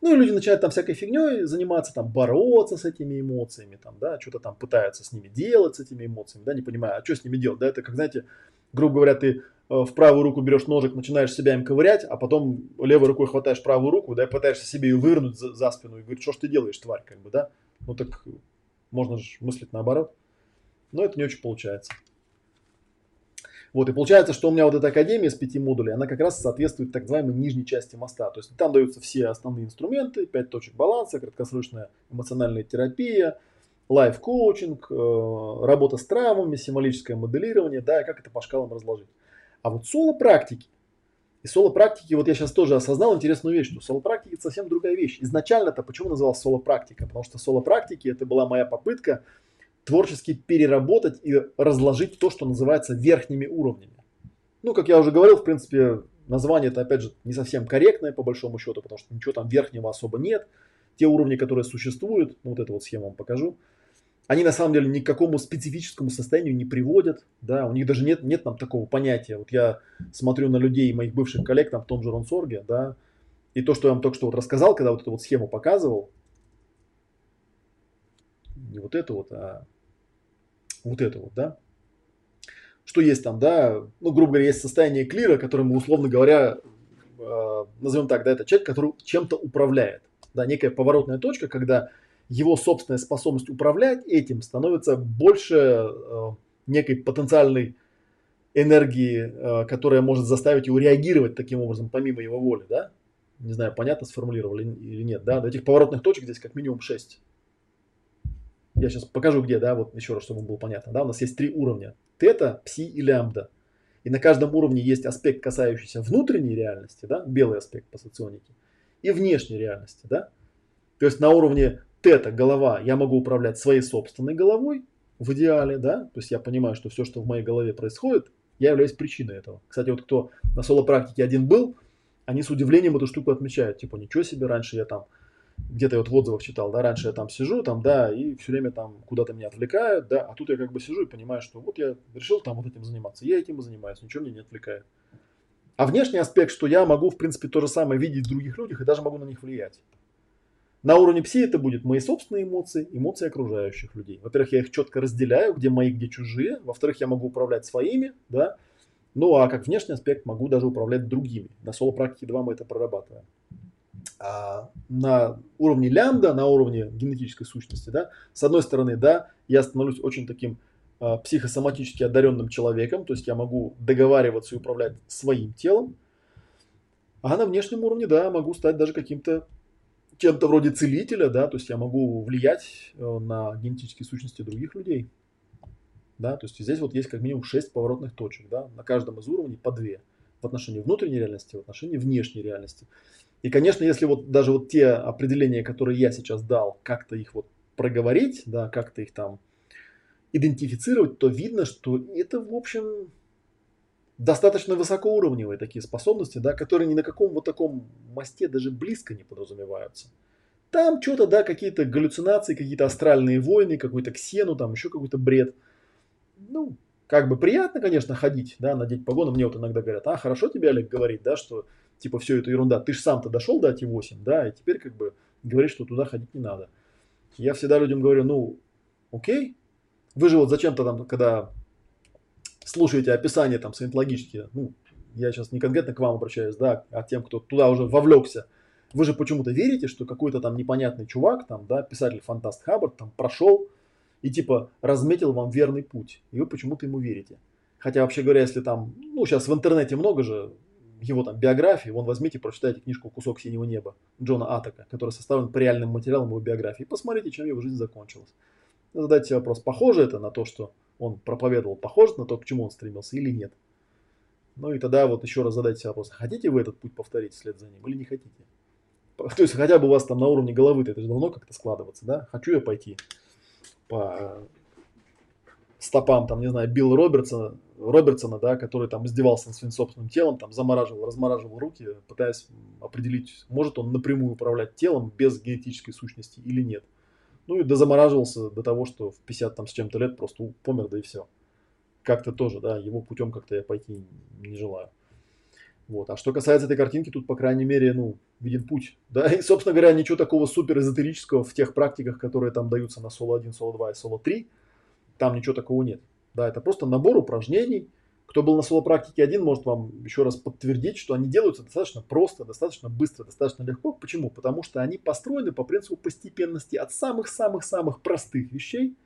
Ну и люди начинают там всякой фигней заниматься, там бороться с этими эмоциями, там, да, что-то там пытаются с ними делать, с этими эмоциями, да, не понимая, а что с ними делать, да, это как, знаете, грубо говоря, ты в правую руку берешь ножик, начинаешь себя им ковырять, а потом левой рукой хватаешь правую руку, да, и пытаешься себе ее вывернуть за, за спину и говоришь, что ж ты делаешь, тварь, как бы, да, ну так можно же мыслить наоборот, но это не очень получается. Вот, и получается, что у меня вот эта академия с пяти модулей, она как раз соответствует так называемой нижней части моста. То есть там даются все основные инструменты, пять точек баланса, краткосрочная эмоциональная терапия, лайф-коучинг, э, работа с травмами, символическое моделирование, да, и как это по шкалам разложить. А вот соло-практики, и соло-практики, вот я сейчас тоже осознал интересную вещь, что соло-практики – это совсем другая вещь. Изначально-то почему называлась соло-практика? Потому что соло-практики – это была моя попытка творчески переработать и разложить то, что называется верхними уровнями. Ну, как я уже говорил, в принципе, название это, опять же, не совсем корректное, по большому счету, потому что ничего там верхнего особо нет. Те уровни, которые существуют, вот эту вот схему вам покажу, они на самом деле ни к какому специфическому состоянию не приводят, да, у них даже нет, нет там такого понятия. Вот я смотрю на людей, моих бывших коллег там в том же Ронсорге, да, и то, что я вам только что вот рассказал, когда вот эту вот схему показывал, не вот эту вот, а... Вот это вот, да, что есть там, да, ну, грубо говоря, есть состояние клира, которое мы, условно говоря, э, назовем так, да, это человек, который чем-то управляет, да, некая поворотная точка, когда его собственная способность управлять этим становится больше э, некой потенциальной энергии, э, которая может заставить его реагировать таким образом, помимо его воли, да, не знаю, понятно сформулировали или нет, да, этих поворотных точек здесь как минимум шесть. Я сейчас покажу, где, да, вот еще раз, чтобы было понятно. Да, у нас есть три уровня. Тета, пси и лямбда. И на каждом уровне есть аспект, касающийся внутренней реальности, да, белый аспект по соционике, и внешней реальности, да. То есть на уровне тета, голова, я могу управлять своей собственной головой в идеале, да. То есть я понимаю, что все, что в моей голове происходит, я являюсь причиной этого. Кстати, вот кто на соло-практике один был, они с удивлением эту штуку отмечают. Типа, ничего себе, раньше я там... Где-то я вот в отзывах читал, да, раньше я там сижу, там, да, и все время там куда-то меня отвлекают, да, а тут я как бы сижу и понимаю, что вот я решил там вот этим заниматься, я этим и занимаюсь, ничего меня не отвлекает. А внешний аспект, что я могу, в принципе, то же самое видеть в других людях и даже могу на них влиять. На уровне пси это будет мои собственные эмоции, эмоции окружающих людей. Во-первых, я их четко разделяю, где мои, где чужие, во-вторых, я могу управлять своими, да, ну, а как внешний аспект могу даже управлять другими. На соло-практике два мы это прорабатываем. А на уровне лямбда, на уровне генетической сущности, да, с одной стороны, да, я становлюсь очень таким э, психосоматически одаренным человеком, то есть я могу договариваться и управлять своим телом, а на внешнем уровне, да, могу стать даже каким-то, чем-то вроде целителя, да, то есть я могу влиять э, на генетические сущности других людей, да, то есть здесь вот есть как минимум шесть поворотных точек, да, на каждом из уровней по две, в отношении внутренней реальности, в отношении внешней реальности. И, конечно, если вот даже вот те определения, которые я сейчас дал, как-то их вот проговорить, да, как-то их там идентифицировать, то видно, что это, в общем, достаточно высокоуровневые такие способности, да, которые ни на каком вот таком мосте даже близко не подразумеваются. Там что-то, да, какие-то галлюцинации, какие-то астральные войны, какую-то ксену, там еще какой-то бред. Ну, как бы приятно, конечно, ходить, да, надеть погоны. Мне вот иногда говорят, а, хорошо тебе, Олег, говорит, да, что... Типа, все это ерунда. Ты же сам-то дошел до Т восемь, да, и теперь как бы говоришь, что туда ходить не надо. Я всегда людям говорю, ну, окей. Вы же вот зачем-то там, когда слушаете описание там саентологические, ну, я сейчас не конкретно к вам обращаюсь, да, а тем, кто туда уже вовлекся. Вы же почему-то верите, что какой-то там непонятный чувак, там, да, писатель-фантаст Хаббард там прошел и типа разметил вам верный путь. И вы почему-то ему верите. Хотя, вообще говоря, если там, ну, сейчас в интернете много же, его там биографии, вон возьмите, прочитайте книжку «Кусок синего неба» Джона Атака, которая составлена по реальным материалам его биографии. Посмотрите, чем его жизнь закончилась. Задайте себе вопрос, похоже это на то, что он проповедовал, похоже на то, к чему он стремился или нет. Ну и тогда вот еще раз задайте себе вопрос, хотите вы этот путь повторить вслед за ним или не хотите? То есть хотя бы у вас там на уровне головы-то это же должно как-то складываться, да? Хочу я пойти по стопам, там, не знаю, Билла Робертсона, Робертсона, да, который там издевался над своим собственным телом, там замораживал, размораживал руки, пытаясь определить, может он напрямую управлять телом без генетической сущности или нет. Ну и дозамораживался до того, что в пятьдесят там с чем-то лет просто помер, да и все. Как-то тоже, да, его путем как-то я пойти не желаю. Вот. А что касается этой картинки, тут, по крайней мере, ну, виден путь. Да? И, собственно говоря, ничего такого суперэзотерического в тех практиках, которые там даются на соло один, соло два и соло три, там ничего такого нет. Да, это просто набор упражнений. Кто был на соло-практике один, может вам еще раз подтвердить, что они делаются достаточно просто, достаточно быстро, достаточно легко. Почему? Потому что они построены по принципу постепенности от самых-самых-самых простых вещей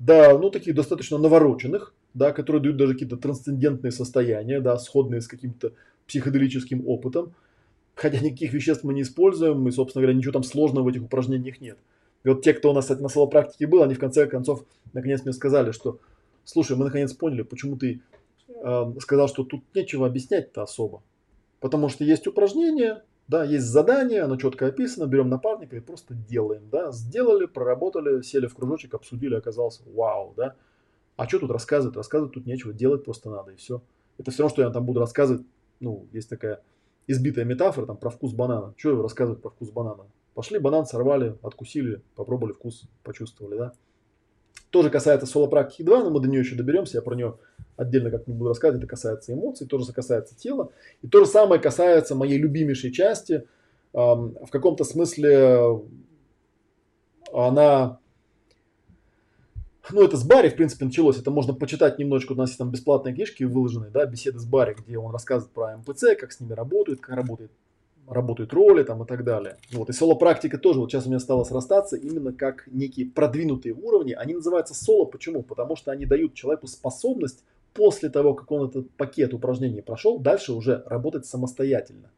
до, ну, таких достаточно навороченных, да, которые дают даже какие-то трансцендентные состояния, да, сходные с каким-то психоделическим опытом. Хотя никаких веществ мы не используем, и, собственно говоря, ничего там сложного в этих упражнениях нет. И вот те, кто у нас на соло-практике был, они в конце концов наконец мне сказали, что слушай, мы наконец поняли, почему ты э, сказал, что тут нечего объяснять-то особо. Потому что есть упражнение, да, есть задание, оно четко описано, берем напарника и просто делаем. Да. Сделали, проработали, сели в кружочек, обсудили, оказалось, вау, да. А что тут рассказывать? Рассказывать тут нечего, делать просто надо, и все. Это все равно, что я там буду рассказывать, ну, есть такая избитая метафора, там, про вкус банана. Что рассказывать про вкус банана? Пошли банан, сорвали, откусили, попробовали вкус, почувствовали, да. Тоже касается соло-практики два, но мы до нее еще доберемся, я про нее отдельно как-нибудь буду рассказывать. Это касается эмоций, тоже касается тела. И то же самое касается моей любимейшей части. Эм, в каком-то смысле она... Ну, это с Барри, в принципе, началось. Это можно почитать немножечко. У нас есть там бесплатные книжки выложенные, да, беседы с Барри, где он рассказывает про МПЦ, как с ними работают, как работает, работают роли там, и так далее. Вот. И соло-практика тоже. Вот сейчас у меня стало срастаться именно как некие продвинутые уровни. Они называются соло. Почему? Потому что они дают человеку способность после того, как он этот пакет упражнений прошел, дальше уже работать самостоятельно.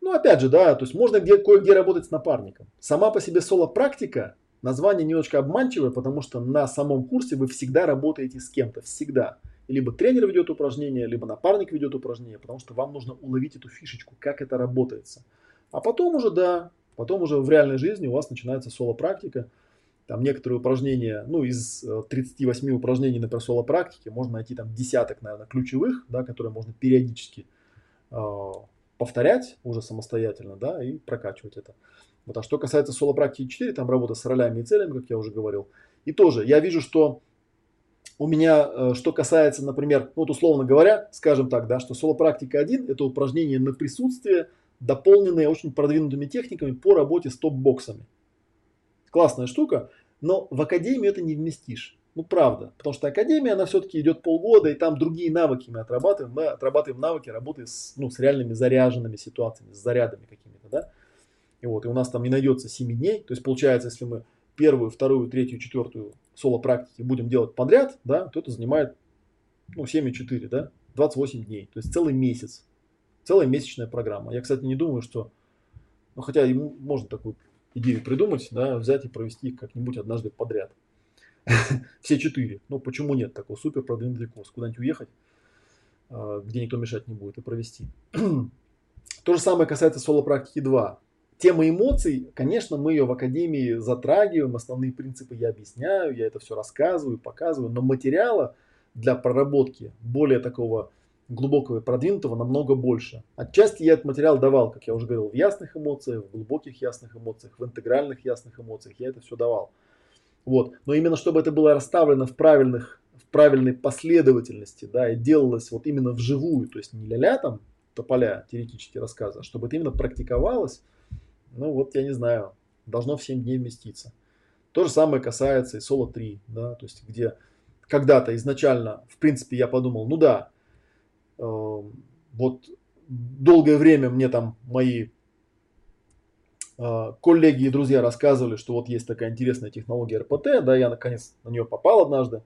Ну, опять же, да, то есть можно где, кое-где работать с напарником. Сама по себе соло-практика, название немножко обманчивое, потому что на самом курсе вы всегда работаете с кем-то, всегда. Либо тренер ведет упражнение, либо напарник ведет упражнение, потому что вам нужно уловить эту фишечку, как это работается. А потом уже, да, потом уже в реальной жизни у вас начинается соло-практика. Там некоторые упражнения, ну, из тридцати восьми упражнений, например, соло-практики, можно найти там десяток, наверное, ключевых, да, которые можно периодически э, повторять уже самостоятельно, да, и прокачивать это. Вот. А что касается соло-практики четыре, там работа с ролями и целями, как я уже говорил. И тоже я вижу, что у меня, что касается, например, вот условно говоря, скажем так, да, что соло-практика один – это упражнение на присутствие, дополненное очень продвинутыми техниками по работе с топ-боксами. Классная штука, но в академию это не вместишь. Ну, правда. Потому что академия, она все-таки идет полгода, и там другие навыки мы отрабатываем. Мы отрабатываем навыки работы с, ну, с реальными заряженными ситуациями, с зарядами какими-то, да. И вот, и у нас там не найдется семи дней, то есть получается, если мы первую, вторую, третью, четвертую соло-практики будем делать подряд, да, то это занимает, ну, семь и четыре, да, двадцать восемь дней, то есть целый месяц, целая месячная программа. Я, кстати, не думаю, что, ну, хотя ему можно такую идею придумать, да, взять и провести как-нибудь однажды подряд. Все четыре, ну, почему нет такого супер продвинутый курс, куда-нибудь уехать, где никто мешать не будет, и провести. То же самое касается соло-практики два. Тема эмоций, конечно, мы ее в академии затрагиваем, основные принципы я объясняю, я это все рассказываю, показываю, но материала для проработки более такого глубокого и продвинутого намного больше. Отчасти я этот материал давал, как я уже говорил, в ясных эмоциях, в глубоких ясных эмоциях, в интегральных ясных эмоциях, я это все давал. Вот. Но именно чтобы это было расставлено в, правильных, в правильной последовательности, да, и делалось вот именно вживую, то есть не ля-ля там, тополя теоретически рассказа, чтобы это именно практиковалось. Ну вот, я не знаю, должно в семь дней вместиться. То же самое касается и соло-три, да, то есть где когда-то изначально, в принципе, я подумал, ну да, э, вот долгое время мне там мои э, коллеги и друзья рассказывали, что вот есть такая интересная технология эр пэ тэ, да, я наконец на нее попал однажды,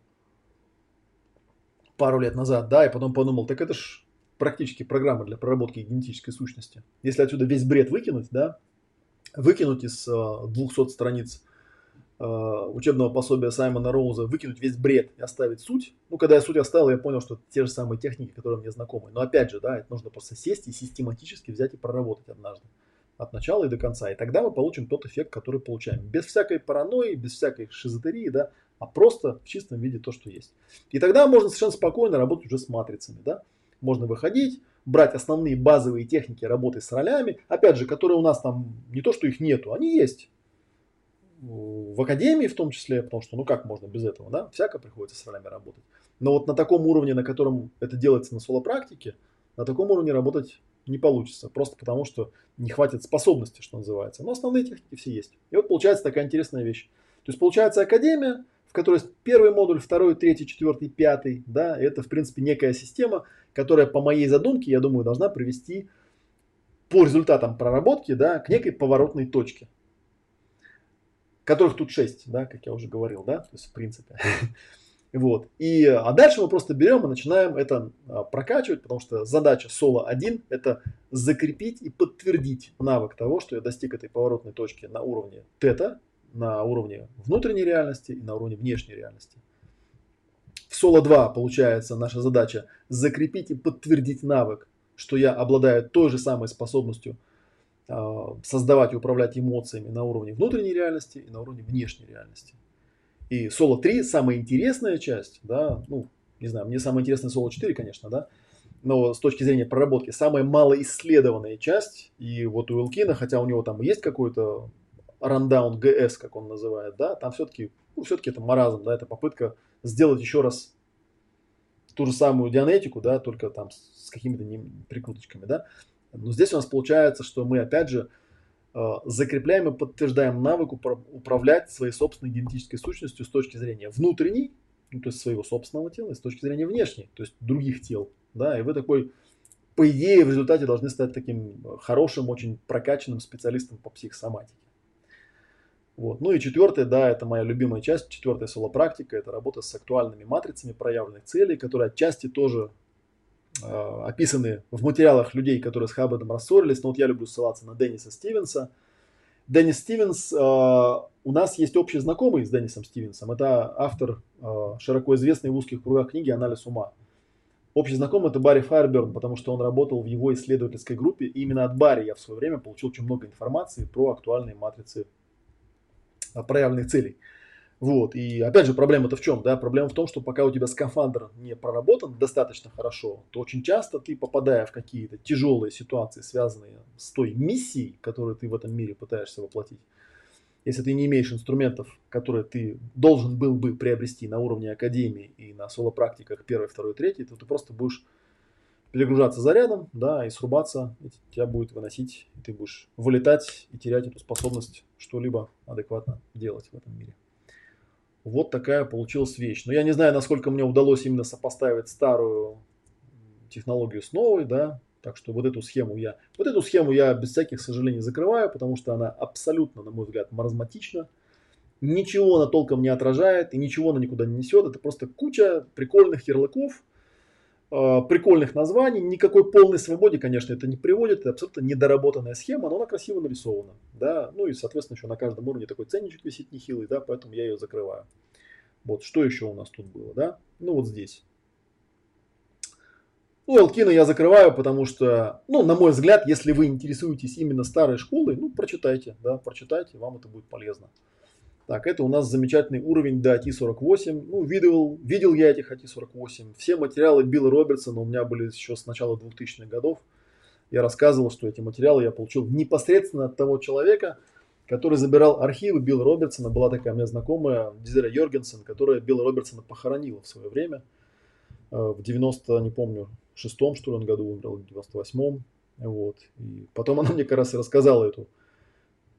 пару лет назад, да, и потом подумал, так это ж практически программа для проработки генетической сущности. Если отсюда весь бред выкинуть, да, выкинуть из э, двухсот страниц э, учебного пособия Саймона Роуза, выкинуть весь бред и оставить суть. Ну, когда я суть оставил, я понял, что это те же самые техники, которые мне знакомы. Но опять же, да, это нужно просто сесть и систематически взять и проработать однажды. От начала и до конца. И тогда мы получим тот эффект, который получаем. Без всякой паранойи, без всякой шизотерии, да, а просто в чистом виде то, что есть. И тогда можно совершенно спокойно работать уже с матрицами. Да? Можно выходить, брать основные базовые техники работы с ролями, опять же, которые у нас там не то, что их нету, они есть. В академии в том числе, потому что ну как можно без этого, да? Всяко приходится с ролями работать. Но вот на таком уровне, на котором это делается на соло-практике, на таком уровне работать не получится. Просто потому, что не хватит способности, что называется. Но основные техники все есть. И вот получается такая интересная вещь. То есть получается академия, в которой первый модуль, второй, третий, четвертый, пятый. Да, это в принципе некая система, которая по моей задумке, я думаю, должна привести по результатам проработки, да, к некой поворотной точке. Которых тут шесть, да, как я уже говорил, да, то есть в принципе. Вот. И, а дальше мы просто берем и начинаем это прокачивать, потому что задача соло один – это закрепить и подтвердить навык того, что я достиг этой поворотной точки на уровне тета, на уровне внутренней реальности и на уровне внешней реальности. В соло два получается наша задача закрепить и подтвердить навык, что я обладаю той же самой способностью создавать и управлять эмоциями на уровне внутренней реальности и на уровне внешней реальности. И соло три, самая интересная часть, да, ну, не знаю, мне самая интересная соло четыре, конечно, да, но с точки зрения проработки, самая малоисследованная часть, и вот у Элкина, хотя у него там есть какой-то рандаун джи эс, как он называет, да, там все-таки, ну, все-таки это маразм, да, это попытка сделать еще раз ту же самую дианетику, да, только там с какими-то прикруточками, да. Но здесь у нас получается, что мы опять же закрепляем и подтверждаем навык управлять своей собственной генетической сущностью с точки зрения внутренней, ну, то есть своего собственного тела, и с точки зрения внешней, то есть других тел. Да? И вы такой, по идее, в результате должны стать таким хорошим, очень прокачанным специалистом по психосоматике. Вот. Ну и четвертое, да, это моя любимая часть, четвертая соло-практика, это работа с актуальными матрицами проявленных целей, которые отчасти тоже описаны в материалах людей, которые с Хаббардом рассорились. Но вот я люблю ссылаться на Денниса Стивенса. Деннис Стивенс, э, у нас есть общий знакомый с Деннисом Стивенсом. Это автор э, широко известной в узких кругах книги «Анализ ума». Общий знакомый – это Барри Файерберн, потому что он работал в его исследовательской группе. И именно от Барри я в свое время получил очень много информации про актуальные матрицы проявленных целей. Вот. И опять же, проблема-то в чем? Да? Проблема в том, что пока у тебя скафандр не проработан достаточно хорошо, то очень часто ты, попадая в какие-то тяжелые ситуации, связанные с той миссией, которую ты в этом мире пытаешься воплотить, если ты не имеешь инструментов, которые ты должен был бы приобрести на уровне академии и на соло-практиках первой, второй, третьей, то ты просто будешь перегружаться зарядом, да, и срубаться, и тебя будет выносить, и ты будешь вылетать и терять эту способность что-либо адекватно делать в этом мире. Вот такая получилась вещь. Но я не знаю, насколько мне удалось именно сопоставить старую технологию с новой, да. Так что вот эту схему я, вот эту схему я без всяких сожалений закрываю, потому что она абсолютно, на мой взгляд, маразматична. Ничего она толком не отражает и ничего она никуда не несет. Это просто куча прикольных ярлыков, прикольных названий. Никакой полной свободе, конечно, это не приводит. Это абсолютно недоработанная схема, но она красиво нарисована. Да? Ну и, соответственно, еще на каждом уровне такой ценничек висит нехилый, да? Поэтому я ее закрываю. Вот, что еще у нас тут было, да? Ну вот здесь. Ну, Элкина я закрываю, потому что, ну, на мой взгляд, если вы интересуетесь именно старой школой, ну, прочитайте, да, прочитайте, вам это будет полезно. Так, это у нас замечательный уровень до эй ти сорок восемь. Ну, видел, видел я этих эй ти сорок восемь. Все материалы Билла Робертсона у меня были еще с начала двухтысячных годов. Я рассказывал, что эти материалы я получил непосредственно от того человека, который забирал архивы Билла Робертсона. Была такая у меня знакомая, Дезире Йоргенсен, которая Билла Робертсона похоронила в свое время. В девяносто, не помню, шестом, что ли, он году умерла, в девяносто восьмом. Вот. И потом она мне как раз и рассказала эту,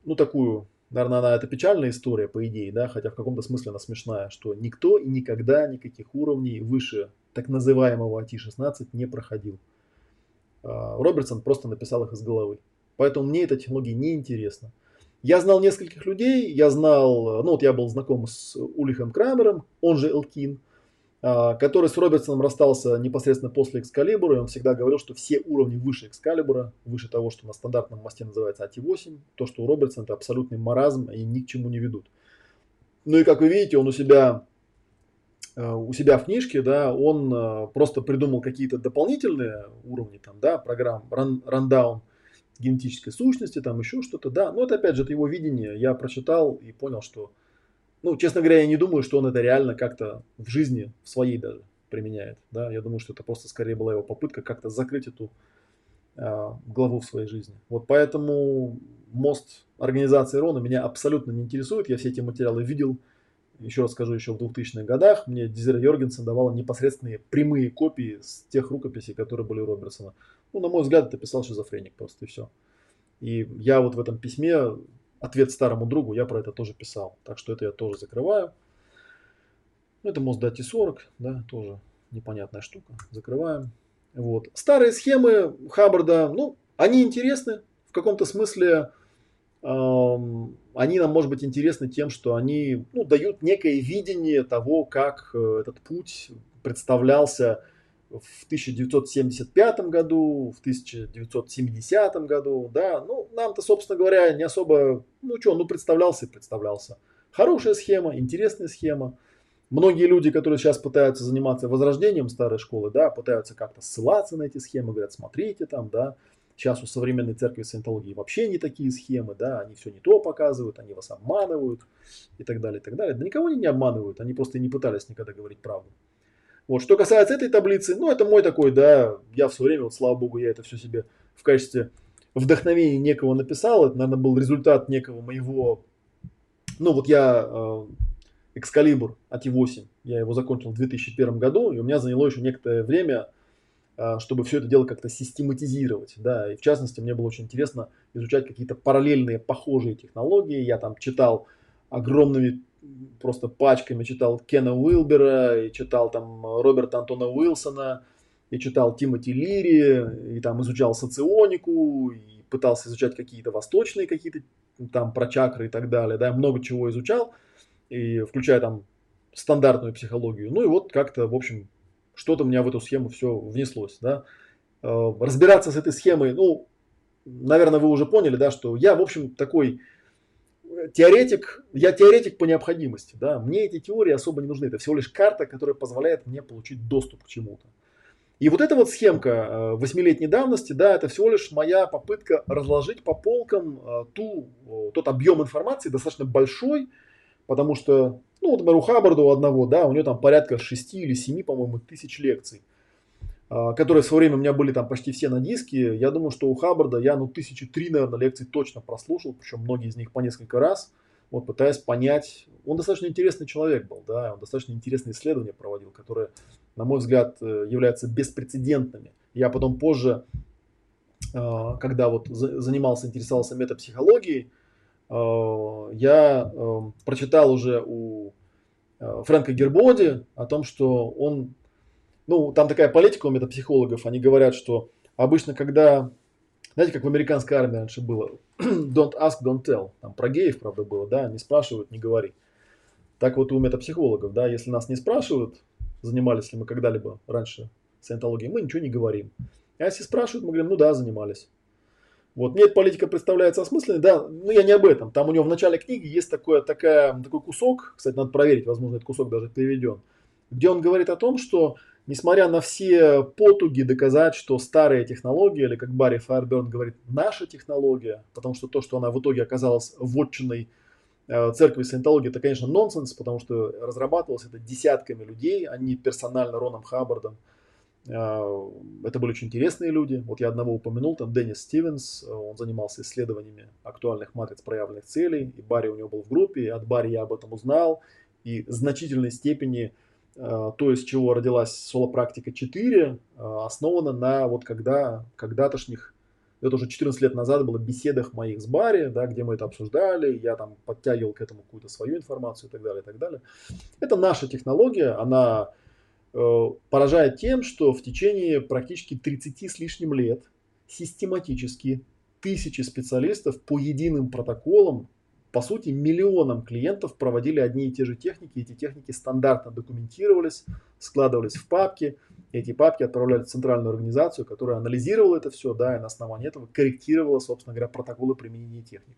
ну, такую... Наверное, она, это печальная история, по идее, да, хотя в каком-то смысле она смешная, что никто и никогда никаких уровней выше так называемого эй ти шестнадцать не проходил. Робертсон просто написал их из головы. Поэтому мне эта технология неинтересна. Я знал нескольких людей, я знал, ну вот я был знаком с Ульрихом Крамером, он же Элкин, который с Робертсоном расстался непосредственно после Excalibur, и он всегда говорил, что все уровни выше Excalibur, выше того, что на стандартном мосте называется эй ти восемь, то, что у Робертсона, это абсолютный маразм, и ни к чему не ведут. Ну и как вы видите, он у себя, у себя в книжке, да, он просто придумал какие-то дополнительные уровни, там, да, программ, ран, рандаун генетической сущности, там еще что-то, да, но это опять же это его видение, я прочитал и понял, что Ну, честно говоря, я не думаю, что он это реально как-то в жизни, в своей даже, применяет. Да? Я думаю, что это просто скорее была его попытка как-то закрыть эту э, главу в своей жизни. Вот поэтому мост организации Рона меня абсолютно не интересует. Я все эти материалы видел, еще раз скажу, еще в двухтысячных годах. Мне Дезире Йоргенсен давала непосредственные прямые копии с тех рукописей, которые были у Робертсона. Ну, на мой взгляд, это писал шизофреник просто, и все. И я вот в этом письме... Ответ старому другу, я про это тоже писал. Так что это я тоже закрываю. Ну, это мост Т сорок, да, тоже непонятная штука. Закрываем. Вот. Старые схемы Хаббарда, ну, они интересны. В каком-то смысле эм, они нам, может быть, интересны тем, что они ну, дают некое видение того, как этот путь представлялся в тысяча девятьсот семьдесят пятом году, в тысяча девятьсот семидесятом году, да, ну, нам-то, собственно говоря, не особо, ну, что, ну, представлялся и представлялся. Хорошая схема, интересная схема. Многие люди, которые сейчас пытаются заниматься возрождением старой школы, да, пытаются как-то ссылаться на эти схемы, говорят, смотрите там, да, сейчас у современной церкви саентологии вообще не такие схемы, да, они все не то показывают, они вас обманывают и так далее, и так далее. Да никого они не обманывают, они просто не пытались никогда говорить правду. Вот. Что касается этой таблицы, ну, это мой такой, да, я в свое время, вот, слава богу, я это все себе в качестве вдохновения некого написал. Это, наверное, был результат некого моего, ну, вот я э, Excalibur А Т восемь, я его закончил в две тысячи первом году, и у меня заняло еще некоторое время, э, чтобы все это дело как-то систематизировать, да, и в частности, мне было очень интересно изучать какие-то параллельные, похожие технологии. Я там читал огромными просто пачками, читал Кена Уилбера, и читал там Роберта Антона Уилсона, и читал Тимоти Лири, и там изучал соционику, и пытался изучать какие-то восточные, какие-то там про чакры и так далее, да, много чего изучал, и включая там стандартную психологию, ну и вот как-то, в общем, что-то у меня в эту схему все внеслось, да. Разбираться с этой схемой, ну, наверное, вы уже поняли, да, что я, в общем, такой... Теоретик, я теоретик по необходимости, да, мне эти теории особо не нужны, это всего лишь карта, которая позволяет мне получить доступ к чему-то. И вот эта вот схемка восьмилетней давности, да, это всего лишь моя попытка разложить по полкам ту, тот объем информации, достаточно большой, потому что, ну, вот, например, у Хаббарда у одного, да, у него там порядка шести или семи, по-моему, тысяч лекций, которые в свое время у меня были там почти все на диске. Я думаю, что у Хаббарда я, ну, тысячи три, наверное, лекций точно прослушал, причем многие из них по несколько раз, вот, пытаясь понять. Он достаточно интересный человек был, да, он достаточно интересные исследования проводил, которые, на мой взгляд, являются беспрецедентными. Я потом позже, когда вот занимался, интересовался метапсихологией, я прочитал уже у Фрэнка Гербоди о том, что он... Ну, там такая политика у метапсихологов, они говорят, что обычно, когда, знаете, как в американской армии раньше было, don't ask, don't tell, там про геев, правда, было, да, не спрашивают, не говори. Так вот у метапсихологов, да, если нас не спрашивают, занимались ли мы когда-либо раньше саентологией, мы ничего не говорим. А если спрашивают, мы говорим, ну да, занимались. Вот, мне эта политика представляется осмысленной, да, но я не об этом. Там у него в начале книги есть такое, такая, такой кусок, кстати, надо проверить, возможно, этот кусок даже переведен, где он говорит о том, что несмотря на все потуги доказать, что старая технология, или, как Барри Файерберн говорит, наша технология, потому что то, что она в итоге оказалась вотчиной церкви саентологии, это, конечно, нонсенс, потому что разрабатывалось это десятками людей, а не персонально Роном Хаббардом. Это были очень интересные люди. Вот я одного упомянул, там Деннис Стивенс, он занимался исследованиями актуальных матриц проявленных целей, и Барри у него был в группе, и от Барри я об этом узнал, и в значительной степени... То, из чего родилась Солопрактика четыре, основана на вот когда, когда-тошних, это уже четырнадцать лет назад было, беседах моих с Барри, да, где мы это обсуждали, я там подтягивал к этому какую-то свою информацию и так далее, и так далее. Это наша технология, она э, поражает тем, что в течение практически тридцати с лишним лет систематически тысячи специалистов по единым протоколам, по сути, миллионам клиентов проводили одни и те же техники. Эти техники стандартно документировались, складывались в папки. Эти папки отправлялись в центральную организацию, которая анализировала это все, да, и на основании этого корректировала, собственно говоря, протоколы применения техник.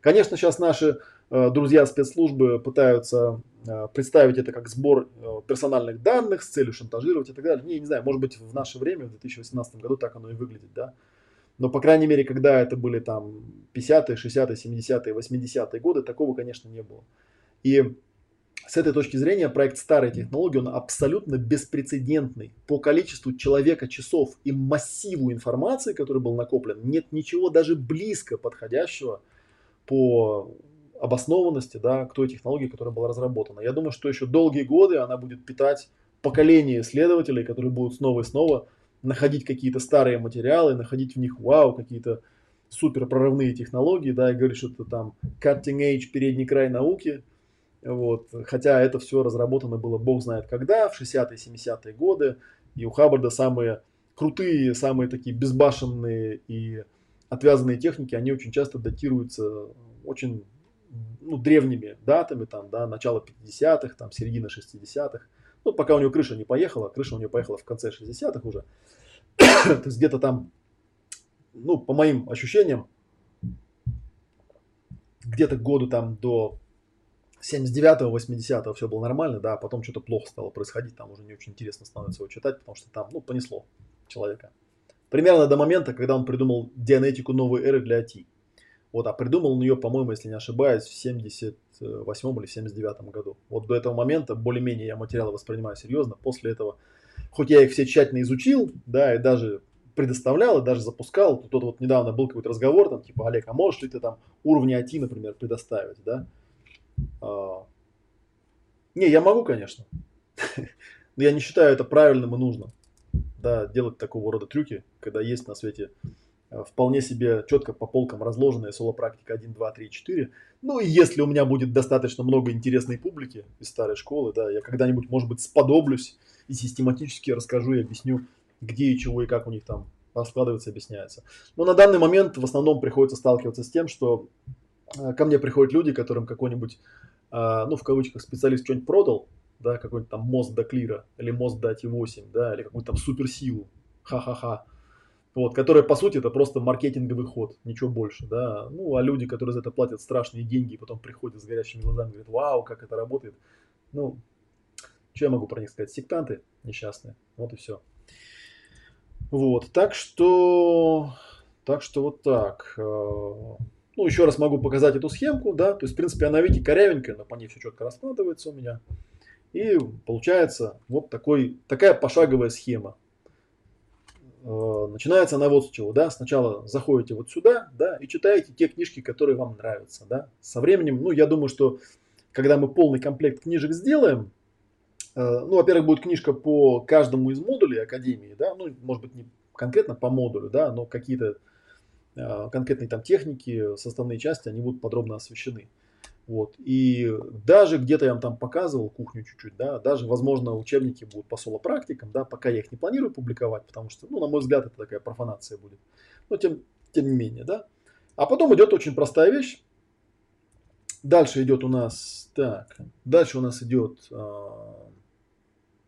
Конечно, сейчас наши э, друзья спецслужбы пытаются э, представить это как сбор э, персональных данных с целью шантажировать и так далее. Не, не знаю, может быть, в наше время, в две тысячи восемнадцатом году, так оно и выглядит, да. Но, по крайней мере, когда это были там пятидесятые, шестидесятые, семидесятые, восьмидесятые годы, такого, конечно, не было. И С этой точки зрения проект старой технологии, он абсолютно беспрецедентный. По количеству человека, часов и массиву информации, который был накоплен, нет ничего даже близко подходящего по обоснованности, да, к той технологии, которая была разработана. Я думаю, что еще долгие годы она будет питать поколение исследователей, которые будут снова и снова находить какие-то старые материалы, находить в них, вау, какие-то супер прорывные технологии, да, и говорить, что это там cutting edge, передний край науки. Вот. Хотя это все разработано было бог знает когда, в шестидесятые, семидесятые годы. И у Хаббарда самые крутые, самые такие безбашенные и отвязанные техники, они очень часто датируются очень, ну, древними датами, там, да, начало пятидесятых, там, середина шестидесятых. Ну, пока у него крыша не поехала, крыша у него поехала в конце шестидесятых уже. То есть где-то там, ну, по моим ощущениям, где-то году там до семьдесят девятого, восьмидесятого все было нормально, да, а потом что-то плохо стало происходить, там уже не очень интересно становится его читать, потому что там, ну, понесло человека. Примерно до момента, когда он придумал дианетику новой эры для ай ти. Вот, а придумал он ее, по-моему, если не ошибаюсь, в семьдесят восьмом или семьдесят девятом году. Вот до этого момента более-менее я материалы воспринимаю серьезно. После этого, хоть я их все тщательно изучил, да, и даже предоставлял, и даже запускал. Тут вот недавно был какой-то разговор, там, типа, Олег, а можешь ли ты там уровни ай ти, например, предоставить, да? Uh, не, я могу, конечно, но я не считаю это правильным и нужным, да, делать такого рода трюки, когда есть на свете uh, вполне себе четко по полкам разложенная соло-практика один, два, три, четыре. Ну и если у меня будет достаточно много интересной публики из старой школы, да, я когда-нибудь, может быть, сподоблюсь и систематически расскажу и объясню, где и чего и как у них там раскладывается, объясняется. Но на данный момент в основном приходится сталкиваться с тем, что ко мне приходят люди, которым какой-нибудь, ну, в кавычках, специалист что-нибудь продал, да, какой-нибудь там мост до клира, или мост до ай ти восемь, да, или какую-то там суперсилу, ха-ха-ха, вот, которая, по сути, это просто маркетинговый ход, ничего больше, да, ну, а люди, которые за это платят страшные деньги, и потом приходят с горящими глазами, говорят, вау, как это работает, ну, что я могу про них сказать, сектанты несчастные, вот и все. Вот, так что, так что вот так. Ну, еще раз могу показать эту схемку, да, то есть, в принципе, она, видите, корявенькая, но по ней все четко раскладывается у меня. И получается вот такой, такая пошаговая схема. Начинается она вот с чего, да, сначала заходите вот сюда, да, и читаете те книжки, которые вам нравятся, да. Со временем, ну, я думаю, что когда мы полный комплект книжек сделаем, ну, во-первых, будет книжка по каждому из модулей Академии, да, ну, может быть, не конкретно по модулю, да, но какие-то конкретные там техники, составные части, они будут подробно освещены. Вот. И даже где-то я вам там показывал кухню чуть-чуть, да, даже, возможно, учебники будут по соло-практикам, да, пока я их не планирую публиковать, потому что, ну, на мой взгляд, это такая профанация будет. Но тем, тем не менее, да. А потом идет очень простая вещь. Дальше идет у нас, так, дальше у нас идет э,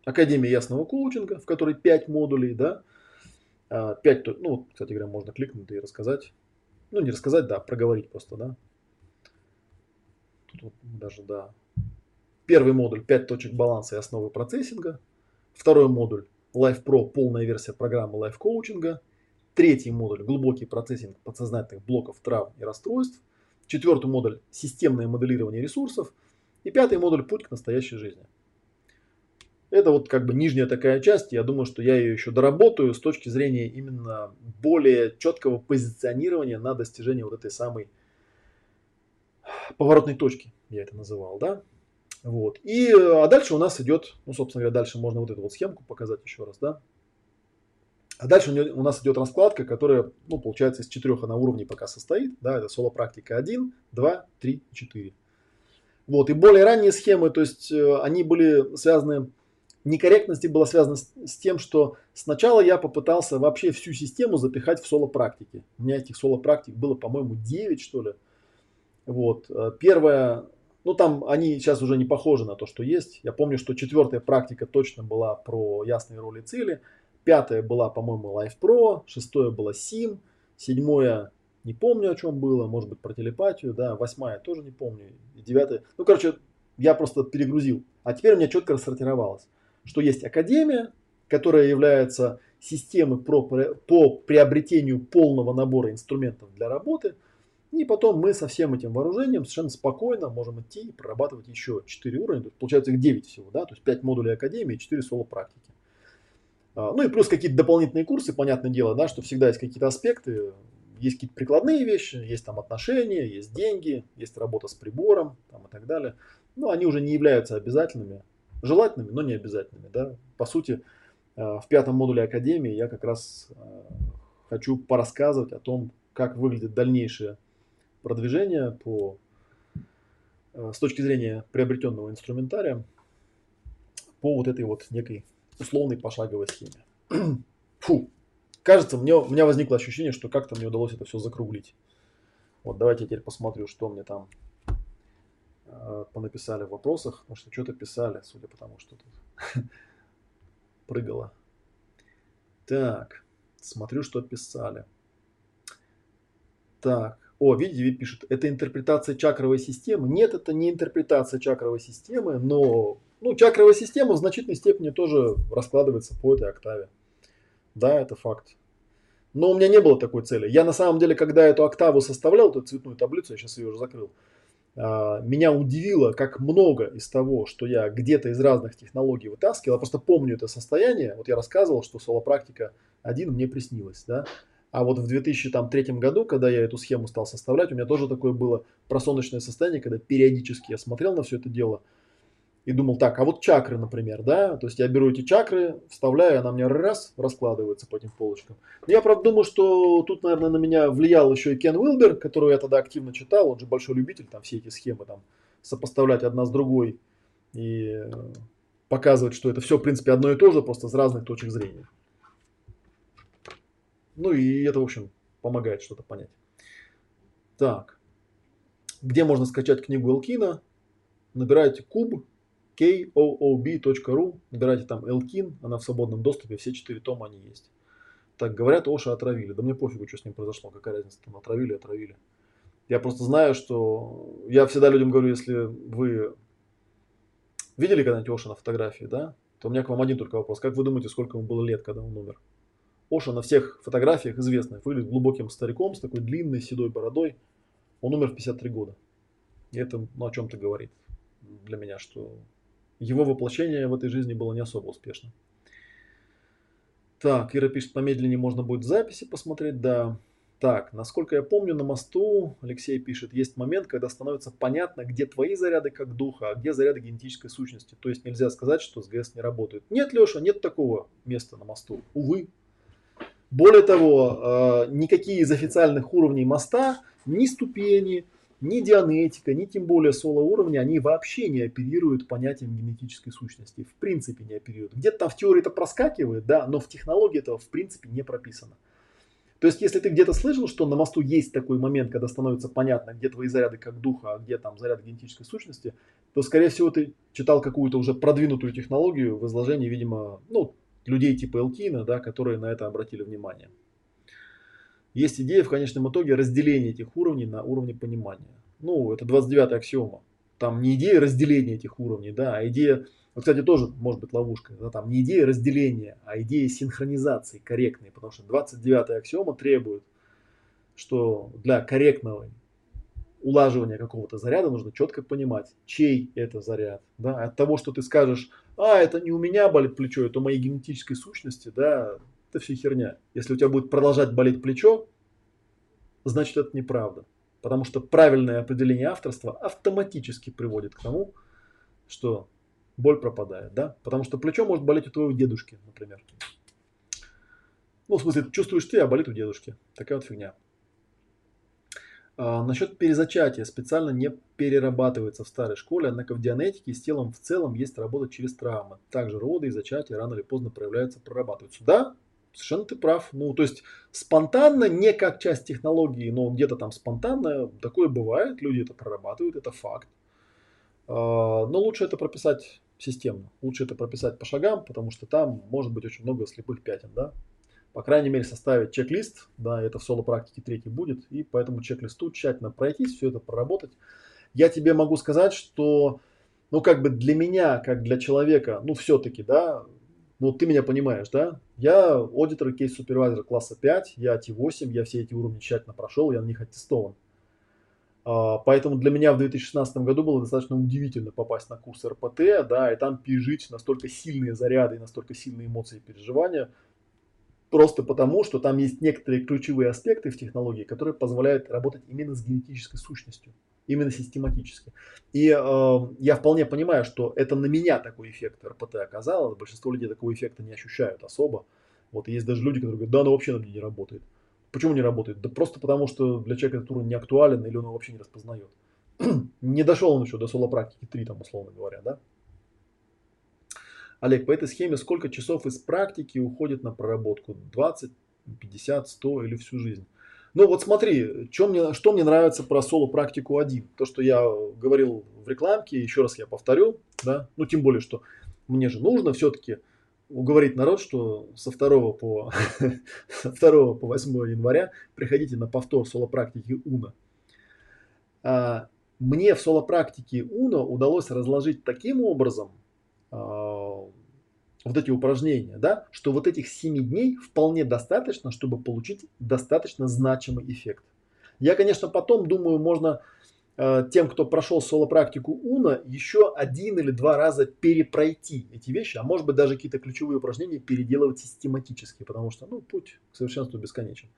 Академия Ясного Коучинга, в которой пять модулей, да. пять, ну, кстати говоря, можно кликнуть и рассказать. Ну, не рассказать, да, проговорить просто, да. Тут вот даже, да. Первый модуль пять точек баланса и основы процессинга. Второй модуль Life Pro, полная версия программы Life Coaching. Третий модуль глубокий процессинг подсознательных блоков, травм и расстройств. Четвертый модуль системное моделирование ресурсов. И пятый модуль путь к настоящей жизни. Это вот как бы нижняя такая часть, я думаю, что я ее еще доработаю с точки зрения именно более четкого позиционирования на достижение вот этой самой поворотной точки, я это называл, да. Вот. И, а дальше у нас идет, ну, собственно говоря, дальше можно вот эту вот схемку показать еще раз, да. А дальше у нас идет раскладка, которая, ну, получается, из четырех она уровней пока состоит, да, это соло-практика один, два, три, четыре. Вот, и более ранние схемы, то есть они были связаны... Некорректность была связана с тем, что сначала я попытался вообще всю систему запихать в соло-практики. У меня этих соло-практик было, по-моему, девять, что ли. Вот. Первая, ну там они сейчас уже не похожи на то, что есть. Я помню, что четвертая практика точно была про ясные роли и цели. Пятая была, по-моему, Life Pro. Шестая была Сим. Седьмая, не помню, о чем было. Может быть, про телепатию. Да. Восьмая тоже не помню. И девятая. Ну, короче, я просто перегрузил. А теперь у меня четко рассортировалось, что есть академия, которая является системой про, по приобретению полного набора инструментов для работы. И потом мы со всем этим вооружением совершенно спокойно можем идти и прорабатывать еще четыре уровня. Получается их девять всего, да? То есть пять модулей академии, четыре соло-практики. Ну и плюс какие-то дополнительные курсы, понятное дело, да, что всегда есть какие-то аспекты, есть какие-то прикладные вещи, есть там отношения, есть деньги, есть работа с прибором там, и так далее. Но они уже не являются обязательными, желательными, но не обязательными. Да? По сути, в пятом модуле академии я как раз хочу порассказывать о том, как выглядит дальнейшее продвижение по, с точки зрения приобретенного инструментария по вот этой вот некой условной пошаговой схеме. Фу, кажется, мне, у меня возникло ощущение, что как-то мне удалось это все закруглить. Вот давайте я теперь посмотрю, что мне там э, понаписали в вопросах, потому что что-то писали, судя по тому, что тут прыгало. Так, смотрю, что писали. Так, о, видите, пишет, это интерпретация чакровой системы. Нет, это не интерпретация чакровой системы, но... Ну, чакровая система в значительной степени тоже раскладывается по этой октаве. Да, это факт. Но у меня не было такой цели. Я на самом деле, когда эту октаву составлял, эту цветную таблицу, я сейчас ее уже закрыл, меня удивило, как много из того, что я где-то из разных технологий вытаскивал. Я просто помню это состояние. Вот я рассказывал, что солопрактика один мне приснилась, да? А вот в две тысячи третьем году, когда я эту схему стал составлять, у меня тоже такое было просоночное состояние, когда периодически я смотрел на все это дело и думал, так, а вот чакры, например, да, то есть я беру эти чакры, вставляю, она у меня раз, раскладывается по этим полочкам. Но я, правда, думаю, что тут, наверное, на меня влиял еще и Кен Уилбер, которого я тогда активно читал, он же большой любитель там все эти схемы там сопоставлять одна с другой и показывать, что это все, в принципе, одно и то же, просто с разных точек зрения. Ну и это, в общем, помогает что-то понять. Так, где можно скачать книгу Элкина? Набираете куб. куб точка ру, набирайте там Элкин, она в свободном доступе, все четыре тома они есть. Так, говорят, Ошо отравили. Да мне пофигу, что с ним произошло, какая разница, там отравили, отравили. Я просто знаю, что... Я всегда людям говорю, если вы видели когда-нибудь Ошо на фотографии, да, то у меня к вам один только вопрос. Как вы думаете, сколько ему было лет, когда он умер? Ошо на всех фотографиях известный, выглядит глубоким стариком с такой длинной седой бородой. Он умер в пятьдесят три года. И это, ну, о чем-то говорит для меня, что... Его воплощение в этой жизни было не особо успешно. Так, Ира пишет, помедленнее можно будет записи посмотреть, да. Так, насколько я помню, на мосту, Алексей пишет, есть момент, когда становится понятно, где твои заряды как духа, а где заряды генетической сущности. То есть нельзя сказать, что с ГС не работает. Нет, Леша, нет такого места на мосту, увы. Более того, никакие из официальных уровней моста, ни ступени, ни дианетика, ни тем более соло-уровни, они вообще не оперируют понятием генетической сущности. В принципе не оперируют. Где-то там в теории это проскакивает, да, но в технологии этого в принципе не прописано. То есть, если ты где-то слышал, что на мосту есть такой момент, когда становится понятно, где твои заряды как духа, а где там заряды генетической сущности, то, скорее всего, ты читал какую-то уже продвинутую технологию в изложении, видимо, ну, людей типа Элкина, да, которые на это обратили внимание. Есть идея в конечном итоге разделения этих уровней на уровни понимания. Ну, это двадцать девятая аксиома. Там не идея разделения этих уровней, да, а идея, вот, кстати, тоже может быть ловушка, да, там не идея разделения, а идея синхронизации корректной, потому что двадцать девятая аксиома требует, что для корректного улаживания какого-то заряда нужно четко понимать, чей это заряд. Да. От того, что ты скажешь, а, это не у меня болит плечо, это у моей генетической сущности, да, это все херня. Если у тебя будет продолжать болеть плечо, значит это неправда. Потому что правильное определение авторства автоматически приводит к тому, что боль пропадает. Да? Потому что плечо может болеть у твоего дедушки, например. Ну, в смысле, чувствуешь ты, а болит у дедушки. Такая вот фигня. А, насчет перезачатия специально не перерабатывается в старой школе, однако в дианетике с телом в целом есть работа через травмы. Также роды и зачатия рано или поздно проявляются, прорабатываются. Да? Совершенно ты прав. Ну, то есть спонтанно, не как часть технологии, но где-то там спонтанно, такое бывает, люди это прорабатывают, это факт. Но лучше это прописать системно, лучше это прописать по шагам, потому что там может быть очень много слепых пятен, да. По крайней мере, составить чек-лист, да, это в соло-практике третий будет, и по этому чек-листу тщательно пройтись, все это проработать. Я тебе могу сказать, что, ну, как бы для меня, как для человека, ну, все-таки, да, ну, ты меня понимаешь, да? Я аудитор и кейс-супервайзер класса пять, я Т восемь, я все эти уровни тщательно прошел, я на них аттестован. Поэтому для меня в две тысячи шестнадцатом году было достаточно удивительно попасть на курс эр пэ тэ, да, и там пережить настолько сильные заряды и настолько сильные эмоции и переживания, просто потому, что там есть некоторые ключевые аспекты в технологии, которые позволяют работать именно с генетической сущностью, именно систематически. И э, я вполне понимаю, что это на меня такой эффект эр пэ тэ оказало, большинство людей такого эффекта не ощущают особо. Вот, есть даже люди, которые говорят, да, оно вообще на мне не работает. Почему не работает? Да просто потому, что для человека этот уровень не актуален или он его вообще не распознает. Не дошел он еще до солопрактики три, там, условно говоря, да? Олег, по этой схеме сколько часов из практики уходит на проработку? двадцать, пятьдесят, сто или всю жизнь? Ну вот смотри, что мне, что мне нравится про соло-практику один. То, что я говорил в рекламке, еще раз я повторю, да? Ну тем более, что мне же нужно все-таки уговорить народ, что со второго по восьмое января приходите на повтор соло-практики Uno. Мне в соло-практике Uno удалось разложить таким образом вот эти упражнения, да, что вот этих семи дней вполне достаточно, чтобы получить достаточно значимый эффект. Я, конечно, потом думаю, можно э, тем, кто прошел соло-практику Uno, еще один или два раза перепройти эти вещи, а может быть даже какие-то ключевые упражнения переделывать систематически, потому что, ну, путь к совершенству бесконечен.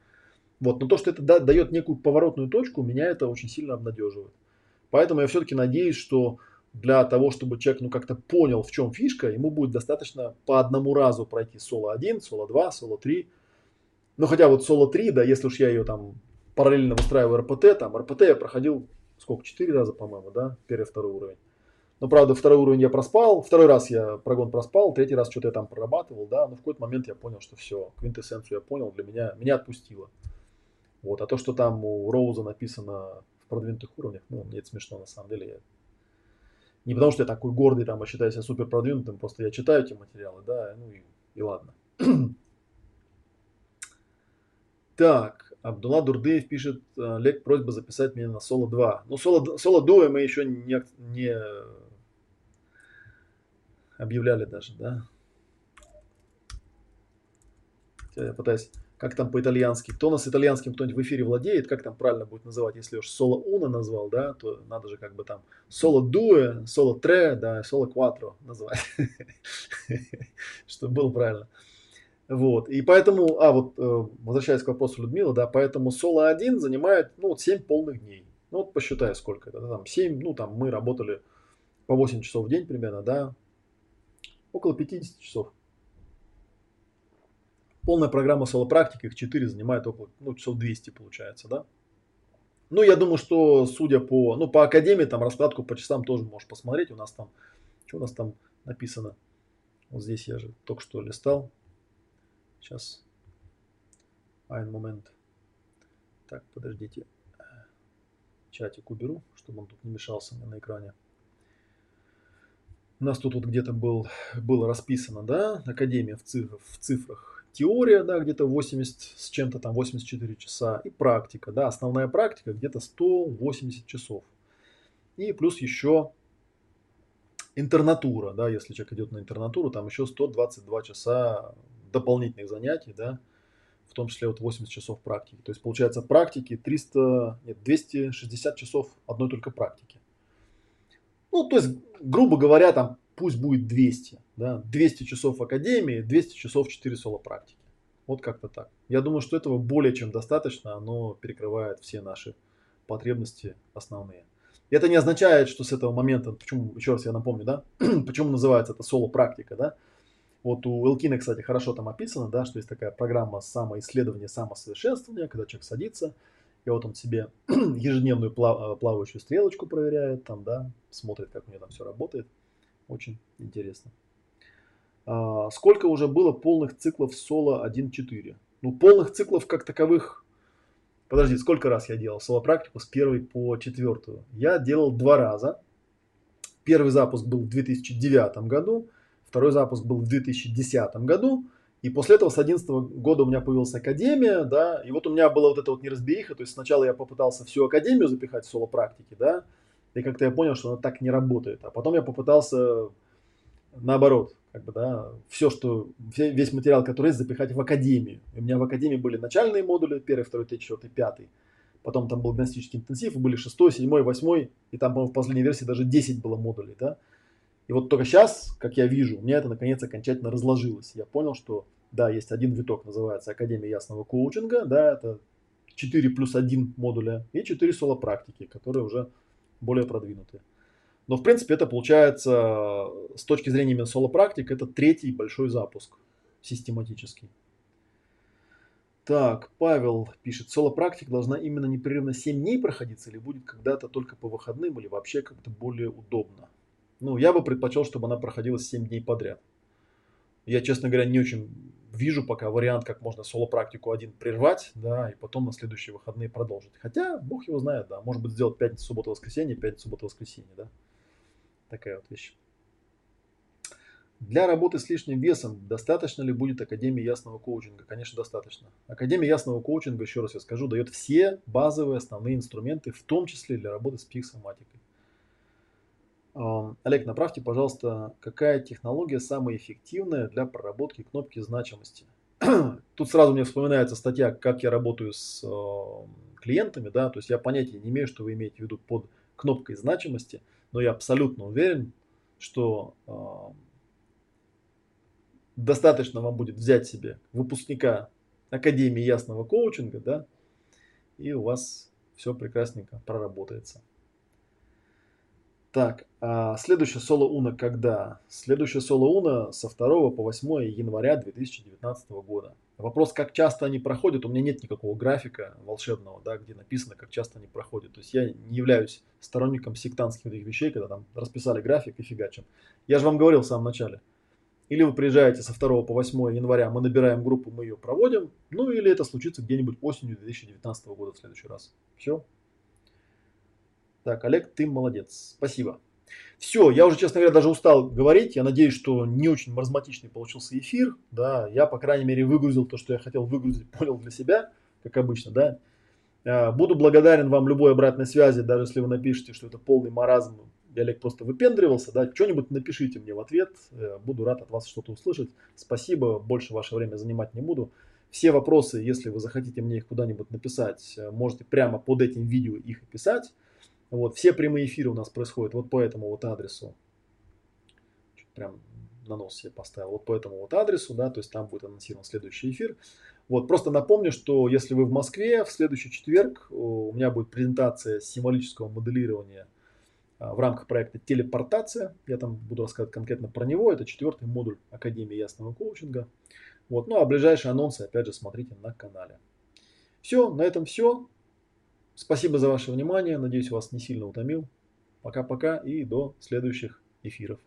Вот, но то, что это да, дает некую поворотную точку, меня это очень сильно обнадеживает. Поэтому я все-таки надеюсь, что для того, чтобы человек ну, как-то понял, в чем фишка, ему будет достаточно по одному разу пройти соло один, соло два, соло три. Ну, хотя вот соло три, да, если уж я ее там параллельно выстраиваю эр пэ тэ, там эр пэ тэ я проходил, сколько, четыре раза, по-моему, да, первый, второй уровень. Но, правда, второй уровень я проспал, второй раз я прогон проспал, третий раз что-то я там прорабатывал, да, но в какой-то момент я понял, что все, квинтэссенцию я понял, для меня, меня отпустило. Вот, а то, что там у Роуза написано в продвинутых уровнях, ну, мне это смешно, на самом деле, я... Не потому, что я такой гордый, там, я считаю себя супер продвинутым, просто я читаю эти материалы, да, ну и, и ладно. Так, Абдулла Дурдеев пишет, Олег, просьба записать меня на соло два. Ну, соло два мы еще не, не объявляли даже, да. Я пытаюсь, как там по-итальянски, кто у нас итальянским кто-нибудь в эфире владеет, как там правильно будет называть, если уж соло уно назвал, да, то надо же как бы там соло дуэ, соло тре, да, соло кватро назвать, чтобы было правильно. Вот, и поэтому, а вот возвращаясь к вопросу Людмилы, да, поэтому соло один занимает, ну, вот семь полных дней, ну, вот посчитай сколько это, там семь, ну, там мы работали по восемь часов в день примерно, да, около пятьдесят часов. Полная программа соло-практик, их четыре занимает около ну, часов двести, получается, да? Ну, я думаю, что, судя по, ну, по академии, там, раскладку по часам тоже можешь посмотреть. У нас там, что у нас там написано? Вот здесь я же только что листал. Сейчас. Один момент. Так, подождите. Чатик уберу, чтобы он тут не мешался мне на экране. У нас тут вот где-то был, было расписано, да? Академия в цифрах. В цифрах. Теория, да, где-то восемьдесят с чем-то, там восемьдесят четыре часа. И практика, да, основная практика где-то сто восемьдесят часов. И плюс еще интернатура, да, если человек идет на интернатуру, там еще сто двадцать два часа дополнительных занятий, да, в том числе вот восемьдесят часов практики. То есть получается практики триста, нет, двести шестьдесят часов одной только практики. Ну, то есть, грубо говоря, там, пусть будет двести, да, двести часов академии, двести часов четыре соло-практики. Вот как-то так. Я думаю, что этого более чем достаточно, оно перекрывает все наши потребности основные. И это не означает, что с этого момента, почему, еще раз я напомню, да, почему называется это соло-практика, да. Вот у Элкина, кстати, хорошо там описано, да, что есть такая программа самоисследования, самосовершенствования, когда человек садится, и вот он себе ежедневную плавающую стрелочку проверяет, там, да, смотрит, как у него там все работает. Очень интересно. А, сколько уже было полных циклов соло один четыре? Ну, полных циклов как таковых... Подожди, сколько раз я делал соло-практику с первой по четвертую? Я делал два раза. Первый запуск был в две тысячи девятом году. Второй запуск был в две тысячи десятом году. И после этого с две тысячи одиннадцатого года у меня появилась академия, да. И вот у меня была вот эта вот неразбериха. То есть сначала я попытался всю академию запихать в соло-практики, да. И как-то я понял, что она так не работает. А потом я попытался, наоборот, как бы, да, все, что, весь материал, который есть, запихать в академию. И у меня в академии были начальные модули, первый, второй, третий, четвертый, пятый. потом там был диагностический интенсив, и были шестой, седьмой, восьмой, и там, по-моему, в последней версии даже десять было модулей, да. И вот только сейчас, как я вижу, у меня это наконец окончательно разложилось. Я понял, что, да, есть один виток, называется Академия Ясного Коучинга, да, это четыре плюс один модуля и четыре соло-практики, которые уже более продвинутые. Но, в принципе, это получается, с точки зрения именно соло-практик, это третий большой запуск систематический. Так, Павел пишет, соло-практика должна именно непрерывно семь дней проходиться или будет когда-то только по выходным или вообще как-то более удобно? Ну, я бы предпочел, чтобы она проходила семь дней подряд. Я, честно говоря, не очень вижу пока вариант, как можно соло-практику один прервать, да, и потом на следующие выходные продолжить. Хотя, бог его знает, да, может быть, сделать пятницу, субботу, воскресенье, пятницу, субботу, воскресенье, да. Такая вот вещь. Для работы с лишним весом достаточно ли будет Академии Ясного Коучинга? Конечно, достаточно. Академия Ясного Коучинга, еще раз я скажу, дает все базовые основные инструменты, в том числе для работы с психосоматикой. Олег, направьте, пожалуйста, какая технология самая эффективная для проработки кнопки значимости? Тут сразу мне вспоминается статья, как я работаю с клиентами, да, то есть я понятия не имею, что вы имеете в виду под кнопкой значимости, но я абсолютно уверен, что достаточно вам будет взять себе выпускника Академии Ясного Коучинга, да, и у вас все прекрасненько проработается. Так, а следующее соло Uno когда? Следующее соло Uno со второго по восьмое января две тысячи девятнадцатого года. Вопрос, как часто они проходят, у меня нет никакого графика волшебного, да, где написано, как часто они проходят. То есть я не являюсь сторонником сектантских вещей, когда там расписали график и фигачим. Я же вам говорил в самом начале. Или вы приезжаете со второго по восьмое января, мы набираем группу, мы ее проводим, ну или это случится где-нибудь осенью две тысячи девятнадцатого года в следующий раз. Все. Так, Олег, ты молодец. Спасибо. Все, я уже, честно говоря, даже устал говорить. Я надеюсь, что не очень маразматичный получился эфир. Да, я, по крайней мере, выгрузил то, что я хотел выгрузить, понял для себя, как обычно, да. Буду благодарен вам любой обратной связи, даже если вы напишете, что это полный маразм, Олег просто выпендривался, да. Что-нибудь напишите мне в ответ. Буду рад от вас что-то услышать. Спасибо, больше ваше время занимать не буду. Все вопросы, если вы захотите мне их куда-нибудь написать, можете прямо под этим видео их и писать. Вот, все прямые эфиры у нас происходят вот по этому вот адресу. Прям на нос я поставил. Вот по этому вот адресу, да, то есть там будет анонсирован следующий эфир. Вот, просто напомню, что если вы в Москве, в следующий четверг у меня будет презентация символического моделирования в рамках проекта «Телепортация». Я там буду рассказывать конкретно про него. Это четвертый модуль Академии Ясного Коучинга. Вот, ну а ближайшие анонсы, опять же, смотрите на канале. Все, на этом все. Спасибо за ваше внимание. Надеюсь, вас не сильно утомил. Пока-пока и до следующих эфиров.